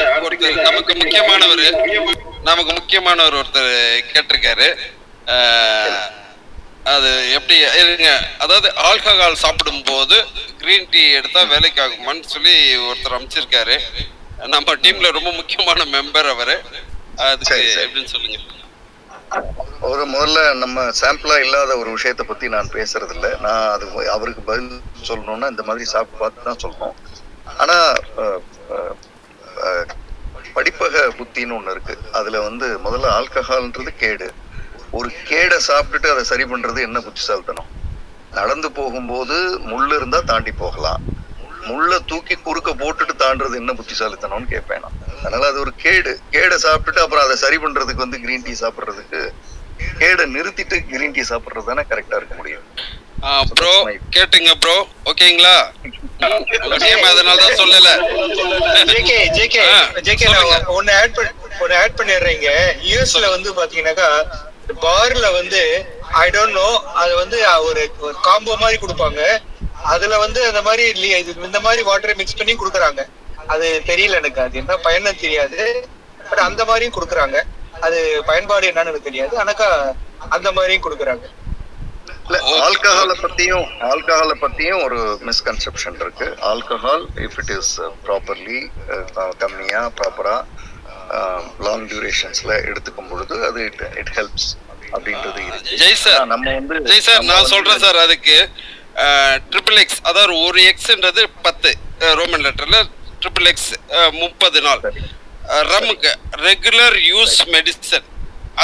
நமக்கு முக்கியமானவர் ஒருத்தர் கேட்டிருக்காரு. அது எப்படி இருங்க, அதாவது ஆல்கஹால் சாப்பிடும் போது கிரீன் டீ எடுத்தா வேலைக்கு ஆகுமான்னு சொல்லி ஒருத்தர் அனுப்பிச்சிருக்காரு. நம்ம டீம்ல ரொம்ப முக்கியமான மெம்பர் அவரு. அது எப்படின்னு சொல்லுங்க. ஒரு முதல்ல நம்ம சாம்பிளா இல்லாத ஒரு விஷயத்தை பத்தி நான் பேசுறது இல்லை. நான் அது அவருக்கு பதில் சொல்லணும்னா இந்த மாதிரி சாப்பிட்டு பார்த்து தான் சொல்லணும். ஆனா படிப்பக புத்தின்னு ஒண்ணு இருக்கு. அதுல வந்து முதல்ல ஆல்கஹால்ன்றது கேடு. ஒரு கேடை சாப்பிட்டுட்டு அதை சரி பண்றது என்ன புத்திசாலித்தனம்? நடந்து போகும்போது முள்ளு இருந்தா தாண்டி போகலாம், முள்ள தூக்கி குறுக்க போட்டுட்டு தாண்டுறது என்ன புத்திசாலித்தனம்னு கேட்பேன் நான். அதனால அது ஒரு கேடு. கேடை சாப்பிட்டுட்டு அப்புறம் அதை சரி பண்றதுக்கு வந்து கிரீன் டீ சாப்பிட்றதுக்கு, கேடை நிறுத்திட்டு கிரீன் டீ சாப்பிட்றது தானே கரெக்டா இருக்க முடியும். ப்ரோ கேட்டுங்க ப்ரோ, ஓகேங்களா? அதனாலதான் சொல்லல. ஒன்னு ஆட் பண்ணிடுறீங்க. யூஎஸ்ல வந்து பாத்தீங்கன்னாக்கா பார்ல வந்து ஐ டோன்ட் நோ, அது வந்து ஒரு காம்போ மாதிரி கொடுப்பாங்க. அதுல வந்து அந்த மாதிரி இந்த மாதிரி வாட்டரை மிக்ஸ் பண்ணி கொடுக்குறாங்க. அது தெரியல எனக்கு, அது என்ன பயன்னு தெரியாது. பட் அந்த மாதிரியும் கொடுக்குறாங்க. அது பயன்பாடு என்னன்னு எனக்கு தெரியாது. ஆனாக்கா அந்த மாதிரியும் கொடுக்குறாங்க. ஆல்கஹாலை பத்தியும் ஒரு மிஸ்கன்செப்ஷன் இருக்கு. Alcohol if it is properly கம்மியா ப்ராப்பரா லாங் டியூரேஷன்ஸ்ல எடுத்துக்கும் பொழுது அது இட் ஹெல்ப்ஸ் அப்படின்றது இருக்கு. ஜெய் சார், நம்ம வந்து ஜெய் சார் நான் சொல்றேன் சார், அதுக்கு ட்ரிபிள் எக்ஸ், அதாவது ஒரு எக்ஸ்ன்றது 10 ரோமன் லெட்டர்ல, ட்ரிபிள் எக்ஸ் 30 நாள், ரம்முக்கு ரெகுலர் யூஸ் மெடிசன்,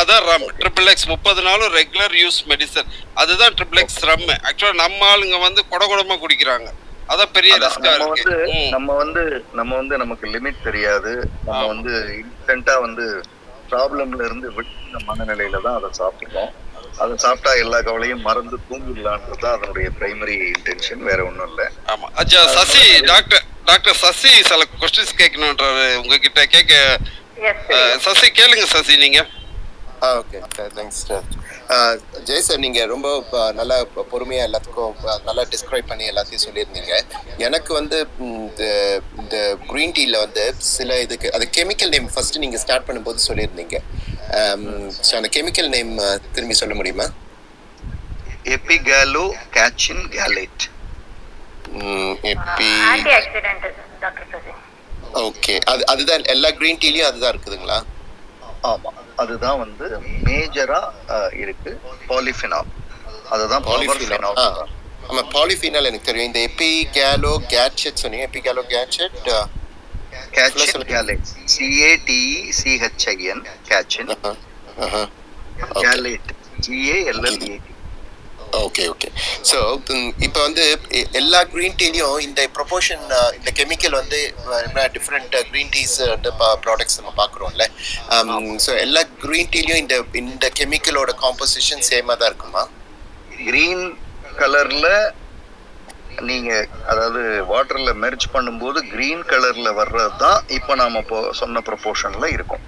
அதான் ரம். ட்ரிபிள் எக்ஸ் 30 நாளும் ரெகுலர் யூஸ் மெடிசன், அதுதான் ட்ரிபிள் எக்ஸ் ரம். ஆக்சுவலா நம்ம ஆளுங்க வந்து குடகுடமா குடிக்கிறாங்க. அதான் பெரிய ரிஸ்கா இருக்கு. நம்ம வந்து நமக்கு லிமிட் தெரியாது. நம்ம வந்து இன்ஸ்டன்ட்டா வந்து ப்ராப்ளம்ல இருந்து விட்டு மனநிலையில தான் அதை சாப்பிடுறோம். அதை சாப்பிட்டா எல்லா கவலையும் மறந்து தூங்கிடலான்றது தான் அதனுடைய பிரைமரி இன்டென்ஷன், வேற ஒன்றும் இல்லை. ஆமா, அச்சா சசி, டாக்டர் சசி சில கொஸ்டின்ஸ் கேட்கணுன்றாரு உங்ககிட்ட. கேட்க சசி கேளுங்க சசி நீங்க. Okay sir, thanks sir. Jai sir, நீங்கள் ரொம்ப நல்லா பொறுமையாக எல்லாத்துக்கும் நல்லா டிஸ்கிரைப் பண்ணி எல்லாத்தையும் சொல்லியிருந்தீங்க. எனக்கு வந்து இந்த க்ரீன் டீயில் வந்து சில இதுக்கு அது கெமிக்கல் நேம் ஃபஸ்ட்டு நீங்கள் ஸ்டார்ட் பண்ணும்போது சொல்லியிருந்தீங்க. ஸோ அந்த கெமிக்கல் நேம் திரும்பி சொல்ல முடியுமா? எபிகல்லோகேட்சின் கேலேட். ஓகே, அதுதான் எல்லா க்ரீன் டீலையும் அதுதான் இருக்குதுங்களா? ஆமாம், அதுதான் வந்து மேஜரா இருக்கு. பாலிஃபினால், அதுதான் பாலிஃபினால். ஆமா, பாலிஃபினால் எனக்கு தெரியும். இந்த எபிகல்லோகேட்செட் சொன்னீங்க, epigallocatechin catechin gallate, CATECHIN catechin gallate, GALLATE. Okay okay. So so இப்போ வந்து எல்லா க்ரீன் டீலையும் இந்த ப்ரொபோஷன் இந்த கெமிக்கல் வந்து டிஃப்ரெண்ட் க்ரீன் டீஸ் ப்ராடக்ட்ஸ் நம்ம பார்க்குறோம்ல. ஸோ எல்லா க்ரீன் டீலையும் இந்த இந்த கெமிக்கலோட காம்போசிஷன் சேமாக தான் இருக்குமா? க்ரீன் கலரில் நீங்கள் அதாவது வாட்டரில் மெர்ஜ் பண்ணும்போது க்ரீன் கலரில் வர்றது தான் இப்போ நாம் இப்போ சொன்ன ப்ரொபோஷனில் இருக்கும்.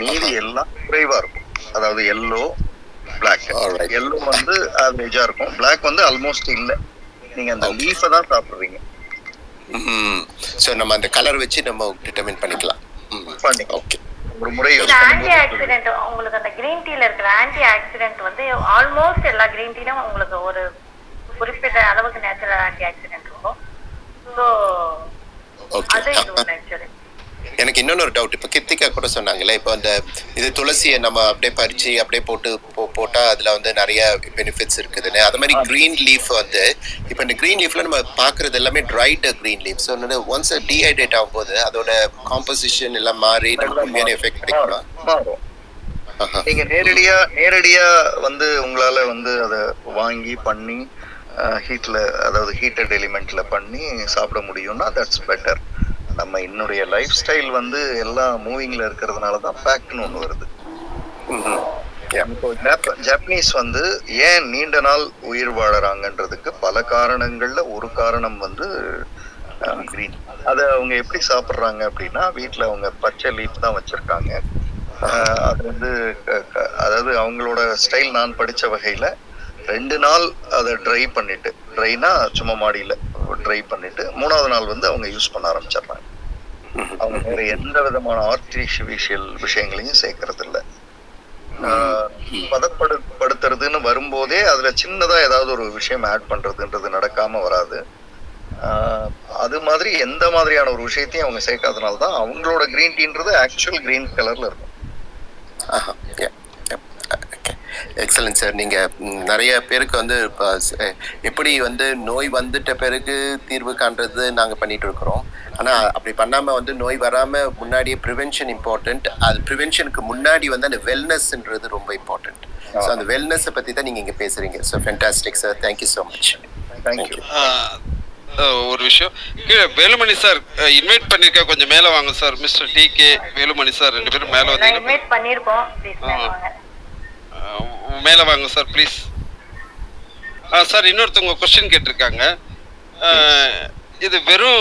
மீதி எல்லாம் குறைவாக இருக்கும். அதாவது எல்லோ பிளாக், எல்லோ வந்து ஆவரேஜாக இருக்கும், பிளாக் வந்து ஆல்மோஸ்ட் இல்லை. நீங்கள் அந்த லீஃபை தான் சாப்பிட்றீங்க. ஸோ நம்ம அந்த கலர் வச்சு நம்ம டிட்டர்மின் பண்ணிக்கலாம். ஓகே, ஒரு முறை ஆன்டி ஆக்சிடென்ட் உங்களுக்கு அந்த கிரீன் டீல இருக்கிற ஆன்டி ஆக்சிடென்ட் வந்து ஆல்மோஸ்ட் எல்லா கிரீன் டீலும் உங்களுக்கு ஒரு குறிப்பிட்ட அளவுக்கு நேச்சுரல் ஆன்டி ஆக்சிடென்ட் இருக்கும். ஸோ அது இதுவும் நேச்சுரல். எனக்கு இன்னொரு டவுட், இப்போ கிருத்திகா கூட சொன்னாங்களே, இப்போ அந்த இது துளசியை நம்ம அப்படியே பறித்து அப்படியே போட்டால் அதில் வந்து நிறைய பெனிஃபிட்ஸ் இருக்குதுன்னு, அது மாதிரி க்ரீன் லீஃப் வந்து இப்போ இந்த க்ரீன் லீஃப்ல நம்ம பார்க்குறது எல்லாமே dried green leaf. So once dehydrate ஆகும்போது அதோட காம்போசிஷன் எல்லாம் மாறி நமக்கு உண்மையான எஃபெக்ட் கிடைக்கணும். நீங்கள் நேரடியாக வந்து உங்களால் வந்து அதை வாங்கி பண்ணி ஹீட்டில், அதாவது ஹீட்டட் எலிமெண்ட்டில் பண்ணி சாப்பிட முடியும்னா தட்ஸ் பெட்டர். நம்ம என்னுடைய லைஃப் ஸ்டைல் வந்து எல்லாம் மூவிங்கில் இருக்கிறதுனால தான் பேக்னு ஒன்று வருது. ஜப்பனீஸ் வந்து ஏன் நீண்ட நாள் உயிர் வாழறாங்கன்றதுக்கு பல காரணங்களில் ஒரு காரணம் வந்து க்ரீன். அதை அவங்க எப்படி சாப்பிட்றாங்க அப்படின்னா, வீட்டில் அவங்க பச்சை லீஃப் தான் வச்சுருக்காங்க. அது வந்து அதாவது அவங்களோட ஸ்டைல். நான் படித்த வகையில் 2 நாள் அதை ட்ரை பண்ணிட்டு, ட்ரைனா சும்மா மாடியில் ட்ரை பண்ணிட்டு 3ஆவது நாள் வந்து அவங்க யூஸ் பண்ண ஆரம்பிச்சிடுறாங்க. அவங்க வேற எந்த விதமான ஆர்டிஃபிஷியல் விஷயங்களையும் சேர்க்கறது இல்லை. பதப்படுத்துறதுன்னு வரும்போதே அதுல சின்னதா ஏதாவது ஒரு விஷயம் ஆட் பண்றதுன்றது நடக்காம வராது. அது மாதிரி எந்த மாதிரியான ஒரு விஷயத்தையும் அவங்க சேர்க்காதனால தான் அவங்களோட கிரீன் டீன்றது ஆக்சுவல் கிரீன் கலர்ல இருக்கும். Excellent sir. நீங்கள் நிறைய பேருக்கு வந்து இப்போ எப்படி வந்து நோய் வந்துட்ட பிறகு தீர்வு காண்றது நாங்கள் பண்ணிகிட்டு இருக்கிறோம். ஆனால் அப்படி பண்ணாமல் வந்து நோய் வராமல் முன்னாடியே ப்ரிவென்ஷன் இம்பார்ட்டண்ட். அது ப்ரிவென்ஷனுக்கு முன்னாடி வந்து அந்த வெல்னஸ்ன்றது ரொம்ப இம்பார்ட்டண்ட். ஸோ அந்த வெல்னஸை பற்றி தான் நீங்கள் இங்கே பேசுகிறீங்க. So fantastic sir, thank you so much. Thank you. ஒரு விஷயம், வேலுமணி சார் இன்வைட் பண்ணிருக்க, கொஞ்சம் மேலே வாங்க sir. Mister T K Velumani sir 2 பேரும் மேலே வந்து மேலே வாங்க சார் ப்ளீஸ். சார் இன்னொருத்தவங்க கொஸ்டின் கேட்டிருக்காங்க. இது வெறும்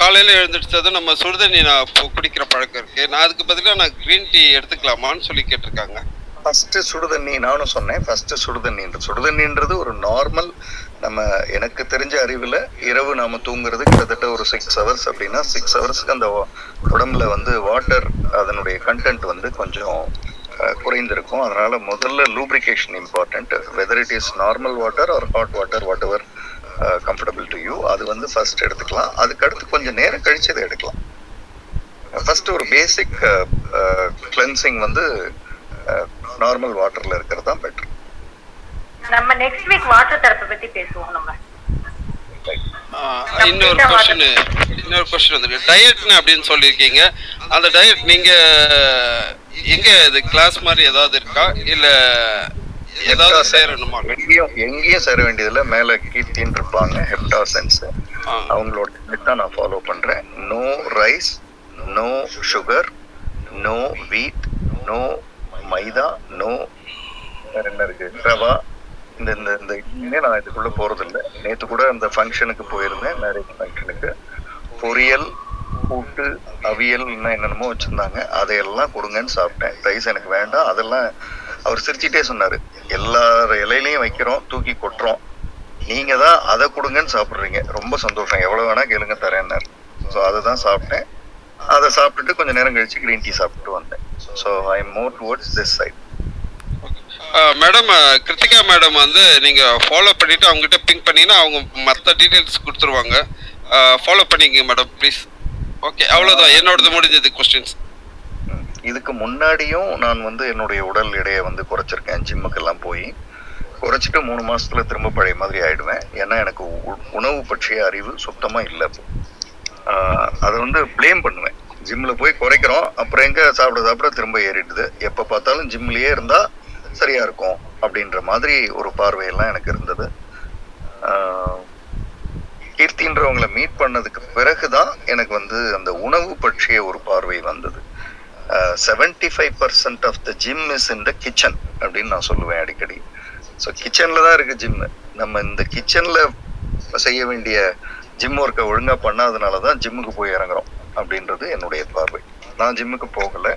காலையில் எழுந்துட்டதும் நம்ம சுடுதண்ணி நான் குடிக்கிற பழக்கம் இருக்குது, நான் அதுக்கு பதிலாக நான் க்ரீன் டீ எடுத்துக்கலாமான்னு சொல்லி கேட்டிருக்காங்க. ஃபஸ்ட்டு சுடுதண்ணி நானும் சொன்னேன். ஃபஸ்ட்டு சுடுதண்ணின்றது ஒரு நார்மல், நம்ம எனக்கு தெரிஞ்ச அறிவில் இரவு நாம் தூங்குறது கிட்டத்தட்ட ஒரு 6 hours அப்படின்னா 6 hours அந்த உடம்புல வந்து வாட்டர் அதனுடைய கண்டென்ட் வந்து கொஞ்சம் குறைந்திருக்கும். அதனால முதல்ல lubrication important. Whether it is normal water or hot water, whatever comfortable to you, அது வந்து ஃபர்ஸ்ட் எடுத்துக்கலாம். அதுக்கடுத்து கொஞ்சம் நேரம் கழிச்சு அதை எடுக்கலாம். ஃபர்ஸ்ட் ஒரு பேசிக் கிளென்சிங் வந்து நார்மல் வாட்டர்ல இருக்கிறது தான் பெட்டர். நம்ம நெக்ஸ்ட் வீக் வாட்டர் தெரப்பி பத்தி பேசுவோம். நம்ம இன்னொரு கொஸ்டின் வந்து டயட்னு அப்படின்னு சொல்லியிருக்கீங்க. அந்த டயட் நீங்க எங்க இது கிளாஸ் மாதிரி ஏதாவது இருக்கா இல்ல ஏதாவது சேரணுமா? எங்கேயும் சேர வேண்டியதில்ல. மேல கீர்த்தின்னு இருப்பாங்க, ஹெப்டா சென்ஸ், அவங்களோட தான் நான் ஃபாலோ பண்றேன். No rice, no sugar, no wheat, no maida, no வேற என்ன இருக்கு, ரவா, இந்த இந்த இதுமே நான் இதுக்குள்ள போறதில்லை. நேற்று கூட அந்த ஃபங்க்ஷனுக்கு போயிருந்தேன், மேரேஜ் ஃபங்க்ஷனுக்கு. பொரியல், கூட்டு, அவியல், இன்னும் என்னென்னமோ வச்சுருந்தாங்க, அதையெல்லாம் கொடுங்கன்னு சாப்பிட்டேன். ரைஸ் எனக்கு வேண்டாம். அதெல்லாம் அவர் சிரிச்சிட்டே சொன்னார், எல்லார் இலையிலையும் வைக்கிறோம், தூக்கி கொட்டுறோம், நீங்கள் தான் அதை கொடுங்கன்னு சாப்பிட்றீங்க, ரொம்ப சந்தோஷம், எவ்வளோ வேணால் கேளுங்க தரேன்னாரு. ஸோ அதை தான் சாப்பிட்டேன். அதை சாப்பிட்டுட்டு கொஞ்சம் நேரம் கழித்து க்ரீன் டீ சாப்பிட்டு வந்தேன். So I am more towards this side. Madam Kiruthika madam வந்து நீங்கள் ஃபாலோ பண்ணிவிட்டு அவங்ககிட்ட பிங்க் பண்ணிங்கன்னா அவங்க மற்ற டீட்டெயில்ஸ் கொடுத்துருவாங்க. ஃபாலோ பண்ணிக்கங்க மேடம் ப்ளீஸ். ஓகே, அவ்வளோதான் என்னோடது முடிஞ்சது கொஸ்டின்ஸ். இதுக்கு முன்னாடியும் நான் வந்து என்னுடைய உடல் எடையை வந்து குறைச்சிருக்கேன். ஜிம்முக்கெல்லாம் போய் குறைச்சிட்டு 3 மாதத்தில் திரும்ப பழைய மாதிரி ஆகிடுவேன். ஏன்னா எனக்கு உணவு பற்றிய அறிவு சுத்தமாக இல்லை. அதை வந்து ப்ளேம் பண்ணுவேன், ஜிம்மில் போய் குறைக்கிறோம், அப்புறம் எங்கே சாப்பிட திரும்ப ஏறிடுது, எப்போ பார்த்தாலும் ஜிம்லேயே இருந்தால் சரியாக இருக்கும் அப்படின்ற மாதிரி ஒரு பார்வையெல்லாம் எனக்கு இருந்தது. கீர்த்தின்றவங்களை மீட் பண்ணதுக்கு பிறகுதான் எனக்கு வந்து அந்த உணவு பற்றிய ஒரு பார்வை வந்தது. 75% of the gym is in the kitchen அப்படின்னு நான் சொல்லுவேன் அடிக்கடி. ஸோ கிச்சனில் தான் இருக்குது ஜிம்மு. நம்ம இந்த கிச்சனில் செய்ய வேண்டிய ஜிம் ஒர்க்கை ஒழுங்காக பண்ணாதனால தான் ஜிம்முக்கு போய் இறங்குறோம் அப்படின்றது என்னுடைய பார்வை. நான் ஜிம்முக்கு போகலை,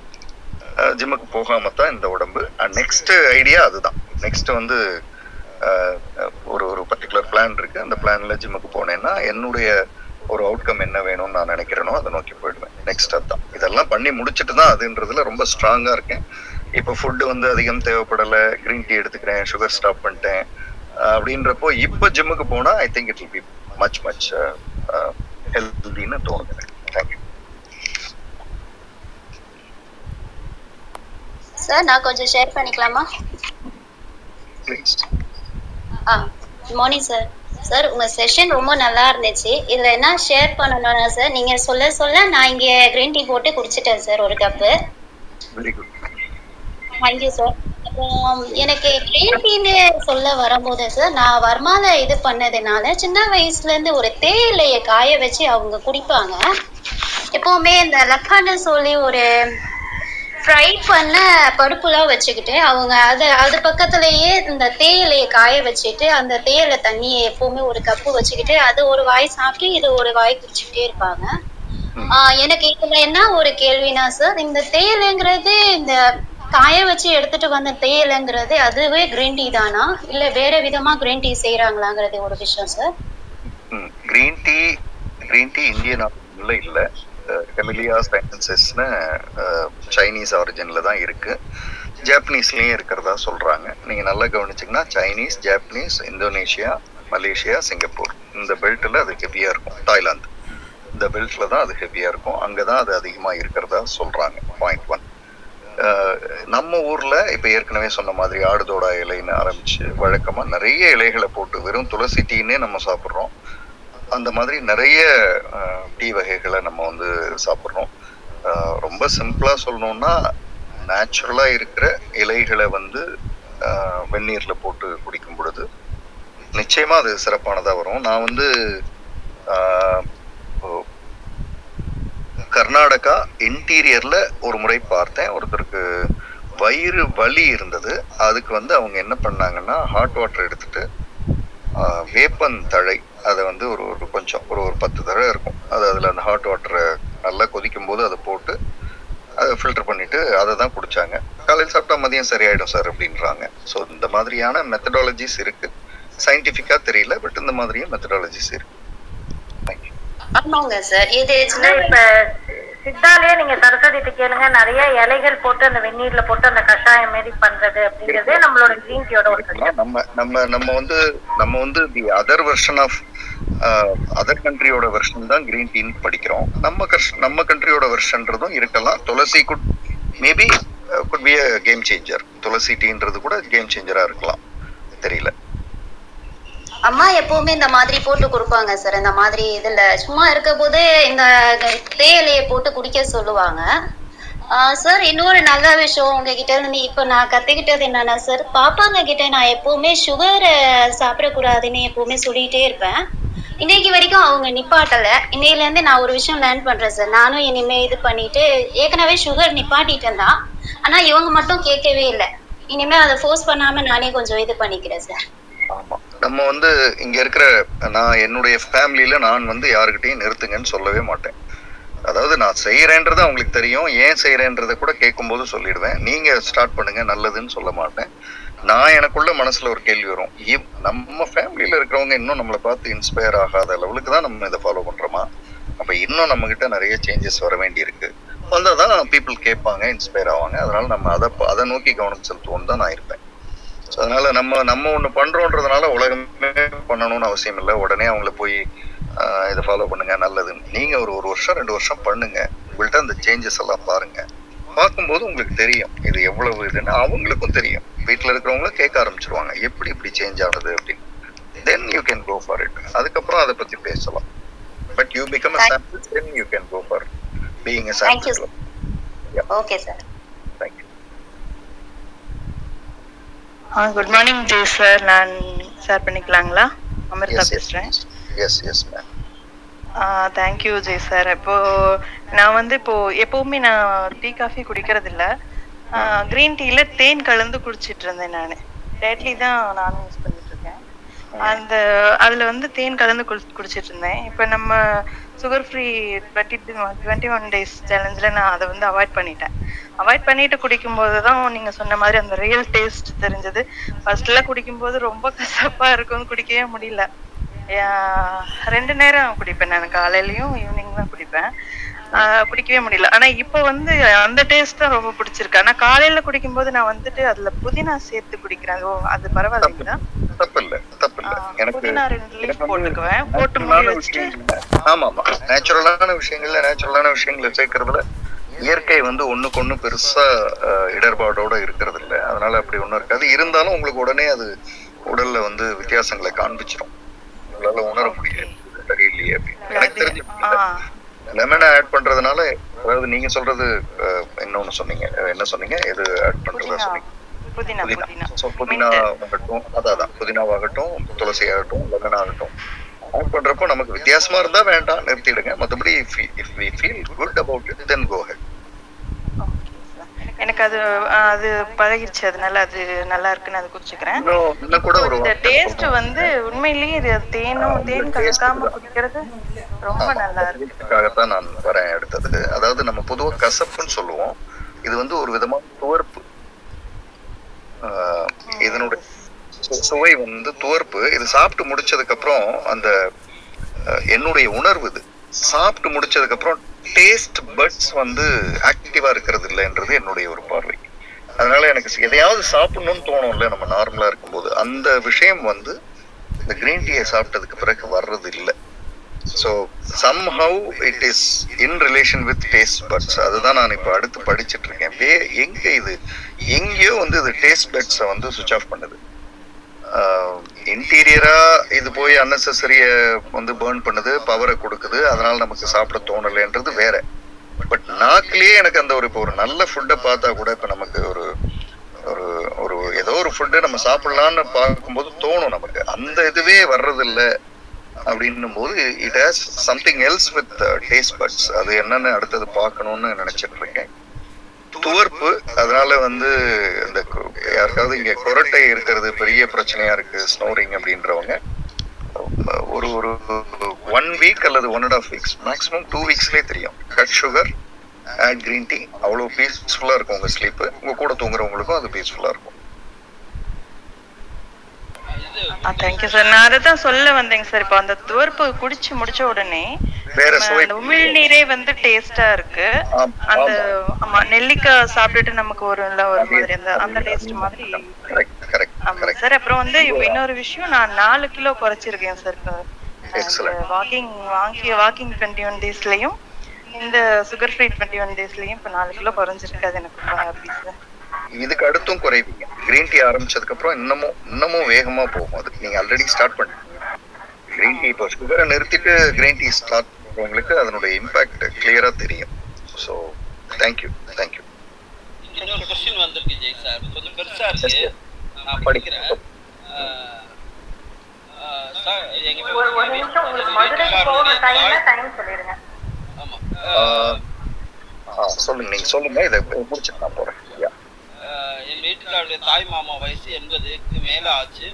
ஜிம்முக்கு போகாமல் தான் இந்த உடம்பு. நெக்ஸ்ட்டு ஐடியா அதுதான். நெக்ஸ்ட்டு வந்து ஒரு பர்டிகுலர் பிளான் இருக்குது. அந்த பிளானில் ஜிம்முக்கு போனேன்னா என்னுடைய ஒரு அவுட்கம் என்ன வேணும்னு நான் நினைக்கிறேனோ அதை நோக்கி போயிடுவேன். நெக்ஸ்ட் அதுதான். இதெல்லாம் பண்ணி முடிச்சுட்டு தான் அதுன்றதுல ரொம்ப ஸ்ட்ராங்காக இருக்கேன். இப்போ ஃபுட்டு வந்து அதிகம் தேவைப்படலை, க்ரீன் டீ எடுத்துக்கிறேன், சுகர் ஸ்டாப் பண்ணிட்டேன் அப்படின்றப்போ இப்போ ஜிம்முக்கு போனால் I think it will be much much ஹெல்தின்னு தோணுது. Thank you sir. நான் கொஞ்சம் ஷேர் பண்ணிக்கலாமா? Please. Good morning sir. Sir உங்கள் செஷன் ரொம்ப நல்லா இருந்துச்சு. இதில் என்ன ஷேர் பண்ணணும்னா சார், நீங்கள் சொல்ல சொல்ல நான் இங்கே க்ரீன் டீ போட்டு குடிச்சிட்டேன் சார், ஒரு கப்பு. Thank you sir. அப்புறம் எனக்கு க்ரீன் டீன்னு சொல்ல வரும்போது சார், நான் வர்மால இது பண்ணதுனால சின்ன வயசுலேருந்து ஒரு தேயிலையை காய வச்சு அவங்க குடிப்பாங்க. எப்போவுமே இந்த லக்கான்னு சொல்லி ஒரு ஃப்ரை பண்ண பருப்புலாம் வச்சுக்கிட்டு அவங்க அது பக்கத்துலேயே இந்த தேயிலையை காய வச்சுட்டு அந்த தேயிலை தண்ணியை எப்போவுமே ஒரு கப்பு வச்சுக்கிட்டு அது ஒரு வாய் சாப்பிட்டு இது ஒரு வாய் குடிச்சுக்கிட்டே இருப்பாங்க. எனக்கு இதில் என்ன ஒரு கேள்வினா சார், இந்த தேயிலைங்கிறது இந்த காய வச்சு எடுத்துட்டு வந்த தேயிலைங்கிறது அதுவே கிரீன் டீ தானா, இல்லை வேற விதமாக கிரீன் டீ செய்கிறாங்களாங்கிறது ஒரு விஷயம் சார். கிரீன் டீ இந்தியன் இல்லை, கெமிலியா சயின்சஸ்னு சைனீஸ் ஆரிஜினில் தான் இருக்குது. ஜாப்பனீஸ்லேயும் இருக்கிறதா சொல்கிறாங்க. நீங்கள் நல்லா கவனிச்சிங்கன்னா Chinese, Japanese, Indonesia, Malaysia, Singapore இந்த பெல்ட்டில் அது ஹெவியாக இருக்கும். தாய்லாந்து இந்த பெல்ட்டில் தான் அது ஹெவியாக இருக்கும். அங்கே தான் அது அதிகமாக இருக்கிறதா சொல்கிறாங்க. Point one. நம்ம ஊரில் இப்போ ஏற்கனவே சொன்ன மாதிரி ஆடுதோடா இலைன்னு ஆரம்பித்து வழக்கமாக நிறைய இலைகளை போட்டு வெறும் துளசி டீன்னே நம்ம சாப்பிட்றோம். அந்த மாதிரி நிறைய டீ வகைகளை நம்ம வந்து சாப்பிட்றோம். ரொம்ப சிம்பிளாக சொல்லணும்னா நேச்சுரலாக இருக்கிற இலைகளை வந்து வெந்நீரில் போட்டு குடிக்கும் பொழுது நிச்சயமாக அது சிறப்பானதாக வரும். நான் வந்து கர்நாடகா இன்டீரியரில் ஒரு முறை பார்த்தேன். ஒருத்தருக்கு வயிறு வலி இருந்தது. அதுக்கு வந்து அவங்க என்ன பண்ணாங்கன்னா ஹாட் வாட்டர் எடுத்துகிட்டு வேப்பன் தழை அதை வந்து ஒரு கொஞ்சம் ஒரு 10 தழை இருக்கும். அது அதில் அந்த ஹாட் வாட்டரை நல்லா கொதிக்கும் போது அதை போட்டு அதை ஃபில்டர் பண்ணிவிட்டு அதை தான் குடித்தாங்க. காலையில் சாப்பிட்டா மதியம் சரியாயிடும் சார் அப்படின்றாங்க. ஸோ இந்த மாதிரியான மெத்தடாலஜிஸ் இருக்குது. சயின்டிஃபிக்காக தெரியல, பட் இந்த மாதிரியும் மெத்தடாலஜிஸ் இருக்குது. தேங்க்யூ. ஆமாங்க சார். இது இப்போ சித்தாலே நீங்கள் சரஸ்வதிட்டு கேளுங்க, நிறைய இலைகள் போட்டு அந்த வெந்நீரில் போட்டு அந்த கஷாயம் மாரி பண்ணுறது அப்படிங்கிறதே நம்மளோட க்ரீன் டீயோட ஒரு நம்ம வந்து the other version of other கண்ட்ரியோட வெர்ஷன் தான் கிரீன் டீன்னு படிக்கிறோம். நம்ம கண்ட்ரியோட வெர்ஷன்றதும் இருக்கலாம். Tulsi could be a game changer. Tulsi டீன்றது கூட கேம் சேஞ்சராக இருக்கலாம், தெரியல. அம்மா எப்பவுமே இந்த மாதிரி போட்டு கொடுப்பாங்க சார். இந்த மாதிரி இதுல சும்மா இருக்க போது இந்த தேயிலையை போட்டு குடிக்க சொல்லுவாங்க சார். இன்னொரு நல்ல விஷயம் உங்ககிட்ட இருந்து இப்போ நான் கத்துக்கிட்டது என்னன்னா சார், பாப்பாங்க கிட்ட நான் எப்பவுமே சுகர் சாப்பிடக்கூடாதுன்னு எப்பவுமே சொல்லிக்கிட்டே இருப்பேன். இன்னைக்கு வரைக்கும் அவங்க நிப்பாட்டலை. இன்னையில இருந்து நான் ஒரு விஷயம் லேர்ன் பண்றேன் சார். நானும் இனிமே இது பண்ணிட்டு ஏற்கனவே சுகர் நிப்பாட்டிட்டேன் தான், ஆனா இவங்க மட்டும் கேட்கவே இல்லை. இனிமே அதை ஃபோர்ஸ் பண்ணாம நானே கொஞ்சம் இது பண்ணிக்கிறேன் சார். ஆமாம், நம்ம வந்து இங்கே இருக்கிற நான் என்னுடைய ஃபேமிலியில் நான் வந்து யாருக்கிட்டையும் நிறுத்துங்கன்னு சொல்லவே மாட்டேன். அதாவது நான் செய்கிறேன்றது அவங்களுக்கு தெரியும், ஏன் செய்கிறேன்றதை கூட கேட்கும்போது சொல்லிடுவேன். நீங்கள் ஸ்டார்ட் பண்ணுங்கள் நல்லதுன்னு சொல்ல மாட்டேன். நான் எனக்குள்ள மனசில் ஒரு கேள்வி வரும், நம்ம ஃபேமிலியில் இருக்கிறவங்க இன்னும் நம்மளை பார்த்து இன்ஸ்பயர் ஆகாத அளவுக்கு தான் நம்ம இதை ஃபாலோ பண்ணுறோமா? அப்போ இன்னும் நம்மக்கிட்ட நிறைய சேஞ்சஸ் வர வேண்டியிருக்கு. வந்தால் தான் பீப்புள் கேட்பாங்க, இன்ஸ்பயர் ஆவாங்க. அதனால் நம்ம அதை நோக்கி கவனம் செலுத்துவோன்னு தான் நான் இருப்பேன். ஸோ அதனால நம்ம ஒன்று பண்ணுறோன்றதுனால உலகமே பண்ணணும்னு அவசியம் இல்லை. உடனே அவங்கள போய் இதை ஃபாலோ பண்ணுங்க நல்லதுன்னு நீங்கள் ஒரு வருஷம் 2 வருஷம் பண்ணுங்க. உங்கள்கிட்ட அந்த சேஞ்சஸ் எல்லாம் பாருங்க. பார்க்கும்போது உங்களுக்கு தெரியும் இது எவ்வளவு இதுன்னு. அவங்களுக்கும் தெரியும். வீட்டில் இருக்கிறவங்களும் கேட்க ஆரம்பிச்சிருவாங்க இப்படி சேஞ்ச் ஆகுது அப்படின்னு. Then you can go for it. அதுக்கப்புறம் அதை பற்றி பேசலாம். But you become a sample, then you can go for being a sample. Okay sir. Good morning J sir. நான் ஷேர் பண்ணிக்கலாங்களா? அமிர்தா பேசுகிறேன். Yes yes ma'am. Thank you Jai sir. இப்போது நான் வந்து இப்போது எப்போவுமே நான் டீ காஃபி குடிக்கிறதில்ல, க்ரீன் டீயில் தேன் கலந்து குடிச்சிட்டு இருந்தேன். நான் டேட்லி தான் நானும் யூஸ் பண்ணிட்டுருக்கேன். அந்த அதில் வந்து தேன் கலந்து குடிச்சிட்டு இருந்தேன். இப்போ நம்ம சுகர் ஃப்ரீ 21 days சேலஞ்சில் நான் அதை வந்து அவாய்ட் பண்ணிட்டு குடிக்கும்போது தான் நீங்கள் சொன்ன மாதிரி அந்த ரியல் டேஸ்ட் தெரிஞ்சது. ஃபர்ஸ்ட்லாம் குடிக்கும்போது ரொம்ப கசப்பாக இருக்கும், குடிக்கவே முடியல. 2 நேரம் குடிப்பேன் நான், காலையிலையும் ஈவினிங் தான் குடிப்பேன். குடிக்கவே முடியல. ஆனால் இப்போ வந்து அந்த டேஸ்ட் தான் ரொம்ப பிடிச்சிருக்கு. ஆனால் காலையில் குடிக்கும்போது நான் வந்துட்டு அதில் புதினா சேர்த்து குடிக்கிறேன். ஓ, அது பரவாயில்லைங்களா? புதினா 2 லீஃப் போட்டுக்குவேன், போட்டு ஆமாம் நேச்சுரலான விஷயங்களை சேர்க்கறதுல இயற்கை வந்து ஒன்றுக்கு ஒன்று பெருசாக இடர்பாடோடு இருக்கிறது இல்லை. அதனால் அப்படி ஒன்றும் இருக்காது. இருந்தாலும் உங்களுக்கு உடனே அது உடலில் வந்து வித்தியாசங்களை காண்பிச்சிடும், உங்களால் உணர முடியாது சரியில்லையே அப்படின்னு. எனக்கு தெரிஞ்சு லெமனை ஆட் பண்ணுறதுனால, அதாவது நீங்கள் சொல்கிறது இன்னொன்று சொன்னீங்க, என்ன சொன்னீங்க, எது ஆட் பண்ணுறதா சொன்னீங்க? புதினா. ஸோ புதினா ஆகட்டும், அதான் புதினாவாகட்டும், துளசி ஆகட்டும், லெமன் ஆகட்டும், ஆட் பண்ணுறப்போ நமக்கு வித்தியாசமாக இருந்தால் வேண்டாம், நிறுத்திடுங்க. மற்றபடி if we feel good about it then go ahead. எனக்கு அது அது பழகிடுச்சு, அதனால அது நல்லா இருக்குன்னு அது குடிச்சுக்கிறேன். இந்த டேஸ்ட் வந்து உண்மையிலேயே இது தேன் கலக்காம குடிக்கிறது ரொம்ப நல்லா இருக்குக்காகத்தான் நான் வரேன். அடுத்தது, அதாவது நம்ம பொதுவாக கசப்புன்னு சொல்லுவோம், இது வந்து ஒரு விதமா துவர்ப்பு. இதனுடைய சுவை வந்து துவர்ப்பு. இது சாப்பிட்டு முடிச்சதுக்கு அப்புறம் அந்த என்னுடைய உணர்வு, இது சாப்பிட்டு முடிச்சதுக்கப்புறம் டேஸ்ட் பட்ஸ் வந்து ஆக்டிவாக இருக்கிறது இல்லைன்றது என்னுடைய ஒரு பார்வை. அதனால எனக்கு எதையாவது சாப்பிடணும்னு தோணும் இல்லை நம்ம நார்மலாக இருக்கும்போது, அந்த விஷயம் வந்து இந்த க்ரீன் டீயை சாப்பிட்டதுக்கு பிறகு வர்றது இல்லை. So somehow it is in relation with taste buds. அதுதான் நான் இப்போ அடுத்து படிச்சுட்டு இருக்கேன். எங்கே இது எங்கேயோ வந்து இது டேஸ்ட் பட்ஸை வந்து சுவிட்ச் ஆஃப் பண்ணுது, இன்டீரியரா இது போய் அன்னெசரிய வந்து பேர்ன் பண்ணுது, பவரை கொடுக்குது. அதனால நமக்கு சாப்பிட தோணலைன்றது வேற. பட் நாக்கிலேயே எனக்கு அந்த ஒரு இப்போ ஒரு நல்ல ஃபுட்டை பார்த்தா கூட, இப்போ நமக்கு ஒரு ஒரு ஏதோ ஒரு ஃபுட்டை நம்ம சாப்பிடலான்னு பார்க்கும்போது தோணும் நமக்கு, அந்த இதுவே வர்றதில்லை அப்படின்னும் போது it has something else with taste buds. அது என்னன்னு அடுத்தது பார்க்கணும்னு நினைச்சிட்டு இருக்கேன். துவர்ப்பு. அதனால வந்து இந்த யாருக்காவது இங்கே கொரட்டை இருக்கிறது பெரிய பிரச்சனையா இருக்கு, ஸ்னோரிங் அப்படின்றவங்க, ஒரு ஒரு 1 week அல்லது 1.5 weeks, மேக்ஸிமம் 2 weeksலேயே தெரியும். Cut sugar add green tea, அவ்வளோ பீஸ்ஃபுல்லாக இருக்கும் உங்கள் ஸ்லீப்பு. உங்கள் கூட தூங்குறவங்களுக்கும் அது பீஸ்ஃபுல்லாக இருக்கும். Thank you sir. நான் அதை தான் சொல்ல வந்தேங்க சார். இப்போ அந்த துவர்ப்பு குடிச்சு முடிச்ச உடனே உமிழ்நீரே வந்து டேஸ்டா இருக்கு. அந்த நெல்லிக்காய் சாப்பிட்டுட்டு நமக்கு ஒரு அந்த டேஸ்ட் மாதிரி. ஆமா சார். அப்புறம் வந்து இன்னொரு விஷயம், நான் 4 கிலோ குறைச்சிருக்கேன் சார். வாக்கிங் 21 daysலயும் இந்த சுகர் ஃப்ரீ 21 daysலயும் இப்போ 4 கிலோ குறைஞ்சிருக்கு. அது எனக்கு ரொம்ப ஹாப்பி சார். இதுக்கு அடுத்தும் குறைவீங்க. கிரீன் டீ ஆரம்பிச்சதுக்கு அப்புறம் இன்னமும் வேகமா போகும். அது நீங்க ஆல்ரெடி ஸ்டார்ட் பண்ணீங்க கிரீன் டீ. இப்போ சுகரை நிறுத்திட்டு கிரீன் டீ ஸ்டார்ட் பண்றவங்களுக்கு அதனுடைய இம்பாக்ட் கிளியரா தெரியும். So thank you. இன்னொரு கொஸ்டின் வந்திருக்கு ஜெய் சார், கொஞ்சம் பெருசா இருக்கு, நான் படிக்கிறேன் சார். ஒரு நிமிஷம், உங்களுக்கு மதுரை போற டைம் சொல்லிருங்க. ஆமா சொல்லுங்க, நீங்க சொல்லுங்க, இதை முடிச்சுட்டு நான் போறேன். என் வீட்டில் அவருடைய தாய் மாமா வயசு 80க்கு மேலே ஆச்சு.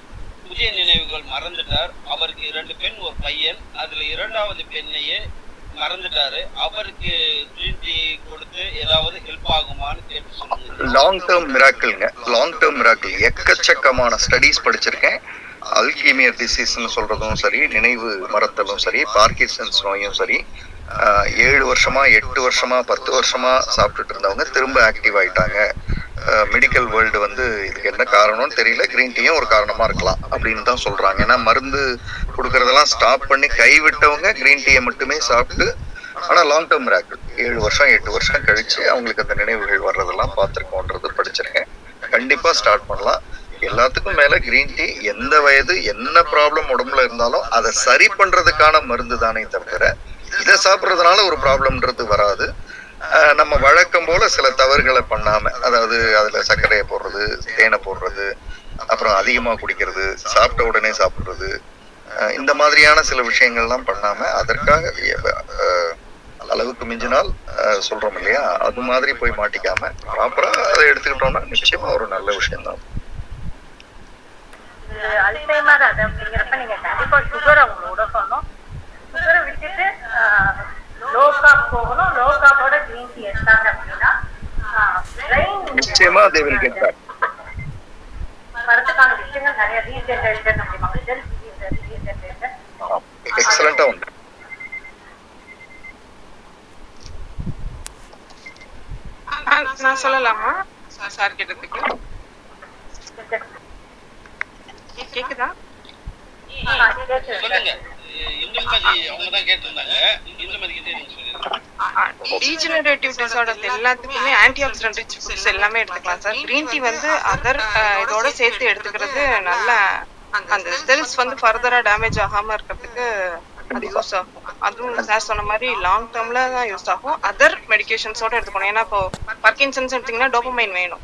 புதிய நினைவுகள் மறந்துட்டார். அவருக்கு 2 பெண் ஒரு பையன். அதில் 2வது பெண்ணையே மறந்துட்டாரு. அவருக்கு கிரீன் டீ கொடுத்து ஏதாவது ஹெல்ப் ஆகுமான்னு கேட்டு சொன்னாங்க. லாங் டேர்ம் மிராக்கிள்ங்க. எக்கச்சக்கமான ஸ்டடீஸ் படிச்சிருக்கேன். அல்கீமியர் டிசீஸ்ன்னு சொல்கிறதும் சரி, நினைவு மறத்தலும் சரி, பார்க்கின்சன்ஸ் நோயும் சரி, 7 வருஷமா 8 வருஷமா 10 வருஷமா சாப்பிட்டுட்டு இருந்தவங்க திரும்ப ஆக்டிவ் ஆகிட்டாங்க. மெடிக்கல் வேர்ல்டு வந்து இதுக்கு என்ன காரணம்னு தெரியல, கிரீன் டீயும் ஒரு காரணமாக இருக்கலாம் அப்படின்னு தான் சொல்கிறாங்க. ஏன்னா மருந்து கொடுக்கறதெல்லாம் ஸ்டாப் பண்ணி கைவிட்டவங்க கிரீன் டீயை மட்டுமே சாப்பிட்டு, ஆனால் லாங் டேர்ம் மிராக்கிள் 7 வருஷம் 8 வருஷம் கழித்து அவங்களுக்கு அந்த நினைவுகள் வர்றதெல்லாம் பார்த்துருக்கோன்றது படிச்சிருக்கேன். கண்டிப்பாக ஸ்டார்ட் பண்ணலாம். எல்லாத்துக்கும் மேலே கிரீன் டீ எந்த வயது என்ன ப்ராப்ளம் உடம்புல இருந்தாலும் அதை சரி பண்ணுறதுக்கான மருந்து தானே தவிர, இதை சாப்பிட்றதுனால ஒரு ப்ராப்ளம்ன்றது வராது. நம்ம வழக்கம் போல சில தவறுகளை பண்ணாம, அதாவது அதுல சர்க்கரையை போடுறது, தேனை போடுறது, அப்புறம் அதிகமா குடிக்கிறது, சாப்பிட்ட உடனே சாப்பிடுறது, இந்த மாதிரியான சில விஷயங்கள்லாம் பண்ணாமல் அதற்காக அளவுக்கு மிஞ்சினால் சொல்கிறோம் இல்லையா, அது மாதிரி போய் மாட்டிக்காமல் ப்ராப்பராக அதை எடுத்துக்கிட்டோம்னா நிச்சயமாக ஒரு நல்ல விஷயம்தான். நிச்சயமா எக்ஸலண்டா உண்டு. நான் சொல்லலாமா சார் கேட்டதுக்கு? கேக்குதா? சொல்லுங்க. டீஜெனரேட்டிவ் டிசார்டர்ஸ் எல்லாத்துக்குமே ஆன்டி ஆக்சிடென்ட் ரிச் ஃபுட்ஸ் எல்லாமே எடுத்துக்கலாம் சார். கிரீன் டீ வந்து அதர் இதோட சேர்த்து எடுத்துக்கிறது நல்லா அந்த செல்ஸ் வந்து ஃபர்தரா டேமேஜ் ஆகாம இருக்கிறதுக்கு அது யூஸ் ஆகும். அதுவும் சார் சொன்ன மாதிரி லாங் டேர்ம்ல தான் யூஸ் ஆகும். அதர் மெடிகேஷன்ஸோட எடுத்துக்கணும். ஏன்னா இப்போ பார்க்கின்சன்ஸ் எடுத்தீங்கன்னா டோபமைன் வேணும்,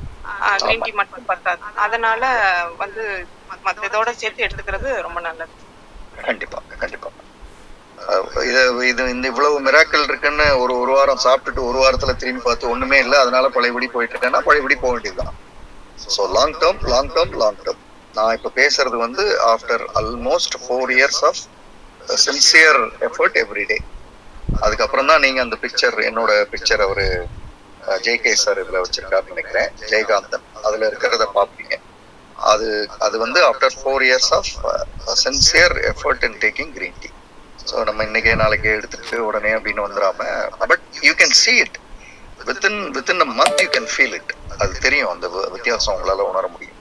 கிரீன் டீ மட்டும் பத்தாது. அதனால வந்து மற்ற இதோட சேர்த்து எடுத்துக்கிறது ரொம்ப நல்லது. கண்டிப்பா கண்டிப்பா. இந்த இவ்வளவு மிராக்கள் இருக்குன்னு ஒரு வாரம் சாப்பிட்டுட்டு ஒரு வாரத்துல திரும்பி பார்த்து ஒண்ணுமே இல்லை, அதனால பழையபடி போயிட்டு இருக்கேன்னா பழையபடி போக வேண்டியதுதான். ஸோ லாங் டேர்ம் நான் இப்ப பேசுறது வந்து after almost 4 years of sincere effort everyday. அதுக்கப்புறம் தான் நீங்க அந்த பிக்சர், என்னோட பிக்சர் அவரு ஜெய்கே சார் இதுல வச்சிருக்காருன்னு நினைக்கிறேன், ஜெயகாந்தன், அதுல இருக்கிறத பாப்பீங்க. அது வந்து after 4 years of sincere effort in taking green tea. So நம்ம இன்னைக்கே நாளைக்கே எடுத்துட்டு உடனே அப்படின்னு வந்துடாம, but you can see it within a month, you can feel it. அது தெரியும், அந்த வித்தியாசம் உங்களால உணர முடியும்.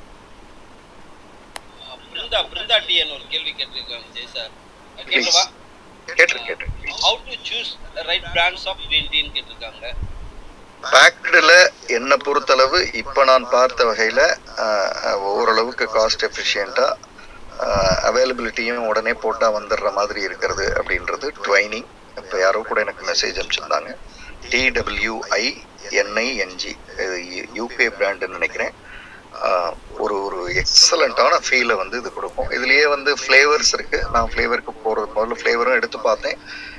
என்ன பொறுத்தளவு இப்ப நான் பார்த்த வகையில ஓரளவுக்கு காஸ்ட் எஃபிஷியன்டா அவைலபிலிட்டியும் உடனே போட்டா வந்துடுற மாதிரி இருக்கிறது அப்படின்றது ட்வைனிங். இப்போ யாரோ கூட எனக்கு மெசேஜ் அனுப்பிச்சிருந்தாங்க, TWINING யூகே பிராண்டுன்னு நினைக்கிறேன். ஒரு எக்ஸலண்டான ஃபீலை வந்து இது கொடுக்கும். இதுலேயே வந்து ஃப்ளேவர்ஸ் இருக்குது. நான் ஃப்ளேவருக்கு போகிறது முதல்ல ஃப்ளேவரும் எடுத்து பார்த்தேன்,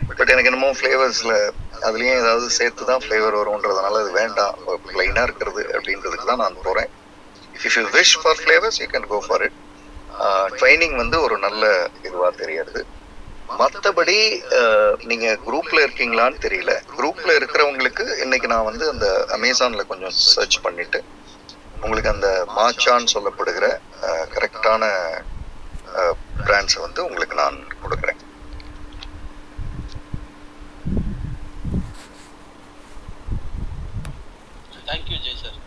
பட் எனக்கு என்னமோ ஃப்ளேவர்ஸில் அதுலேயும் ஏதாவது சேர்த்து தான் ஃப்ளேவர் வரும்ன்றதுனால அது வேண்டாம், ப்ளைனாக இருக்கிறது அப்படின்றதுக்கு தான் நான் போகிறேன். If you wish for flavours you can go for it. Training வந்து ஒரு நல்ல இதுவாக தெரியாது. மற்றபடி நீங்கள் குரூப்பில் இருக்கீங்களான்னு தெரியல. குரூப்பில் இருக்கிறவங்களுக்கு இன்னைக்கு நான் வந்து அந்த அமேசானில் கொஞ்சம் சர்ச் பண்ணிவிட்டு உங்களுக்கு அந்த மாச்சான்னு சொல்லப்படுகிற கரெக்டான பிராண்ட்ஸை வந்து உங்களுக்கு நான் கொடுக்குறேன். Thank you Jai sir.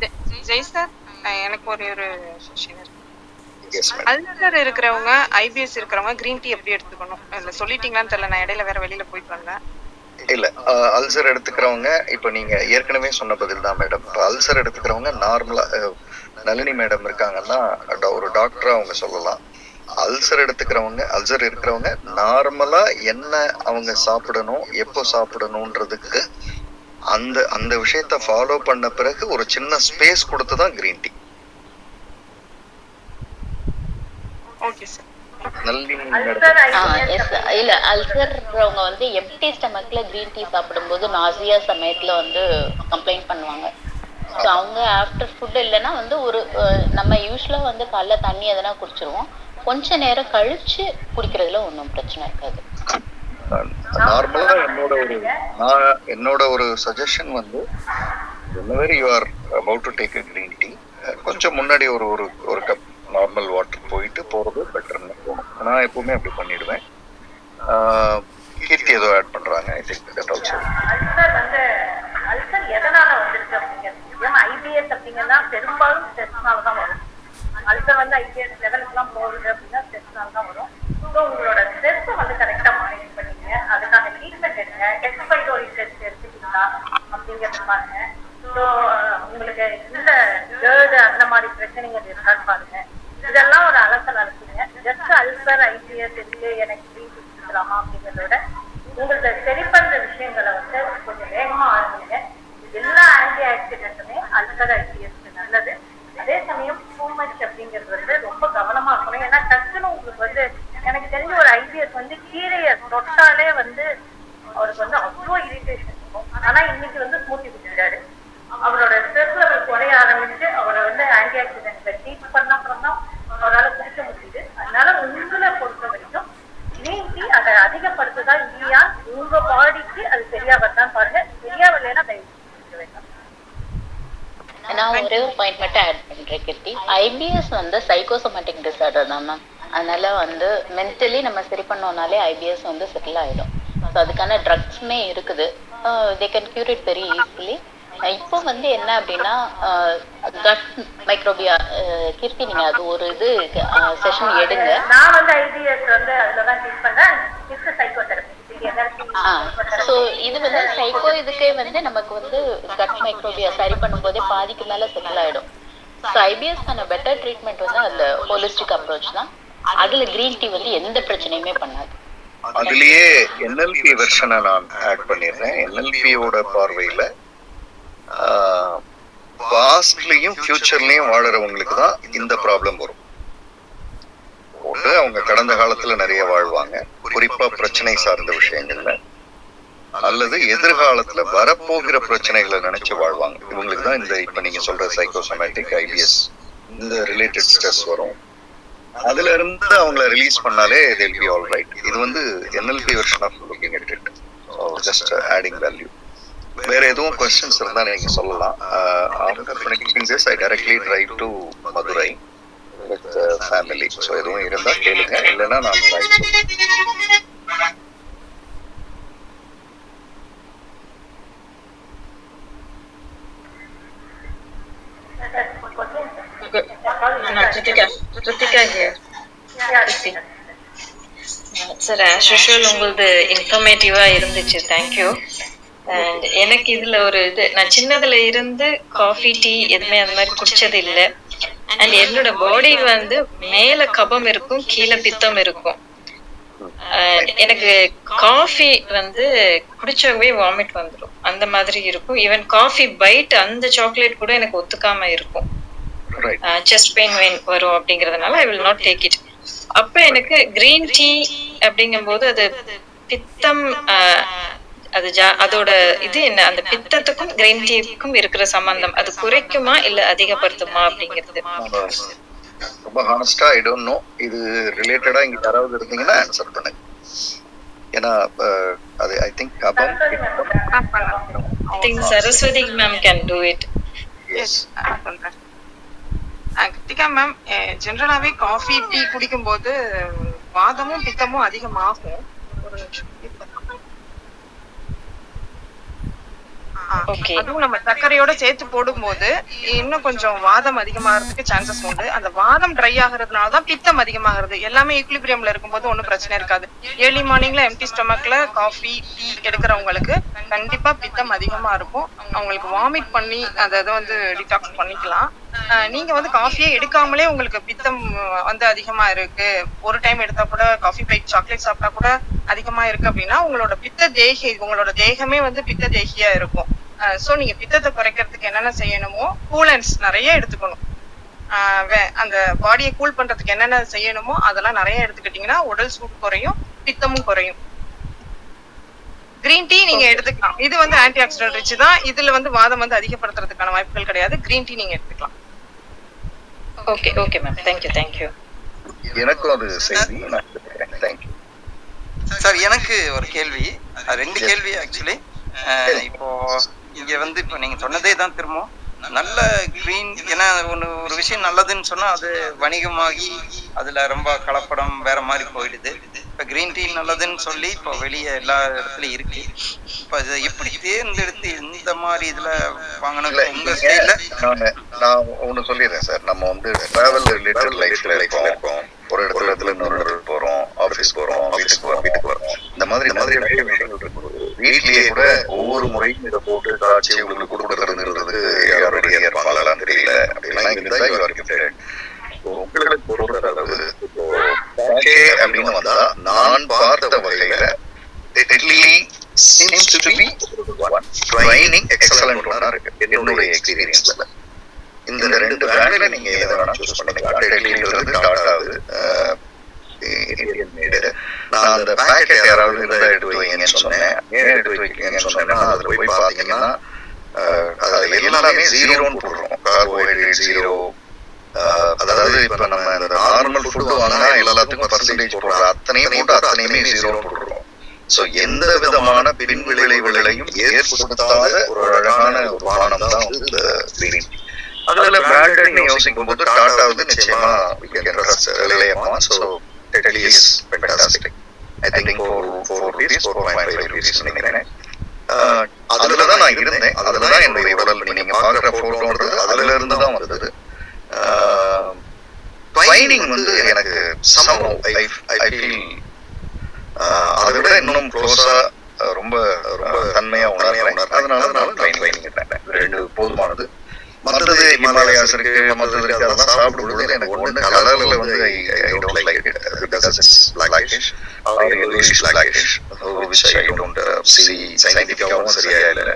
Thank you Jai sir. எனக்கு ஒரு அல்சர் இருக்கிறவங்க, ஐபிஎஸ் இருக்கிறவங்க கிரீன் டீ எப்படி எடுத்துக்கணும் இல்ல சொல்லிட்டீங்களான்னு தெரியல, நான் இடையில வேற வெளியில போயிட்டு வந்தேன். இல்ல அல்சர் எடுத்துக்கிறவங்க இப்ப நீங்க ஏற்கனவே சொன்ன பதில் தான் மேடம். அல்சர் எடுத்துக்கிறவங்க நார்மலா நளினி மேடம் இருக்காங்கன்னா ஒரு டாக்டரா அவங்க சொல்லலாம். அல்சர் இருக்கிறவங்க நார்மலா என்ன அவங்க சாப்பிடணும், எப்போ சாப்பிடணும்ன்றதுக்கு அந்த அந்த விஷயத்த ஃபாலோ பண்ண பிறகு ஒரு சின்ன ஸ்பேஸ் கொடுத்துதான் கிரீன் டீ. அல்சர்றவங்க வந்து எம்டி ஸ்டமக்ல கிரீன் டீ சாப்பிடும்போது நாசியா சமயத்துல வந்து கம்ப்ளைண்ட் பண்ணுவாங்க. ஸோ அவங்க ஆஃப்டர் ஃபுட் இல்லைன்னா வந்து ஒரு நம்ம யூஸ்வலாக வந்து காலைல தண்ணி எதனா குடிச்சிருவோம், கொஞ்ச நேரம் கழிச்சு குடிக்கிறதுல ஒன்றும் பிரச்சனை இருக்காது. நார்மலா என்னோட ஒரு சஜஷன் வந்து you are about to take a green tea, கொஞ்சம் முன்னாடி ஒரு கப் நார்மல் வாட்டர் போயிட்டு போகிறது பெட்டர்னு போகணும். நான் எப்பவுமே அப்படி பண்ணிடுவேன். கீர்த்தி ஏதோ ஆட் பண்ணுறாங்க. உங்களுக்கு இந்த கேர்டு அந்த மாதிரி பிரச்சனைங்க இருக்கான்னு பாருங்க. இதெல்லாம் ஒரு அலசல் அலசுங்க. ஜஸ்ட் அல்சர் ஐபிஎஸ் இருக்கு எனக்கு கிரீன் டீலாமா அப்படிங்கிறதோட உங்களுக்கு சரி பண்ற விஷயங்களை வந்து கொஞ்சம் வேகமா ஆரம்பிங்க. எல்லா ஆன்டி ஆக்சிடென்ட்டுமே அல்சர் ஐபிஎஸ்க்கு நல்லது. அதே சமயம் டூ மச் அப்படிங்கிறது வந்து ரொம்ப கவனமா இருக்கணும். ஏன்னா டக்குன்னு உங்களுக்கு வந்து எனக்கு தெரிஞ்ச ஒரு ஐபிஎஸ் வந்து கீரையை தொட்டாலே வந்து அவருக்கு வந்து அவ்வளோ இரிட்டேஷன் இருக்கும். ஆனா இன்னைக்கு வந்து ஸ்மூத்தி குடிக்கிறாரு. அவரோட ஸ்ட்ரெஸ் லெவல் குறைய ஆரம்பிச்சு அவரை வந்து ஆன்டி ஆக்சிடென்ட்ல டீப் பண்ண அப்புறம் தான் அவரால் குடிக்க முடியுது. அதனால உங்களை பொறுத்த வரைக்கும் நீங்கி அதை அதிகப்படுத்ததான் இல்லையா உங்க பாடிக்கு அது சரியா வரதான் பாருங்க. சரியா வரலன்னா நான் ஒரே ஒரு பாயிண்ட் மட்டும் ஆட் பண்றேன் கீர்த்தி. ஐபிஎஸ் வந்து சைக்கோசோமேட்டிக் டிசார்டர் தான் மேம். அதனால வந்து மென்டலி நம்ம சரி பண்ணோம்னாலே ஐபிஎஸ் வந்து செட்டில் ஆயிடும். ஸோ அதுக்கான ட்ரக்ஸ்மே இருக்குது, they can cure it very easily. இப்போ வந்து என்ன அப்படின்னா கட் மைக்ரோபியா கீர்த்தி நீங்க அது ஒரு இது செஷன் எடுங்க. நான் வந்து ஐபிஎஸ் வந்து அதுல தான் ட்ரீட் பண்றேன். It's psychotherapy. சோ இது வந்து சைக்கோ இதுக்கே வந்து நமக்கு வந்து கட் மைக்ரோபியா சரி பண்ணும் போதே பாதிக்கு மேல செட்டில் ஆயிடும். ஸோ ஐபிஎஸ்க்கான பெட்டர் ட்ரீட்மெண்ட் வந்து அதுல ஹோலிஸ்டிக் அப்ரோச் தான். அதுல கிரீன் டீ வந்து எந்த பிரச்சனையுமே பண்ணாது. அதுலயே என்எல்பி வெர்ஷனை நான் ஆட் பண்ணிடுறேன். என்எல்பியோட பார்வையில பாஸ்ட்லயும் ஃபியூச்சர்லயும் வாழறவங்களுக்கு தான் இந்த ப்ராப்ளம் வரும். ஒன்று அவங்க கடந்த காலத்துல நிறைய வாழ்வாங்க, குறிப்பா பிரச்சனை சார்ந்த விஷயங்கள்ல, அல்லது எதிர்காலத்துல வரப்போகிற பிரச்சனைகளை நினைச்சு வாழ்வாங்க. இவங்களுக்கு தான் இந்த இப்ப நீங்க சொல்ற சைக்கோசோமேட்டிக் ஐபிஎஸ் இந்த ரிலேட்டட் ஸ்ட்ரெஸ் வரும். அதுல இருந்து அவங்களை ரிலீஸ் பண்ணாலே they'll be all right. இது வந்து NLP version of looking at it. Just adding value. வேற எதுவும் கொஸ்டின்ஸ் இருந்தா நீங்க சொல்லலாம். After connecting this I directly drive to Madurai with the family. So எதுவும் இருந்தா கேளுங்க, இல்லைன்னா நான் சார் ஆஸ் யூஷுவல் உங்களது இன்ஃபர்மேட்டிவா இருந்துச்சு. தேங்க்யூ. அண்ட் எனக்கு இதுல ஒரு இது, நான் சின்னதுல இருந்து காஃபி டீ எதுவுமே அந்த மாதிரி குடிச்சது இல்லை. அண்ட் என்னோட பாடி வந்து மேல கபம் இருக்கும், கீழே பித்தம் இருக்கும். எனக்கு காஃபி வந்து குடிச்சவே வாமிட் வந்துடும், அந்த மாதிரி இருக்கும். ஈவன் காஃபி பைட் அந்த சாக்லேட் கூட எனக்கு ஒத்துக்காம இருக்கும். செஸ்ட் பெயின் வரும் அப்படிங்கறதுனால I will not take it. அப்ப எனக்கு கிரீன் டீ அப்படிங்கும் போது அது பித்தம், அது அதோட இது என்ன, அந்த பித்தத்துக்கும் கிரீன் டீக்கும் இருக்கிற சம்பந்தம் அது குறைக்குமா இல்ல அதிகப்படுத்துமா அப்படிங்கிறது ரொம்ப ஹானஸ்டா ஐ டோன்ட் நோ. இது ரிலேட்டடா இங்க யாராவது இருந்தீங்கன்னா ஆன்சர் பண்ணுங்க. ஏன்னா அது ஐ திங்க் கபம் think Saraswati ma'am can do it. Yes ஆக்டிகா மேம், ஜெனரலாவே காஃபி டீ குடிக்கும் போது வாதமும் பித்தமும் அதிகமாகும். ஒரு அதுவும் நம்ம சர்க்கரையோட சேர்த்து போடும் போது இன்னும் கொஞ்சம் வாதம் அதிகமாகிறதுக்கு சான்சஸ் உண்டு. அந்த வாதம் ட்ரை ஆகுறதுனாலதான் பித்தம் அதிகமாகிறது. எல்லாமே ஈக்குலிபிரியம்ல இருக்கும்போது ஒன்னும் பிரச்சனை இருக்காது. ஏர்லி மார்னிங்ல எம்டி ஸ்டொமக்ல காஃபி டீ எடுக்கிறவங்களுக்கு கண்டிப்பா பித்தம் அதிகமா இருக்கும். அவங்களுக்கு வாமிட் பண்ணி அதை வந்து டிடாக்ஸ் பண்ணிக்கலாம். நீங்க வந்து காஃபியே எடுக்காமலே உங்களுக்கு பித்தம் வந்து அதிகமா இருக்கு, ஒரு டைம் எடுத்தா கூட காஃபி பைக் சாக்லேட் சாப்பிட்டா கூட அதிகமா இருக்கு அப்படின்னா உங்களோட பித்த தேகி, உங்களோட தேகமே வந்து பித்த தேகியா இருக்கும். சோ நீங்க பித்தத்தை குறைக்கிறதுக்கு என்னென்ன செய்யணுமோ, கூலன்ஸ் நிறைய எடுத்துக்கணும். அந்த பாடியை கூல் பண்றதுக்கு என்னென்ன செய்யணுமோ அதெல்லாம் நிறைய எடுத்துக்கிட்டீங்கன்னா உடல் சூடு குறையும், பித்தமும் குறையும். கிரீன் டீ நீங்க எடுத்துக்கலாம். இது வந்து ஆன்டி ஆக்சிடென்ட் ரிச் தான். இதுல வந்து வாதம் வந்து அதிகப்படுத்துறதுக்கான வாய்ப்புகள் கிடையாது. கிரீன் டீ நீங்க எடுத்துக்கலாம். Okay okay ma'am, thank you. Thank you. எனக்கு ஒரு செய்தி, தேங்க் யூ சார். எனக்கு ஒரு கேள்வி, ரெண்டு கேள்வி ஆக்சுவலி. இப்போ இங்க வந்து இப்போ நீங்க சொன்னதே தான் திரும்பவும் நல்ல கிரீன், ஏன்னா ஒரு விஷயம் நல்லதுன்னு சொன்னா அது வணிகமாகி அதுல ரொம்ப கலப்படம் வேற மாதிரி போயிடுது. இப்போ கிரீன் டீ நல்லதுன்னு சொல்லி இப்போ வெளியே எல்லா இடத்துலயும் இருக்கு. இப்போ அதை எப்படி தேர்ந்தெடுத்து இந்த மாதிரி இதுல வாங்கணும் உங்க ஸ்டைல? நான் ஒன்று சொல்லிடுறேன் சார். நம்ம வந்து டிராவல் ரிலேட்டட் லைஃப்ல இருக்கோம். ஒரு இடத்துல இன்னொரு இடத்துக்கு போறோம், ஆஃபீஸ் போறோம், வீட்டுக்கு போறோம், வீட்டுக்கு போறோம். இந்த மாதிரி வீட்லயே கூட ஒவ்வொரு முறையும் இதை போட்டு காட்சி உங்களுக்கு கொடுக்கறதுங்கிறது யாருடைய ஏற்பாடெல்லாம் தெரியல அப்படின்னா உங்களுக்கு பொருள் அளவு அப்படின்னு வந்தா நான் பார்த்த வகையில இருக்கு என்னுடைய எக்ஸ்பீரியன்ஸ்ல. இந்த ரெண்டு பிராண்ட்ல நீங்க எதை வேணா சூஸ் பண்ணுங்க. யாராவது இருந்தால் எடுத்து வைங்கன்னு சொன்னேன். ஏன் எடுத்து வைக்கலன்னு சொன்னேன்னா அதில் போய் பார்த்தீங்கன்னா அதில் எல்லாமே ஜீரோன்னு போடுறோம். Carbohydrate zero. அதாவது இப்போ நம்ம இந்த நார்மல் ஃபுட்டு வாங்கினா எல்லாத்துக்கும் பர்சன்டேஜ் போடுறோம். அத்தனையும் போட்டு அத்தனையுமே ஜீரோன்னு போடுறோம். ஸோ எந்த விதமான பின்விளைவுகளையும் ஏற்படுத்தாத ஒரு அழகான ஒரு வானம் தான் வந்து இந்த கிரீன். அதில் பேட்டர்னு யோசிக்கும் போது டாட்டா வந்து நிச்சயமாக ஸோ அதுலதான் நான் இருந்தேன். அதுலதான் என்னுடைய உடல் நீங்க பாக்குற போட்டோன்றது அதுல இருந்து தான் வந்தது. ட்ரைனிங் வந்து எனக்கு அதை விட இன்னும் க்ளோஸா ரொம்ப ரொம்ப தன்மையா உணர்றேன். அதனால ட்ரைனிங் ரெண்டு போதுமானது. மற்றது ஹிமாலயாஸ் இருக்கு, மற்றது இருக்கு. அதெல்லாம் சாப்பிடும்போது எனக்கு ஒன்று கலரில் வந்து சயின்டிஃபிக்காகவும் சரியாக இல்லை.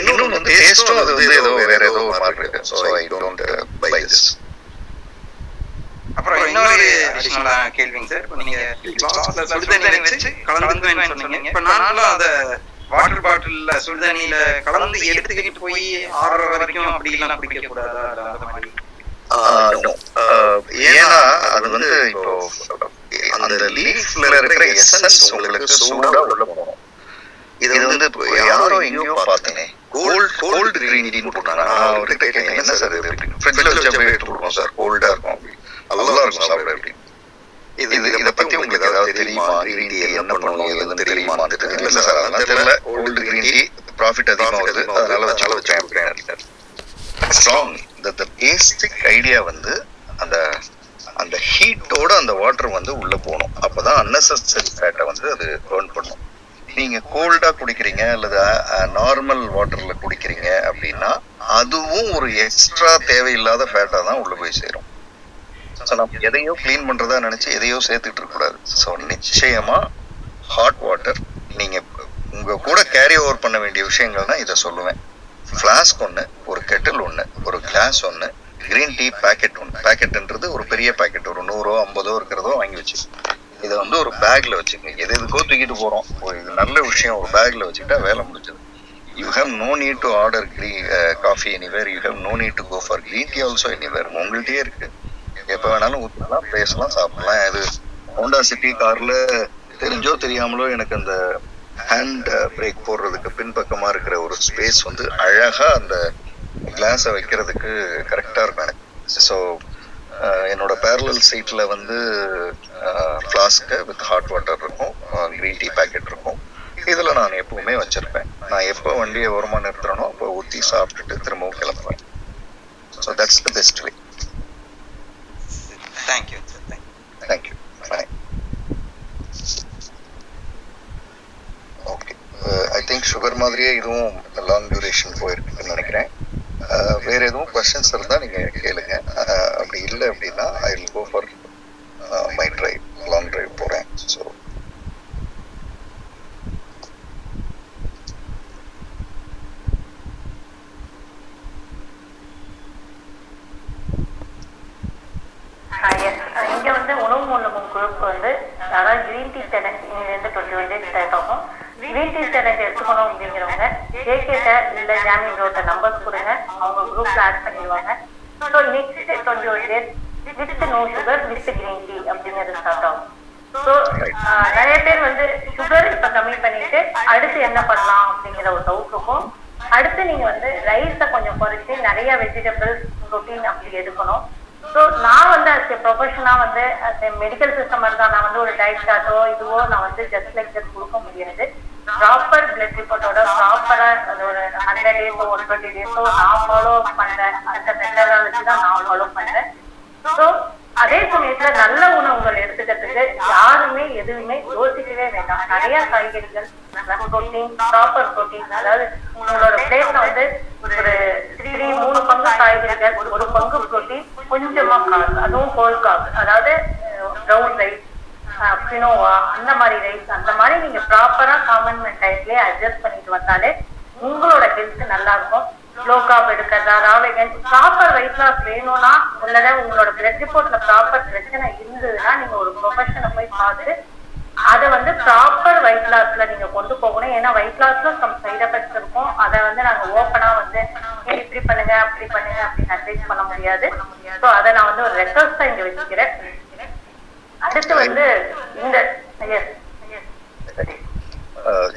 இன்னொன்று வந்து டேஸ்ட்டும் அது வந்து ஏதோ வேற ஏதோ மார்க் இருக்கு. So I don't buy this. அப்புறம் இன்னொரு கேள்விங்க சார், நீங்க வச்சு கலந்து இப்போ நானும் அதை வாட்டர் பாட்டில சுடுதண்ணியில கலந்து எடுத்துக்கிட்டு போய் ஆறு வரைக்கும் அப்படிலாம் குடிக்க கூடாது. ஏன்னா அது வந்து இப்போ அந்த லீஃப்ல இருக்கிற எசன்ஸ் உங்களுக்கு சூடா உள்ள போகணும். இது வந்து யாரோ எங்கேயோ பார்த்தேனே கோல்டு கிரீன் டீன்னு போட்டாங்க. அவர்கிட்ட கேட்டேன் என்ன சார் ஃப்ரிட்ஜில் வச்சு அப்படியே எடுத்து கொடுப்போம் சார், கோல்டா இருக்கும் அப்படி நல்லா இருக்கும் சாப்பிட அப்படின்னு. இதை பத்தி உங்களுக்கு ஏதாவது தெரியுமா? கிரீன் டீ என்ன பண்ணுவோம் எதுன்னு தெரியுமா? இல்லை சார் அதெல்லாம் தெரியல. ஓல்டு கிரீன் டீ ப்ராஃபிட் அதிகமாக வருது, அதனால வச்சால வச்சேன். ஸ்ட்ராங் இந்த பேசிக் ஐடியா வந்து அந்த அந்த ஹீட்டோட அந்த வாட்டர் வந்து உள்ளே போகணும். அப்போ தான் அன்னெசரி ஃபேட்டை வந்து அது பேர்ன் பண்ணும். நீங்கள் கோல்டாக குடிக்கிறீங்க அல்லது நார்மல் வாட்டரில் குடிக்கிறீங்க அப்படின்னா அதுவும் ஒரு எக்ஸ்ட்ரா தேவையில்லாத ஃபேட்டாக தான் உள்ளே போய் சேரும். ஸோ நம்ம எதையோ க்ளீன் பண்ணுறதா நினச்சி எதையோ சேர்த்துக்கிட்டு இருக்கக்கூடாது. ஸோ நிச்சயமாக ஹாட் வாட்டர் நீங்கள் உங்கள் கூட கேரி ஓவர் பண்ண வேண்டிய விஷயங்கள்னா இதை சொல்லுவேன். ஃப்ளாஸ்க் ஒன்று, ஒரு கெட்டில் ஒன்று, ஒரு கிளாஸ் ஒன்று, க்ரீன் டீ பேக்கெட் ஒன்று. பேக்கெட்டுன்றது ஒரு பெரிய பேக்கெட், ஒரு 100 50 இருக்கிறதோ வாங்கி வச்சு இதை வந்து ஒரு பேக்கில் வச்சுக்கோங்க. எது எதுக்கோ தூக்கிட்டு போகிறோம், ஒரு இது நல்ல விஷயம். ஒரு பேக்கில் வச்சுக்கிட்டா வேலை முடிஞ்சது. You have no need to order coffee anywhere. You have no need to go for green tea also anywhere. உங்கள்கிட்டே இருக்குது, எப்போ வேணாலும் ஊற்றலாம், பேசலாம், சாப்பிடலாம். இது ஹோண்டா சிட்டி காரில் தெரிஞ்சோ தெரியாமலோ எனக்கு அந்த ஹேண்ட் பிரேக் போடுறதுக்கு பின்பக்கமாக இருக்கிற ஒரு ஸ்பேஸ் வந்து அழகாக அந்த கிளாஸை வைக்கிறதுக்கு கரெக்டாக இருக்கும் எனக்கு. ஸோ என்னோட பேரலல் சீட்டில் வந்து ஃப்ளாஸ்க்கு வித் ஹாட் வாட்டர் இருக்கும், க்ரீன் டீ பேக்கெட் இருக்கும். இதில் நான் எப்பவுமே வச்சுருப்பேன். நான் எப்போ வண்டியை ஓரமாக நிறுத்துறேனோ அப்போ ஊற்றி சாப்பிட்டுட்டு திரும்பவும் கிளம்புவேன். So that's the best way. Thank you. Thank you. Bye. Okay. I think sugar மாதிரியே இதுவும் long duration போயிருக்குன்னு நினைக்கிறேன். வேற எதுவும் questions இருந்தா நீங்க கேளுங்க. அப்படி இல்லை அப்படின்னா I will go for my drive, long drive போறேன். So இங்கே வந்து உணவு மூலமும் குரூப் வந்து அதாவது கிரீன் டீ டெனக் இங்கிலேருந்து 20 ஸ்டார்ட் ஆகும். கிரீன் டீ டெனக் எடுத்துக்கணும் அப்படிங்கிறவங்க ஏகேட்ட இல்லை ஜாமீன் ரோட்ட நம்பர்ஸ் கொடுங்க, அவங்க குரூப்பில் ஆட் பண்ணிடுவாங்க. So next 21 days with no sugar with green tea அப்படிங்கிறது ஸ்டார்ட் ஆகும். ஸோ நிறைய பேர் வந்து சுகர் இப்போ கம்மி பண்ணிட்டு அடுத்து என்ன பண்ணலாம் அப்படிங்கிற ஒரு டவுட் இருக்கும். அடுத்து நீங்கள் வந்து ரைஸை கொஞ்சம் குறைச்சி நிறைய வெஜிடபிள்ஸ் ப்ரோட்டீன் அப்படி எடுக்கணும். ஸோ நான் வந்து அது ப்ரொஃபஷனாக வந்து அந்த மெடிக்கல் சிஸ்டம் இருந்தால் நான் வந்து ஒரு டயட் சார்ட்டோ இதுவோ நான் வந்து ஜஸ்ட் லைக் ஜஸ்ட் கொடுக்க முடியாது. ப்ராப்பர் பிளட் ரிப்போர்ட்டோட ப்ராப்பராக அதோட 100 days 120 days நான் ஃபாலோ பண்ணுறேன். அந்த மெத்தடை வச்சு தான் நான் ஃபாலோ பண்ணுறேன். ஸோ அதே சமயத்தில் நல்ல உணவுகள் எடுத்துக்கிறதுக்கு யாருமே எதுவுமே யோசிக்கவே வேண்டாம். நிறையா காய்கறிகள், ப்ரோட்டீன், ப்ராப்பர் ப்ரோட்டீன், அதாவது உங்களோட பிளேட்டில் வந்து ஒரு 3 பங்கு காய்கறிகள், ஒரு பங்கு ப்ரோட்டீன், கொஞ்சமா காசு, அதுவும் ஹோல் காசு, அதாவது ப்ரௌன் ரைஸ், பினோவா அந்த மாதிரி ரைஸ், அந்த மாதிரி நீங்க ப்ராப்பரா காமன் டைம்லயே அட்ஜஸ்ட் பண்ணிட்டு வந்தாலே உங்களோட ஹெல்த் நல்லா இருக்கும். லோ கார்ப் எடுக்கிறதா ராவேகன் ப்ராப்பர் வெயிட் லாஸ் வேணும்னா உள்ளத உங்களோட பிளட் ரிப்போர்ட்ல ப்ராப்பர் பிரச்சனை இருந்ததுன்னா நீங்க ஒரு ப்ரொஃபஷனை போய் பார்த்து அதை வந்து ப்ராப்பர் வெயிட் லாஸ்ல நீங்க கொண்டு போகணும். ஏன்னா வெயிட் லாஸ்ல சம் சைட் எஃபெக்ட்ஸ் இருக்கும். அதை வந்து நாங்க ஓப்பனா வந்து இப்படி பண்ணுங்க அப்படி பண்ணுங்க அப்படின்னு அட்வைஸ் பண்ண முடியாது. ஸோ அதை நான் வந்து ஒரு ரெக்வஸ்டா இங்க வச்சுக்கிறேன். அடுத்து வந்து இந்த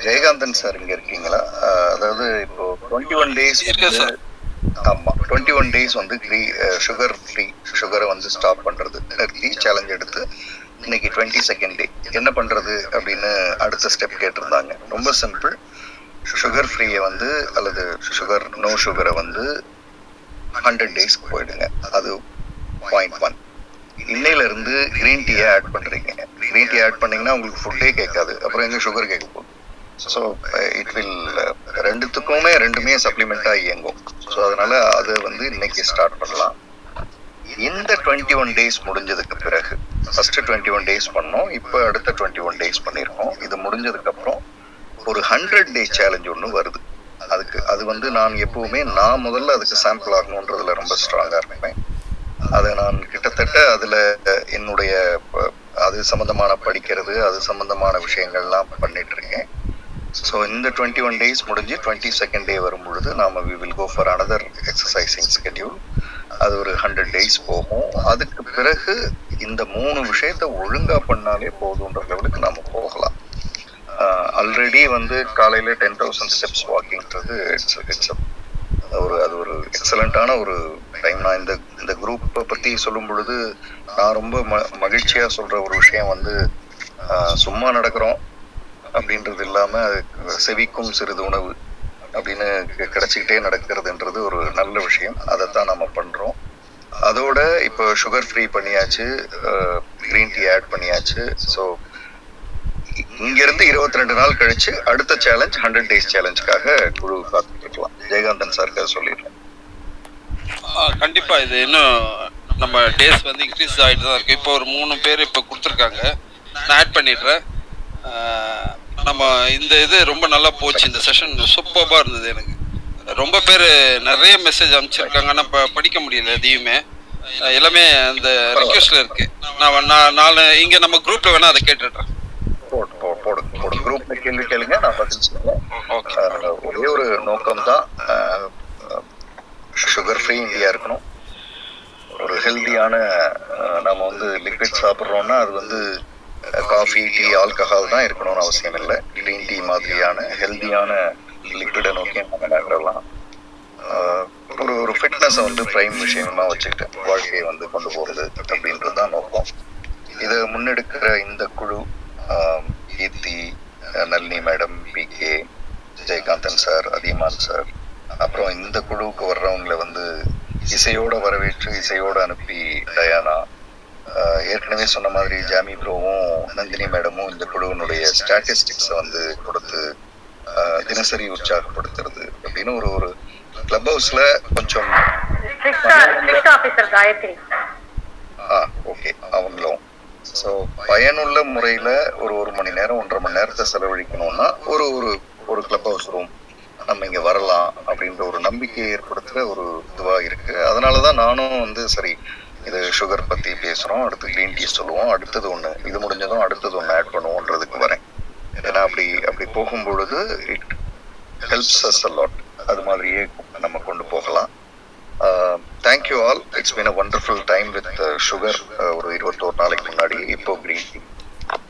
ஜெயகாந்தன் சார் இங்க இருக்கீங்களா? அதாவது இப்போ 21 days வந்து சுகர் ஃப்ரீ, சுகரை வந்து ஸ்டாப் பண்றது டீ சேலஞ்ச் எடுத்து இன்னைக்கு 22nd day என்ன பண்றது அப்படின்னு அடுத்த ஸ்டெப் கேட்டிருந்தாங்க. ரொம்ப சிம்பிள். சுகர் ஃப்ரீயை வந்து அல்லது சுகர் நோ சுகரை வந்து 100 days போயிடுங்க. அது 0.1. இன்னையில இருந்து கிரீன் டீயை ஆட் பண்றீங்க. கிரீன் டீ ஆட் பண்ணீங்கன்னா உங்களுக்கு ஃபுட்டே கேட்காது, அப்புறம் எங்க சுகர் கேட்க போகுது. ஸோ இட் வில் ரெண்டுமே சப்ளிமெண்டா இயங்கும். ஸோ அதனால அதை வந்து இன்னைக்கு ஸ்டார்ட் பண்ணலாம். இந்த 21 days முடிஞ்சதுக்கு பிறகு ஃபர்ஸ்ட் 21 days பண்ணோம், இப்போ அடுத்த 21 days பண்ணிருக்கோம். இது முடிஞ்சதுக்கு அப்புறம் ஒரு 100 day சேலஞ்ச் ஒன்று வருது. அதுக்கு அது வந்து நான் எப்பவுமே நான் முதல்ல அதுக்கு சாம்பிள் ஆகணும்ன்றதுல ரொம்ப ஸ்ட்ராங்கா இருப்பேன். அதை நான் கிட்டத்தட்ட அதுல என்னுடைய அது சம்பந்தமான படிக்கிறது, அது சம்பந்தமான விஷயங்கள்லாம் பண்ணிட்டு இருக்கேன். ஸோ இந்த 21 days முடிஞ்சு 22nd day வரும்பொழுது நாம we will go for another exercising schedule. அது ஒரு 100 days போகும். அதுக்கு பிறகு இந்த 3 விஷயத்த ஒழுங்கா பண்ணாலே போதுன்ற லெவலுக்கு நாம போகலாம். ஆல்ரெடி வந்து காலையில 10,000 steps வாக்கிங்கிறது அது ஒரு எக்ஸலண்டான ஒரு டைம். நான் இந்த குரூப்பை பற்றி சொல்லும் பொழுது நான் ரொம்ப மகிழ்ச்சியாக சொல்கிற ஒரு விஷயம் வந்து சும்மா நடக்கிறோம் அப்படின்றது இல்லாமல் செவிக்கும் சிறிது உணவு அப்படின்னு கிடைச்சிக்கிட்டே நடக்கிறதுன்றது ஒரு நல்ல விஷயம். அதைத்தான் நம்ம பண்ணுறோம். அதோட இப்போ சுகர் ஃப்ரீ பண்ணியாச்சு, க்ரீன் டீ ஆட் பண்ணியாச்சு. ஸோ இங்கிருந்து 22 நாள் கழிச்சு அடுத்த சேலஞ்ச் 100 days சேலஞ்சுக்காக குழு காத்துக்கலாம். ஜெயகாந்தன் சார்க்காக சொல்லிடுறேன். கண்டிப்பா இது இன்னும் நம்ம டேஸ் வந்து இன்க்ரீஸ் ஆகிட்டு தான் இருக்கு. இப்போ ஒரு 3 பேர் இப்போ கொடுத்துருக்காங்க, நான் ஆட் பண்ணிடுறேன். நம்ம இந்த இது ரொம்ப நல்லா போச்சு. இந்த செஷன் சூப்பராக இருந்தது. எனக்கு ரொம்ப பேர் நிறைய மெசேஜ் அனுப்பிச்சிருக்காங்க, ஆனால் படிக்க முடியல எதையுமே. எல்லாமே அந்த ரிக்வெஸ்ட்ல இருக்கு. நான் நாலு இங்கே நம்ம குரூப்ல வேணா அதை கேட்டுடுறேன். கேளுங்க, நான் பதில் சொல்லுவேன். ஒரே ஒரு நோக்கம் தான், சுகர் ஃப்ரீ இந்தியா இருக்கணும். ஒரு ஹெல்தியான நம்ம வந்து லிக்விட் சாப்பிட்றோம்னா அது வந்து காஃபி, டீ, ஆல்கஹால் தான் இருக்கணும்னு அவசியம் இல்லை. க்ரீன் டீ மாதிரியான ஹெல்தியான லிக்விடை நோக்கி நம்ம நகரலாம். ஒரு ஃபிட்னஸை வந்து பிரைம் விஷயமா வச்சுக்கிட்டு வாழ்க்கையை வந்து கொண்டு போகிறது அப்படின்றது தான் நோக்கம். இதை முன்னெடுக்கிற இந்த குழு Keerthi, Nalini madam, PK, Jayakanthan sir, Athiman sir, அப்புறம் இந்த குழுவுக்கு வர்றவங்களை வந்து இசையோட வரவேற்று இசையோடு அனுப்பி டயானா, ஏற்கனவே சொன்ன மாதிரி ஜாமி ப்ரோவும் நந்தினி மேடமும் இந்த குழுவினுடைய ஸ்டாட்டிஸ்டிக்ஸை வந்து கொடுத்து தினசரி உற்சாகப்படுத்துறது அப்படின்னு ஒரு கிளப் ஹவுஸ்ல கொஞ்சம் அவங்களும் ஸோ பயனுள்ள முறையில் ஒரு 1 மணி நேரம் 1.5 மணி நேரத்தை செலவழிக்கணும்னா ஒரு கிளப் ஹவுஸ் ரூம் நம்ம இங்கே வரலாம் அப்படின்ற ஒரு நம்பிக்கையை ஏற்படுத்துகிற ஒரு இதுவாக இருக்குது. அதனால தான் நானும் வந்து சரி இது சுகர் பற்றி பேசுகிறோம், அடுத்து க்ரீன் டீ சொல்லுவோம், அடுத்தது ஒன்று இது முடிஞ்சதும் அடுத்தது ஒன்று ஆட் பண்ணுவோன்றதுக்கு வரேன். ஏன்னா அப்படி போகும்பொழுது it helps us a lot. அது மாதிரியே நம்ம கொண்டு போகலாம். Thank you all. It's been a wonderful time with sugar. ஒரு 21 நாளைக்கு முன்னாடி இப்போ green tea.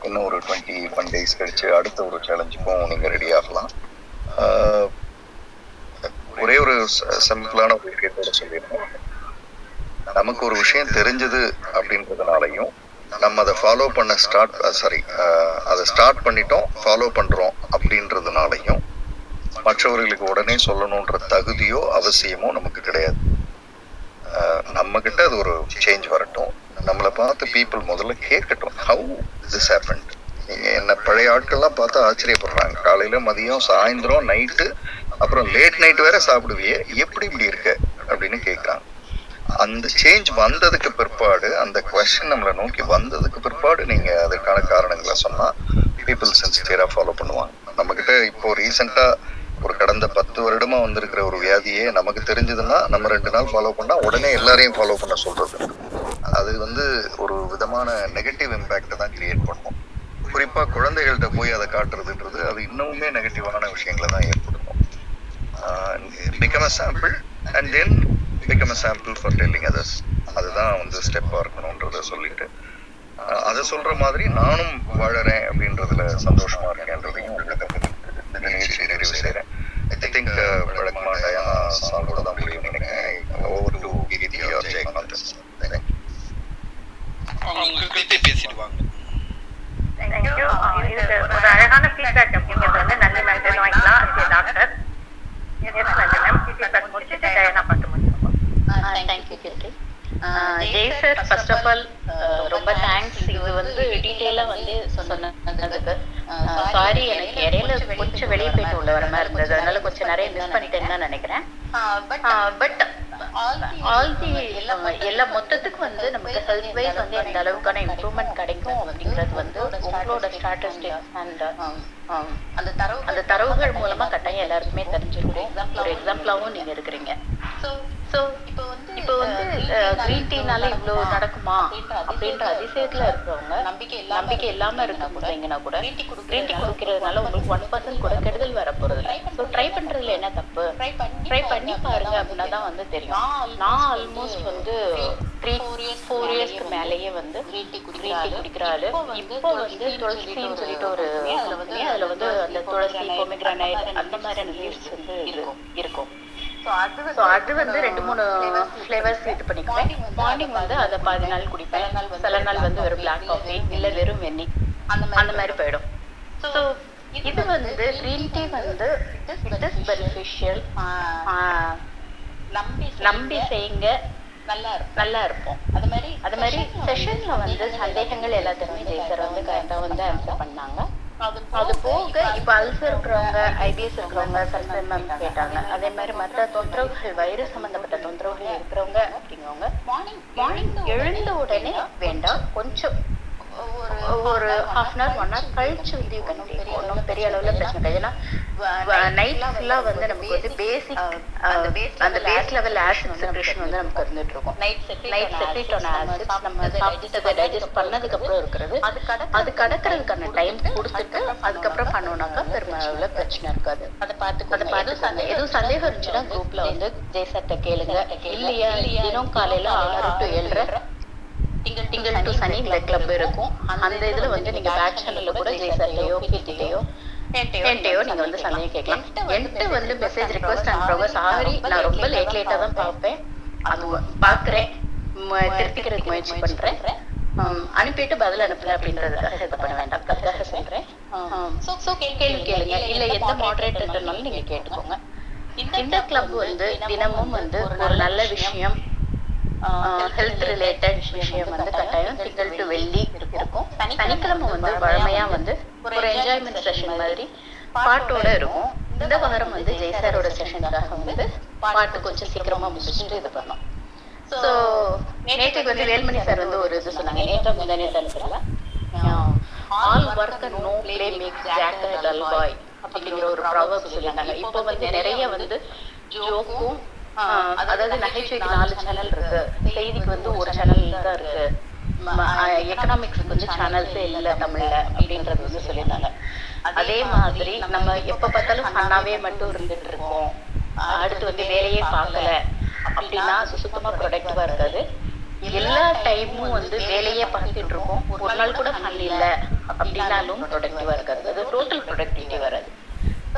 இன்னும் ஒரு 21 days கழிச்சு அடுத்த ஒரு சேலஞ்சுக்கும் நீங்கள் ரெடி ஆகலாம். ஒரே ஒரு சிம்பிளான ஒரு விஷயத்தோட சொல்லியிருக்கோம். நமக்கு ஒரு விஷயம் தெரிஞ்சது அப்படின்றதுனாலையும் நம்ம அதை ஃபாலோ பண்ண அதை ஸ்டார்ட் பண்ணிட்டோம், ஃபாலோ பண்ணுறோம் அப்படின்றதுனாலையும் மற்றவர்களுக்கு உடனே சொல்லணுன்ற தகுதியோ அவசியமோ நமக்கு கிடையாது. நம்மக்கிட்ட அது ஒரு சேஞ்ச் வரட்டும். நம்மளை பார்த்து பீப்புள் முதல்ல கேட்கட்டும், ஹவு திஸ் ஹேப்பன்ட். நீங்கள் என்ன பழைய ஆட்கள்லாம் பார்த்தா ஆச்சரியப்படுறாங்க. காலையில், மதியம், சாயந்தரம், நைட்டு, அப்புறம் லேட் நைட் வேற சாப்பிடுவியே, எப்படி இப்படி இருக்க அப்படின்னு கேட்குறாங்க. அந்த சேஞ்ச் வந்ததுக்கு பிற்பாடு, அந்த குவெஸ்சன் நம்மளை நோக்கி வந்ததுக்கு பிற்பாடு நீங்கள் அதற்கான காரணங்களை சொன்னால் பீப்புள் சின்சியராக ஃபாலோ பண்ணுவாங்க. நம்மக்கிட்ட இப்போது ரீசெண்டாக ஒரு கடந்த 10 வருடமா வந்திருக்கிற ஒரு வியாதியே நமக்கு தெரிஞ்சதுன்னா நம்ம 2 நாள் ஃபாலோ பண்ணா உடனே எல்லாரையும் ஃபாலோ பண்ண சொல்றது அது வந்து ஒரு விதமான நெகட்டிவ் இம்பேக்டை தான் கிரியேட் பண்ணுவோம். குறிப்பாக குழந்தைகள்கிட்ட போய் அதை காட்டுறதுன்றது அது இன்னமுமே நெகட்டிவான விஷயங்களை தான் ஏற்படுத்தும். Become a sample and then become a sample for telling others. அதுதான் வந்து ஸ்டெப்பாக இருக்கணுன்றத சொல்லிட்டு அதை சொல்கிற மாதிரி நானும் வாழறேன் அப்படின்றதுல சந்தோஷமாக இருக்கேன்றதையும் நிறைவு செய்கிறேன். ஐ திங்க் வழக்கமாக சாங்கோட தான் முடியும் நினைக்கிறேன். ஒவ்வொரு அழகான ஃபீட்பேக் அப்படிங்கிறது வந்து நன்றி மேம் வாங்கிக்கலாம். டாக்டர் மேம் ஃபீட்பேக் முடிச்சுட்டு நான் பார்த்து முடிச்சிருக்கோம். Thank you Keerthi. Jai sir, first of all ரொம்ப தேங்க்ஸ். இது வந்து டீட்டெயிலாக வந்து சொன்னதுக்கு சாரி. எனக்கு இடையில கொஞ்சம் வெளியே போயிட்டு உள்ள வர மாதிரி இருந்தது, அதனால கொஞ்சம் நிறைய மிஸ் பண்ணிட்டேன்னு தான் நினைக்கிறேன். பட் ஆல் தி எல்லா மொத்தத்துக்கும் வந்து நமக்கு ஹெல்த் வைஸ் வந்து எந்த அளவுக்கான இம்ப்ரூவ்மெண்ட் கிடைக்கும் அப்படிங்கிறது வந்து உங்களோட ஸ்டாட்டிஸ்டிக்ஸ் அண்ட் அந்த தரவுகள் மூலமாக கட்டாயம் எல்லாருக்குமே தெரிஞ்சிருக்கும். ஒரு எக்ஸாம்பிளாகவும் நீங்கள் இருக்கிறீங்க. ஸோ இப்போ வந்து கிரீன் டீனால இவ்வளோ நடக்குமா அப்படின்ற அதிசயத்தில் இருக்கிறவங்க நம்பிக்கை இல்லாமல் இருக்காங்கன்னா கூட கிரீன் டீ குடிக்கிறதுனால உங்களுக்கு 1% கூட கெடுதல் வர போகிறது இல்லை. ஸோ ட்ரை பண்ணுறதுல என்ன தப்பு? ட்ரை பண்ணி பாருங்க அப்படின்னா தான் வந்து தெரியும். நான் ஆல்மோஸ்ட் வந்து 3-4 இயர்ஸ்க்கு மேலேயே வந்து கிரீன் டீ குடிக்கிறாரு. இப்போ வந்து துளசின்னு சொல்லிட்டு ஒரு அதில் வந்து அந்த துளசி பொமிகிரானைட் அந்த மாதிரியான லீவ்ஸ் வந்து இருக்கும். ஸோ அது வந்து 2-3 ஃப்ளேவர்ஸ் இது பண்ணிக்குவேன். மார்னிங் வந்து அதை 10 நாள் குடிப்பேன். சில நாள் வந்து வெறும் பிளாக் காஃபி இல்லை வெறும் வெந்நீர் அந்த மாதிரி போயிடும். ஸோ இது வந்து கிரீன் டீ வந்து இட் இஸ் பெனிஃபிஷியல். நம்பி செய்யுங்க, நல்லா இருப்போம். அது மாதிரி செஷனில் வந்து சந்தேகங்கள் எல்லாத்தையுமே ஜெயிக்கிற வந்து கரெக்டாக வந்து ஆன்சர் பண்ணாங்க. அது போக இப்போ அல்சர் இருக்கிறவங்க, ஐபிஎஸ் இருக்கிறவங்க, சல்சர் மேம் கேட்டாங்க. அதே மாதிரி மற்ற தொந்தரவுகள், வைரஸ் சம்மந்தப்பட்ட தொந்தரவுகள் இருக்கிறவங்க அப்படிங்கிறவங்க மார்னிங் எழுந்த உடனே வேண்டாம், கொஞ்சம் ஒரு 1/2 hour 1 hour கழிச்சு வந்து ஒன்றும் பெரிய அளவில் பிரச்சனை கிடையாது. ஏன்னா நைட் ஃபுல்லாக வந்து நமக்கு வந்து பேசிக் அந்த பேஸ் லெவல் ஆசிட் செக்ரேஷன் வந்து நமக்கு இருந்துட்டு இருக்கும். நைட் செக்ரேட்டான ஆசிட் நம்ம சாப்பிட்டதை டைஜஸ்ட் பண்ணதுக்கப்புறம் இருக்கிறது, அது கடக்கிறதுக்கான டைம் கொடுத்துட்டு அதுக்கப்புறம் பண்ணோம்னாக்கா பெருமளவில் பிரச்சனை இருக்காது. அதை பார்த்து எதுவும் சந்தேகம் இருந்துச்சுன்னா குரூப்பில் வந்து ஜெய்சத்தை கேளுங்க. இல்லையா தினம் காலையில் 6 to 7 திங்கள் டு சனி இந்த கிளப் இருக்கும். அந்த இதில் வந்து நீங்கள் பேக் சேனலில் கூட ஜெய்சர்ட்டையோ கேட்டுகிட்டையோ நீங்கள் வந்து சந்தேகம் கேட்கலாம். என்கிட்ட வந்து மெசேஜ் ரிக்வஸ்ட் அனுப்புறவங்க, சாரி நான் ரொம்ப லேட்டாக தான் பார்ப்பேன், அது பார்க்குறேன், திருத்திக்கிறதுக்கு முயற்சி பண்ணுறேன், அனுப்பிட்டு பதில் அனுப்புறேன் அப்படின்றதுக்காக இது பண்ண வேண்டாம், அதுக்காக சொல்கிறேன். கேளுங்க இல்லை எந்த மாடரேட்டர்னாலும் நீங்கள் கேட்டுக்கோங்க. இந்த கிளப் வந்து தினமும் வந்து ஒரு நல்ல விஷயம், ஹெல்த் ரிலேட்டட் விஷயம் வந்து கட்டாயம் திங்கள் டு வெள்ளி இருக்கும். சனிக்கிழமை வந்து வழமையாக வந்து ஒரு என்ஜாய்மெண்ட் செஷன் மாதிரி பாட்டோட இருக்கும். இந்த வாரம் வந்து ஜெய்சாரோட செஷனுக்காக வந்து பாட்டு கொஞ்சம் சீக்கிரமாக முடிச்சுட்டு இது பண்ணோம். ஸோ நேற்றுக்கு வந்து வேல்மணி சார் வந்து ஒரு இது சொன்னாங்க, நேற்று முதனே sir all work and no play makes Jack a dull boy அப்படிங்கிற ஒரு ப்ராவர்ப் சொல்லியிருந்தாங்க. இப்போ வந்து நிறைய வந்து ஜோக்கும் அதாவது நகைச்சுவைக்கு 4 சேனல் இருக்கு, செய்திக்கு வந்து 1 சேனல் தான் இருக்கு, எக்கனாமிக்ஸ் கொஞ்சம் சேனல்ஸே இல்லை தமிழ்ல அப்படின்றது வந்து சொல்லியிருந்தாங்க. அதே மாதிரி நம்ம எப்ப பார்த்தாலும் ஃபன்னாவே மட்டும் இருந்துட்டு இருக்கோம், அடுத்து வந்து வேலையே பார்க்கல அப்படின்னா சுத்தமா ப்ரொடக்டிவா இருக்காது. எல்லா டைமும் வந்து வேலையே பார்த்துட்டு இருக்கோம், ஒரு நாள் கூட ஃபன் இல்லை அப்படின்னாலும் ப்ரொடக்டிவா இருக்காது, அது டோட்டல் ப்ரொடக்டிவிட்டி வராது.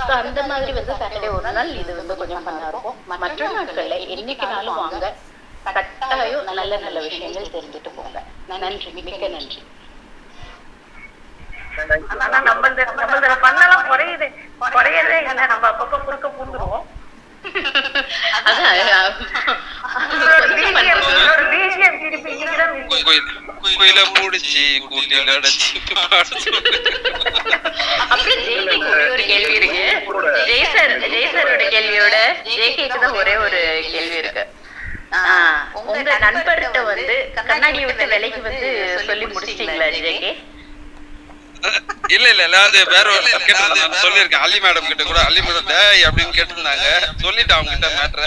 ஸோ அந்த மாதிரி வந்து சாட்டர்டே ஒரு நாள் இது வந்து கொஞ்சம் ஃபன்னாக இருக்கும். மற்ற நாட்களில் என்றைக்குனாலும் வாங்க, கட்டாயம் நல்ல நல்ல விஷயங்கள் தெரிஞ்சுட்டு போங்க. நன்றி, மிக்க நன்றி. ஒரே ஒரு கேள்வி இருக்கு. உங்க நண்பர்கிட்ட வந்து கண்ணாடி விட்டு விலைக்கு வந்து சொல்லி முடிச்சிட்டீங்களா? ஜேகே இல்ல அதாவது வேற ஒரு சொல்லிருக்கேன், அலி மேடம் கிட்ட கூட, அலி மேடம் அப்படின்னு கேட்டிருந்தாங்க, சொல்லிட்டு அவங்க கிட்ட மேட்டர்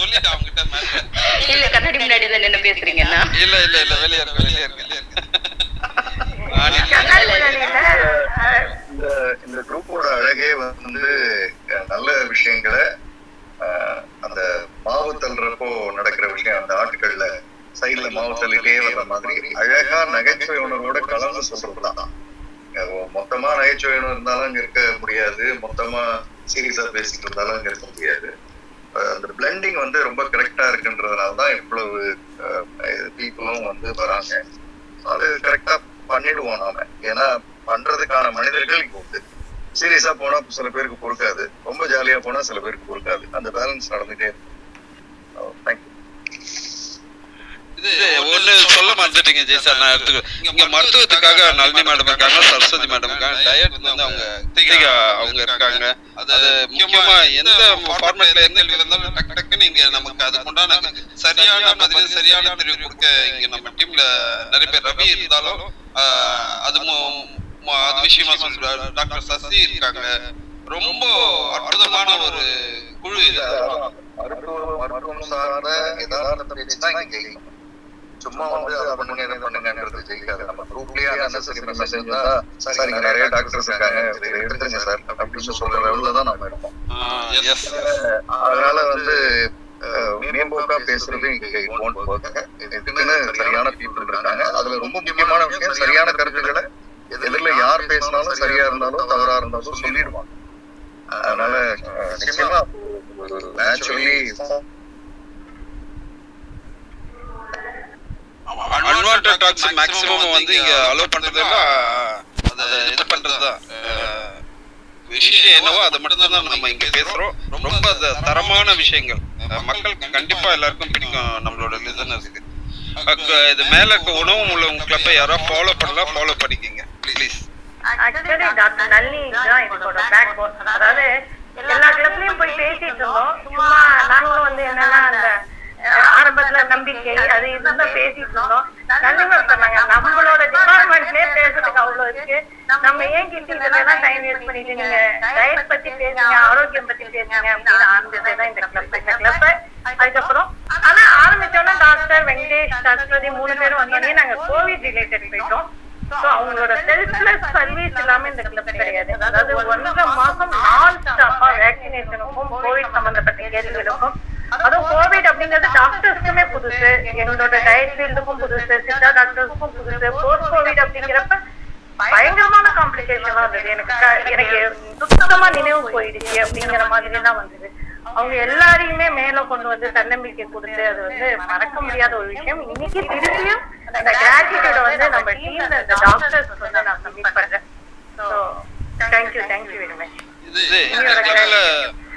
இல்ல கண்ணாடி முன்னாடி தான் என்ன பேசுறீங்கன்னா இல்ல வெளியே இருக்கு கூட கலந்து சொல்றதுதான். மொத்தமா நகைச்சுவை இருந்தாலும் அங்க இருக்க முடியாது, மொத்தமா சீரியஸா பேசிட்டு இருந்தாலும் அங்க இருக்க முடியாது. அந்த பிளெண்டிங் வந்து ரொம்ப கரெக்டா இருக்குன்றதுனாலதான் இவ்வளவு பீப்புளும் வந்து வராங்க. அது கரெக்டா பண்ணிடுவோம் நாம, ஏன்னா பண்றதுக்கான மனிதர்கள் இங்க உண்டு. சீரியஸா போனா சில பேருக்கு பொறுக்காது, ரொம்ப ஜாலியா போனா சில பேருக்கு பொறுக்காது. அந்த பேலன்ஸ் நடந்துட்டே இருக்கு. ஒண்ணு சொல்ல மாட்டேங்க ஜெய் சார், நான் இங்க மருத்துவத்துக்காக நளினி மேடம் இருக்காங்க, சரஸ்வதி மேடம் இருக்காங்க, டயட் வந்து அவங்க திகா அவங்க இருக்காங்க. அது முக்கியமா எந்த ஃபார்மேட்ல எந்த இருந்தாலும் டக்கு டக்குன்னு இங்க நமக்கு அதுக்கு உண்டான சரியான பதில் சரியான தெரிவு கொடுக்க இங்க நம்ம டீம்ல நிறைய பேர் ரவி இருந்தாலும் அது விஷயமா சொல்றாரு. டாக்டர் சசி இருக்காங்க, ரொம்ப அற்புதமான ஒரு குழு. இது சும்மா வந்து அதை பண்ணுங்க என்ன பண்ணுங்கிறது செய்யாது. நம்ம குரூப்லயே அனெசரி மெசேஜ் தான் சார் இங்க நிறைய டாக்டர்ஸ் இருக்காங்க எடுத்துருங்க சார் அப்படின்னு சொல்ற லெவல்ல தான் நம்ம இருக்கோம். அதனால வந்து மேம்போக்கா பேசுறது இங்க ஒன்று போதுங்க. இதுக்குன்னு சரியான பீப்புள் இருக்காங்க. அதுல ரொம்ப முக்கியமான விஷயம் சரியான கருத்துக்களை எதிரில யார் பேசினாலும் சரியா இருந்தாலும் தவறா இருந்தாலும் சொல்லிடுவாங்க. அதனால நிச்சயமா நேச்சுரலி அன்வான்டட் டாக்ஸ் மேக்ஸிமம் வந்து இங்க அலோ பண்றதுல அத இது பண்றதா விஷயம் என்னவோ அதை மட்டும் தான் நம்ம இங்க பேசுறோம். ரொம்ப தரமான விஷயங்கள் மக்களுக்கு கண்டிப்பா எல்லாருக்கும் பிடிக்கும். நம்மளோட லிசனர்ஸ்க்கு இது மேல இருக்க உணவு உள்ளவங்க கிளப்பை யாரோ ஃபாலோ பண்ணலாம், ஃபாலோ பண்ணிக்கோங்க ப்ளீஸ். ஆக்சுவலி டாக்டர் நல்லி தான் என்னோட பேக் போன். அதாவது எல்லா கிளப்லயும் போய் பேசிட்டு இருந்தோம். சும்மா நாங்களும் வந்து என்னன்னா அந்த ஆரம்பத்துல நம்பிக்கை அது இதுதான் பேசிட்டு இருந்தோம். நல்லவர் சொன்னாங்க நம்மளோட டிபார்ட்மெண்ட்லயே பேசுறதுக்கு அவ்வளவு இருக்கு, நம்ம ஏன் கிட்ட இதெல்லாம் டைம் வேஸ்ட் பண்ணிட்டு நீங்க டயட் பத்தி பேசுங்க ஆரோக்கியம் பத்தி பேசுங்க அப்படின்னு ஆரம்பிச்சதுதான் இந்த கிளப். இந்த கிளப்ப அதுக்கப்புறம் ஆனா ஆரம்பிச்சோன்னா டாக்டர் வெங்கடேஷ் சரஸ்வதி 3 பேரும் வந்தோடனே நாங்க கோவிட் ரிலேட்டட் போயிட்டோம். சோ அவங்களோட செல்ஃப்லெஸ் சர்வீஸ் எல்லாமே இந்த கிளப் கிடையாது. அதாவது 1.5 மாசம் நான் ஸ்டாப்பா வேக்சினேஷனுக்கும் கோவிட் சம்பந்தப்பட்ட கேள்விகளுக்கும், அதுவும் கோவிட் அப்படிங்கிறது டாக்டர்ஸ்க்குமே புதுசு, எங்களோட டயட் ஃபீல்டுக்கும் புதுசு, சித்தா டாக்டர்ஸ்க்கும் புதுசு. போஸ்ட் கோவிட் அப்படிங்கிறப்ப பயங்கரமான காம்ப்ளிகேஷனா இருந்தது. எனக்கு சுத்தமா நினைவு போயிடுச்சு அப்படிங்கிற மாதிரி தான் வந்தது. அவங்க எல்லாரையுமே மேல கொண்டு வந்து தன்னம்பிக்கை கொடுத்து அது வந்து மறக்க முடியாத ஒரு விஷயம். இன்னைக்கு திருப்பியும் அந்த கிராட்டிடியூட வந்து நம்ம டீம்ல அந்த டாக்டர்ஸ் வந்து நான் சப்மிட் பண்றேன். So thank you, thank you very much.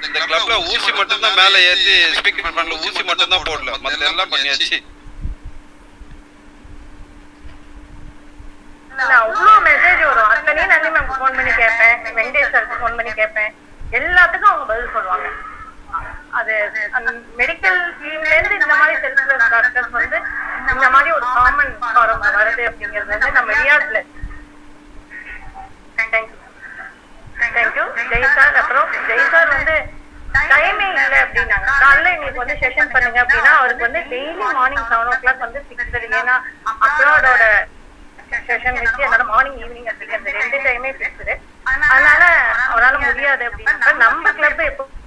இந்த கிளப்ல ஊசி மட்டும் தான் மேல ஏத்தி ஸ்பீக்கர் பண்ணல, ஊசி மட்டும் தான் போடல, மத்த எல்லாம் பண்ணியாச்சு. நான் அவ்வளோ மெசேஜ் வரும் அத்தனையும் நன்றி மேம் ஃபோன் பண்ணி கேட்பேன், வெங்கடேஷ் சாருக்கு ஃபோன் பண்ணி கேட்பேன், எல்லாத்துக்கும் அவங்க பதில் சொல்லுவாங்க. அது மெடிக்கல் டீம்லேருந்து இந்த மாதிரி செல்ஃப்லெஸ் டாக்டர்ஸ் வந்து இந்த மாதிரி ஒரு காமன் ஃபாரம் வருது அப்படிங்கிறது வந்து நம்ம ரியாட்ல. Thank you, thank you Jai sir. அப்புறம் ஜெய் சார் வந்து டைமே இல்லை அப்படின்னாங்க. காலைல எங்களுக்கு வந்து செஷன் பண்ணுங்க அப்படின்னா அவருக்கு வந்து டெய்லி மார்னிங் 7 o'clock வந்து 6:30, ஏன்னா அப்ராடோட செஷன் வச்சு என்னால மார்னிங் ஈவினிங் அப்படிங்கிறது 2 டைமே பேசுது. அதனால அவரால் முடியாது அப்படின்னா நம்ம கிளப் எப்பவுமே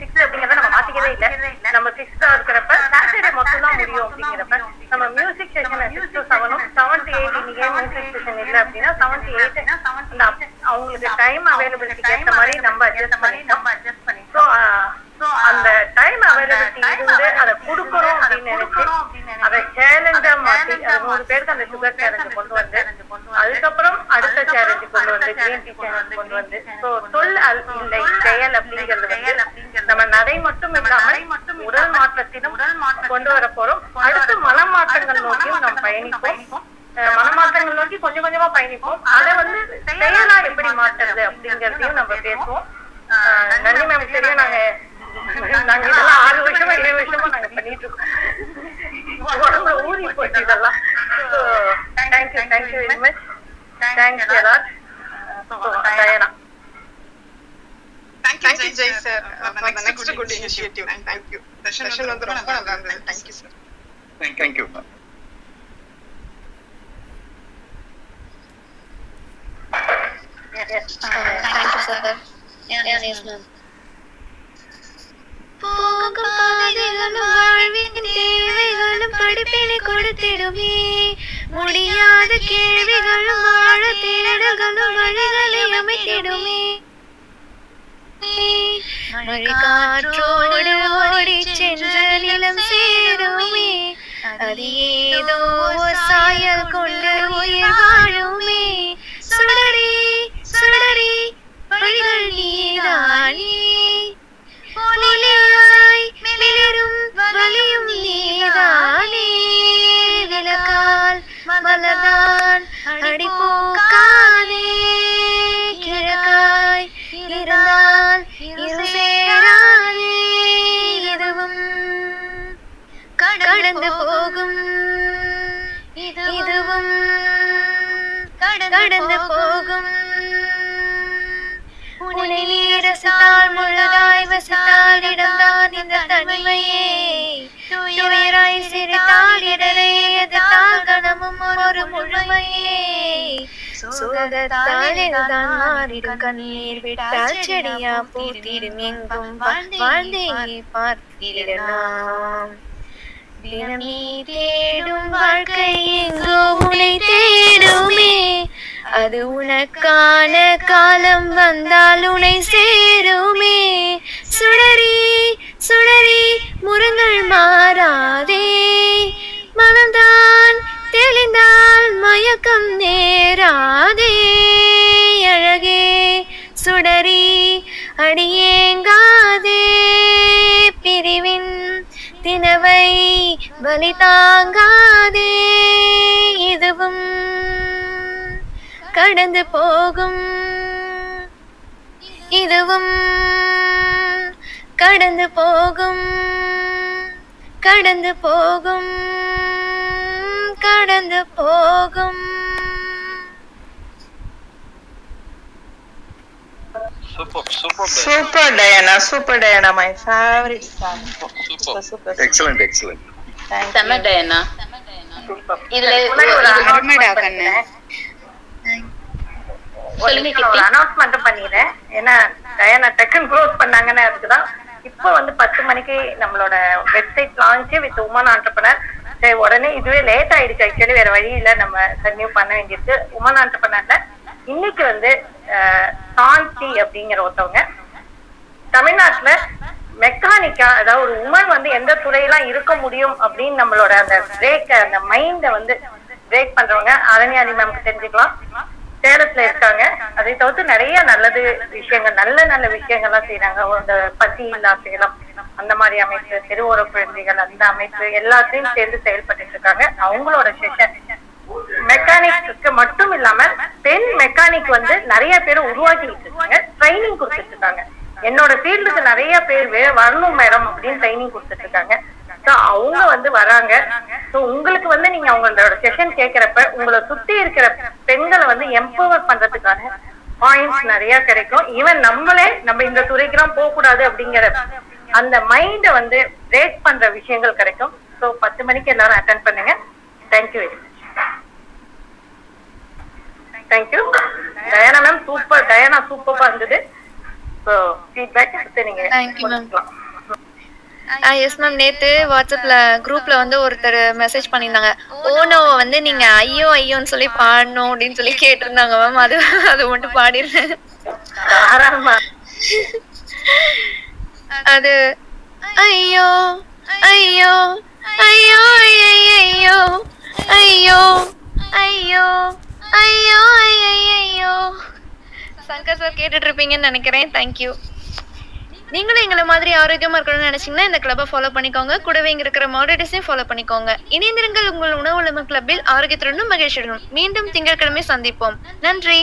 6 அப்படிங்கிறத நம்ம மாத்திக்கவே இல்லை. நம்ம 6 இருக்கிறப்ப சாட்டர்டே மட்டும் தான் முடியும் அப்படிங்கிறப்ப நம்ம மியூசிக் செஷன் 6 to 7 7 to 8 இன்னைக்கே மியூசிக் செஷன் இல்லை அப்படின்னா 7 to 8 அவங்களுக்கு டைம் அவைலபிலிட்டி ஏற்ற மாதிரி நம்ம அட்ஜஸ்ட் பண்ணி ஸோ அந்த டைம் அவைலபிலிட்டி இருந்து அதை கொடுக்கணும் அப்படின்னு நினைச்சு அதை சேலஞ்சா மாத்தி 3 பேருக்கு அந்த சுகர் சேலஞ்சு கொண்டு வந்து அதுக்கப்புறம் அடுத்த சேலஞ்சு கொண்டு வந்து கிரீன் டீ சேலஞ்சு கொண்டு வந்து சொல் இல்லை செயல் அப்படிங்கிறது வந்து நம்ம நடை மட்டும் இல்லாம உடல் மாற்றத்திலும் கொண்டு வர போறோம். அடுத்து மனமாற்றங்கள் நோக்கியும் நம்ம பயணிப்போம். மனமாற்றங்கள் நோக்கி கொஞ்சம் கொஞ்சமா பயணிப்போம். அதை வந்து செயலா எப்படி மாற்றுறது அப்படிங்கறதையும் நம்ம பேசுவோம். நன்றி மேம். தெரியும் நாங்க நாங்க இதெல்லாம் 6 வருஷமா 7 வருஷமா நாங்க பண்ணிட்டு இருக்கோம். உடம்புல ஊறி போச்சு இதெல்லாம். Thank you, thank you very much. Thanks எல்லார். Thank you Jai sir for the next good initiative and thank you. Session வந்து ரொம்ப நல்லா இருந்தது. Thank you sir. Thank you. Thank you sir. Yes ma'am. போகும் பாதைகளும் வாழ்வின் தேவைகளும் படிப்பினை கொடுத்திடுமே. முடியாத கேள்விகளும் ஆழ தேடல்களும் வழிகளை அமைத்திடுமே. மழைக்காற்றோடு ஓடி சென்ற நிலம் சேருமே, அது ஏதோ சாயல் கொண்டு உயிர் வாழுமே. சுடரே சுடரே வழிகள் நீதானே, ஒளியாய் மிளிரும் வலியும் நீதானே. விளக்கால் மலர்தான் அடிப்போக்கானே, கிழக்காய் இருந்தால் இருசேரானே. எதுவும் கடந்து போகும், இதுவும் கடந்து போகும். உன்னை நீ ரசித்தால் முள்ளதாய் வசித்தால் இடம்தான் இந்த தனிமையே. துயராய் சிரித்தால் இடரே எதிர்த்தால் கணமும் ஒரு முழுமையே. சோகத்தாலில்தான் மாறிடும் கண்ணீர், விட்டால் செடியா பூத்திடும். எங்கும் வாழ்ந்தையை பார்த்திடலாம். தினமே தேடும் வாழ்க்கை எங்கோ உனை தேடுமே, அது உனக்கான காலம் வந்தால் உனை சேருமே. சுடரே சுடரே முருங்கள் மாறாதே, மனம்தான் தெளிந்தால் மயக்கம் நேராதே. அழகே சுடரே அடியேங்காதே, பிரிவின் தினவை வலி தாங்காதே. இதுவும் கடந்து போகும், இதுவும் கடந்து போகும், கடந்து போகும், கடந்து போகும். Super Diana, super Diana, my favorite song. Super. Excellent, excellent. Sama Diana. Idle ornamenta kanna. ஒரு அனௌன்ஸ்மெண்ட் பண்ணிடுறேன். ஏன்னா டயானா டக்குன்னு க்ளோஸ் பண்ணாங்கன்னா அதுக்குதான். இப்போ வந்து 10 மணிக்கு நம்மளோட website launch with woman entrepreneur. சரி, உடனே இதுவே லேட் ஆயிடுச்சு. ஆக்சுவலி வேற வழி இல்லை, நம்ம கன்டினியூ பண்ண வேண்டியிருக்கு. உமன் ஆண்டர்பிரனர்ல இன்னைக்கு வந்து சாந்தி அப்படிங்கிற ஒருத்தவங்க தமிழ்நாட்டுல மெக்கானிக்கா, அதாவது ஒரு உமன் வந்து எந்த துறையெல்லாம் இருக்க முடியும் அப்படின்னு நம்மளோட அந்த பிரேக், அந்த மைண்ட வந்து பிரேக் பண்றவங்க அலனியானி மேம்க்கு தெரிஞ்சுக்கலாம். சேலத்துல இருக்காங்க. அதை தவிர்த்து நிறைய நல்லது விஷயங்கள், நல்ல நல்ல விஷயங்கள்லாம் செய்யறாங்க. அந்த பசி இல்லாசையெல்லாம் அந்த மாதிரி அமைப்பு, தெருவோர குழந்தைகள் அந்த அமைப்பு எல்லாத்தையும் சேர்ந்து செயல்பட்டு இருக்காங்க. அவங்களோட செஷன் மெக்கானிக்கு மட்டும் இல்லாம பெண் மெக்கானிக் வந்து நிறைய பேரை உருவாக்கிட்டு இருக்காங்க, ட்ரைனிங் கொடுத்துட்டு இருக்காங்க. என்னோட ஃபீல்டுக்கு நிறைய பேர் வரணும் மேடம் அப்படின்னு ட்ரைனிங் கொடுத்துட்டு இருக்காங்க. ஸோ அவங்க வந்து வராங்க. ஸோ உங்களுக்கு வந்து நீங்க அவங்களோட செஷன் கேட்கிறப்ப உங்களை சுத்தி இருக்கிற பெண்களை வந்து எம்பவர் பண்றதுக்கான பாயிண்ட்ஸ் நிறைய கிடைக்கும். ஈவன் நம்மளே நம்ம இந்த துறைக்கெல்லாம் போக கூடாது அப்படிங்கிற அந்த மைண்டை வந்து பிரேக் பண்ற விஷயங்கள் கிடைக்கும். ஸோ 10 மணிக்கு எல்லாரும் அட்டென்ட் பண்ணுங்க. Thank you very much. Thank you Diana ma'am. Super Diana, சூப்பரா இருந்தது. ஸோ ஃபீட்பேக் எடுத்து நீங்க கொடுக்கலாம். எஸ் மேம், நேற்று வாட்ஸ்அப்ல குரூப்ல வந்து ஒருத்தர் மெசேஜ் பண்ணியிருந்தாங்க, ஓனோவை வந்து நீங்க ஐயோ ஐயோன்னு சொல்லி பாடணும் அப்படின்னு சொல்லி கேட்டிருந்தாங்க மேம். அது மட்டும் பாடிருந்தேன். அது ஐயோ ஐயோ ஐயோ ஐயோ ஐயோ ஐயோ ஐயோ ஐயோ. சங்கர் சார் கேட்டுட்டு இருப்பீங்கன்னு நினைக்கிறேன். தேங்க்யூ. நீங்களும் எங்களை மாதிரி ஆரோக்கியமா இருக்கணும்னு நினைச்சீங்கன்னா இந்த கிளப்பை ஃபாலோ பண்ணிக்கோங்க. கூடவே இங்க இருக்கிற மாடரேட்டர்ஸையும் ஃபாலோ பண்ணிக்கோங்க. இணைந்திருங்கள் உங்கள் உணவு கிளப்பில் ஆரோக்கியத்துடனும் மகிழ்ச்சியுடனும். மீண்டும் திங்கட்கிழமை சந்திப்போம். நன்றி.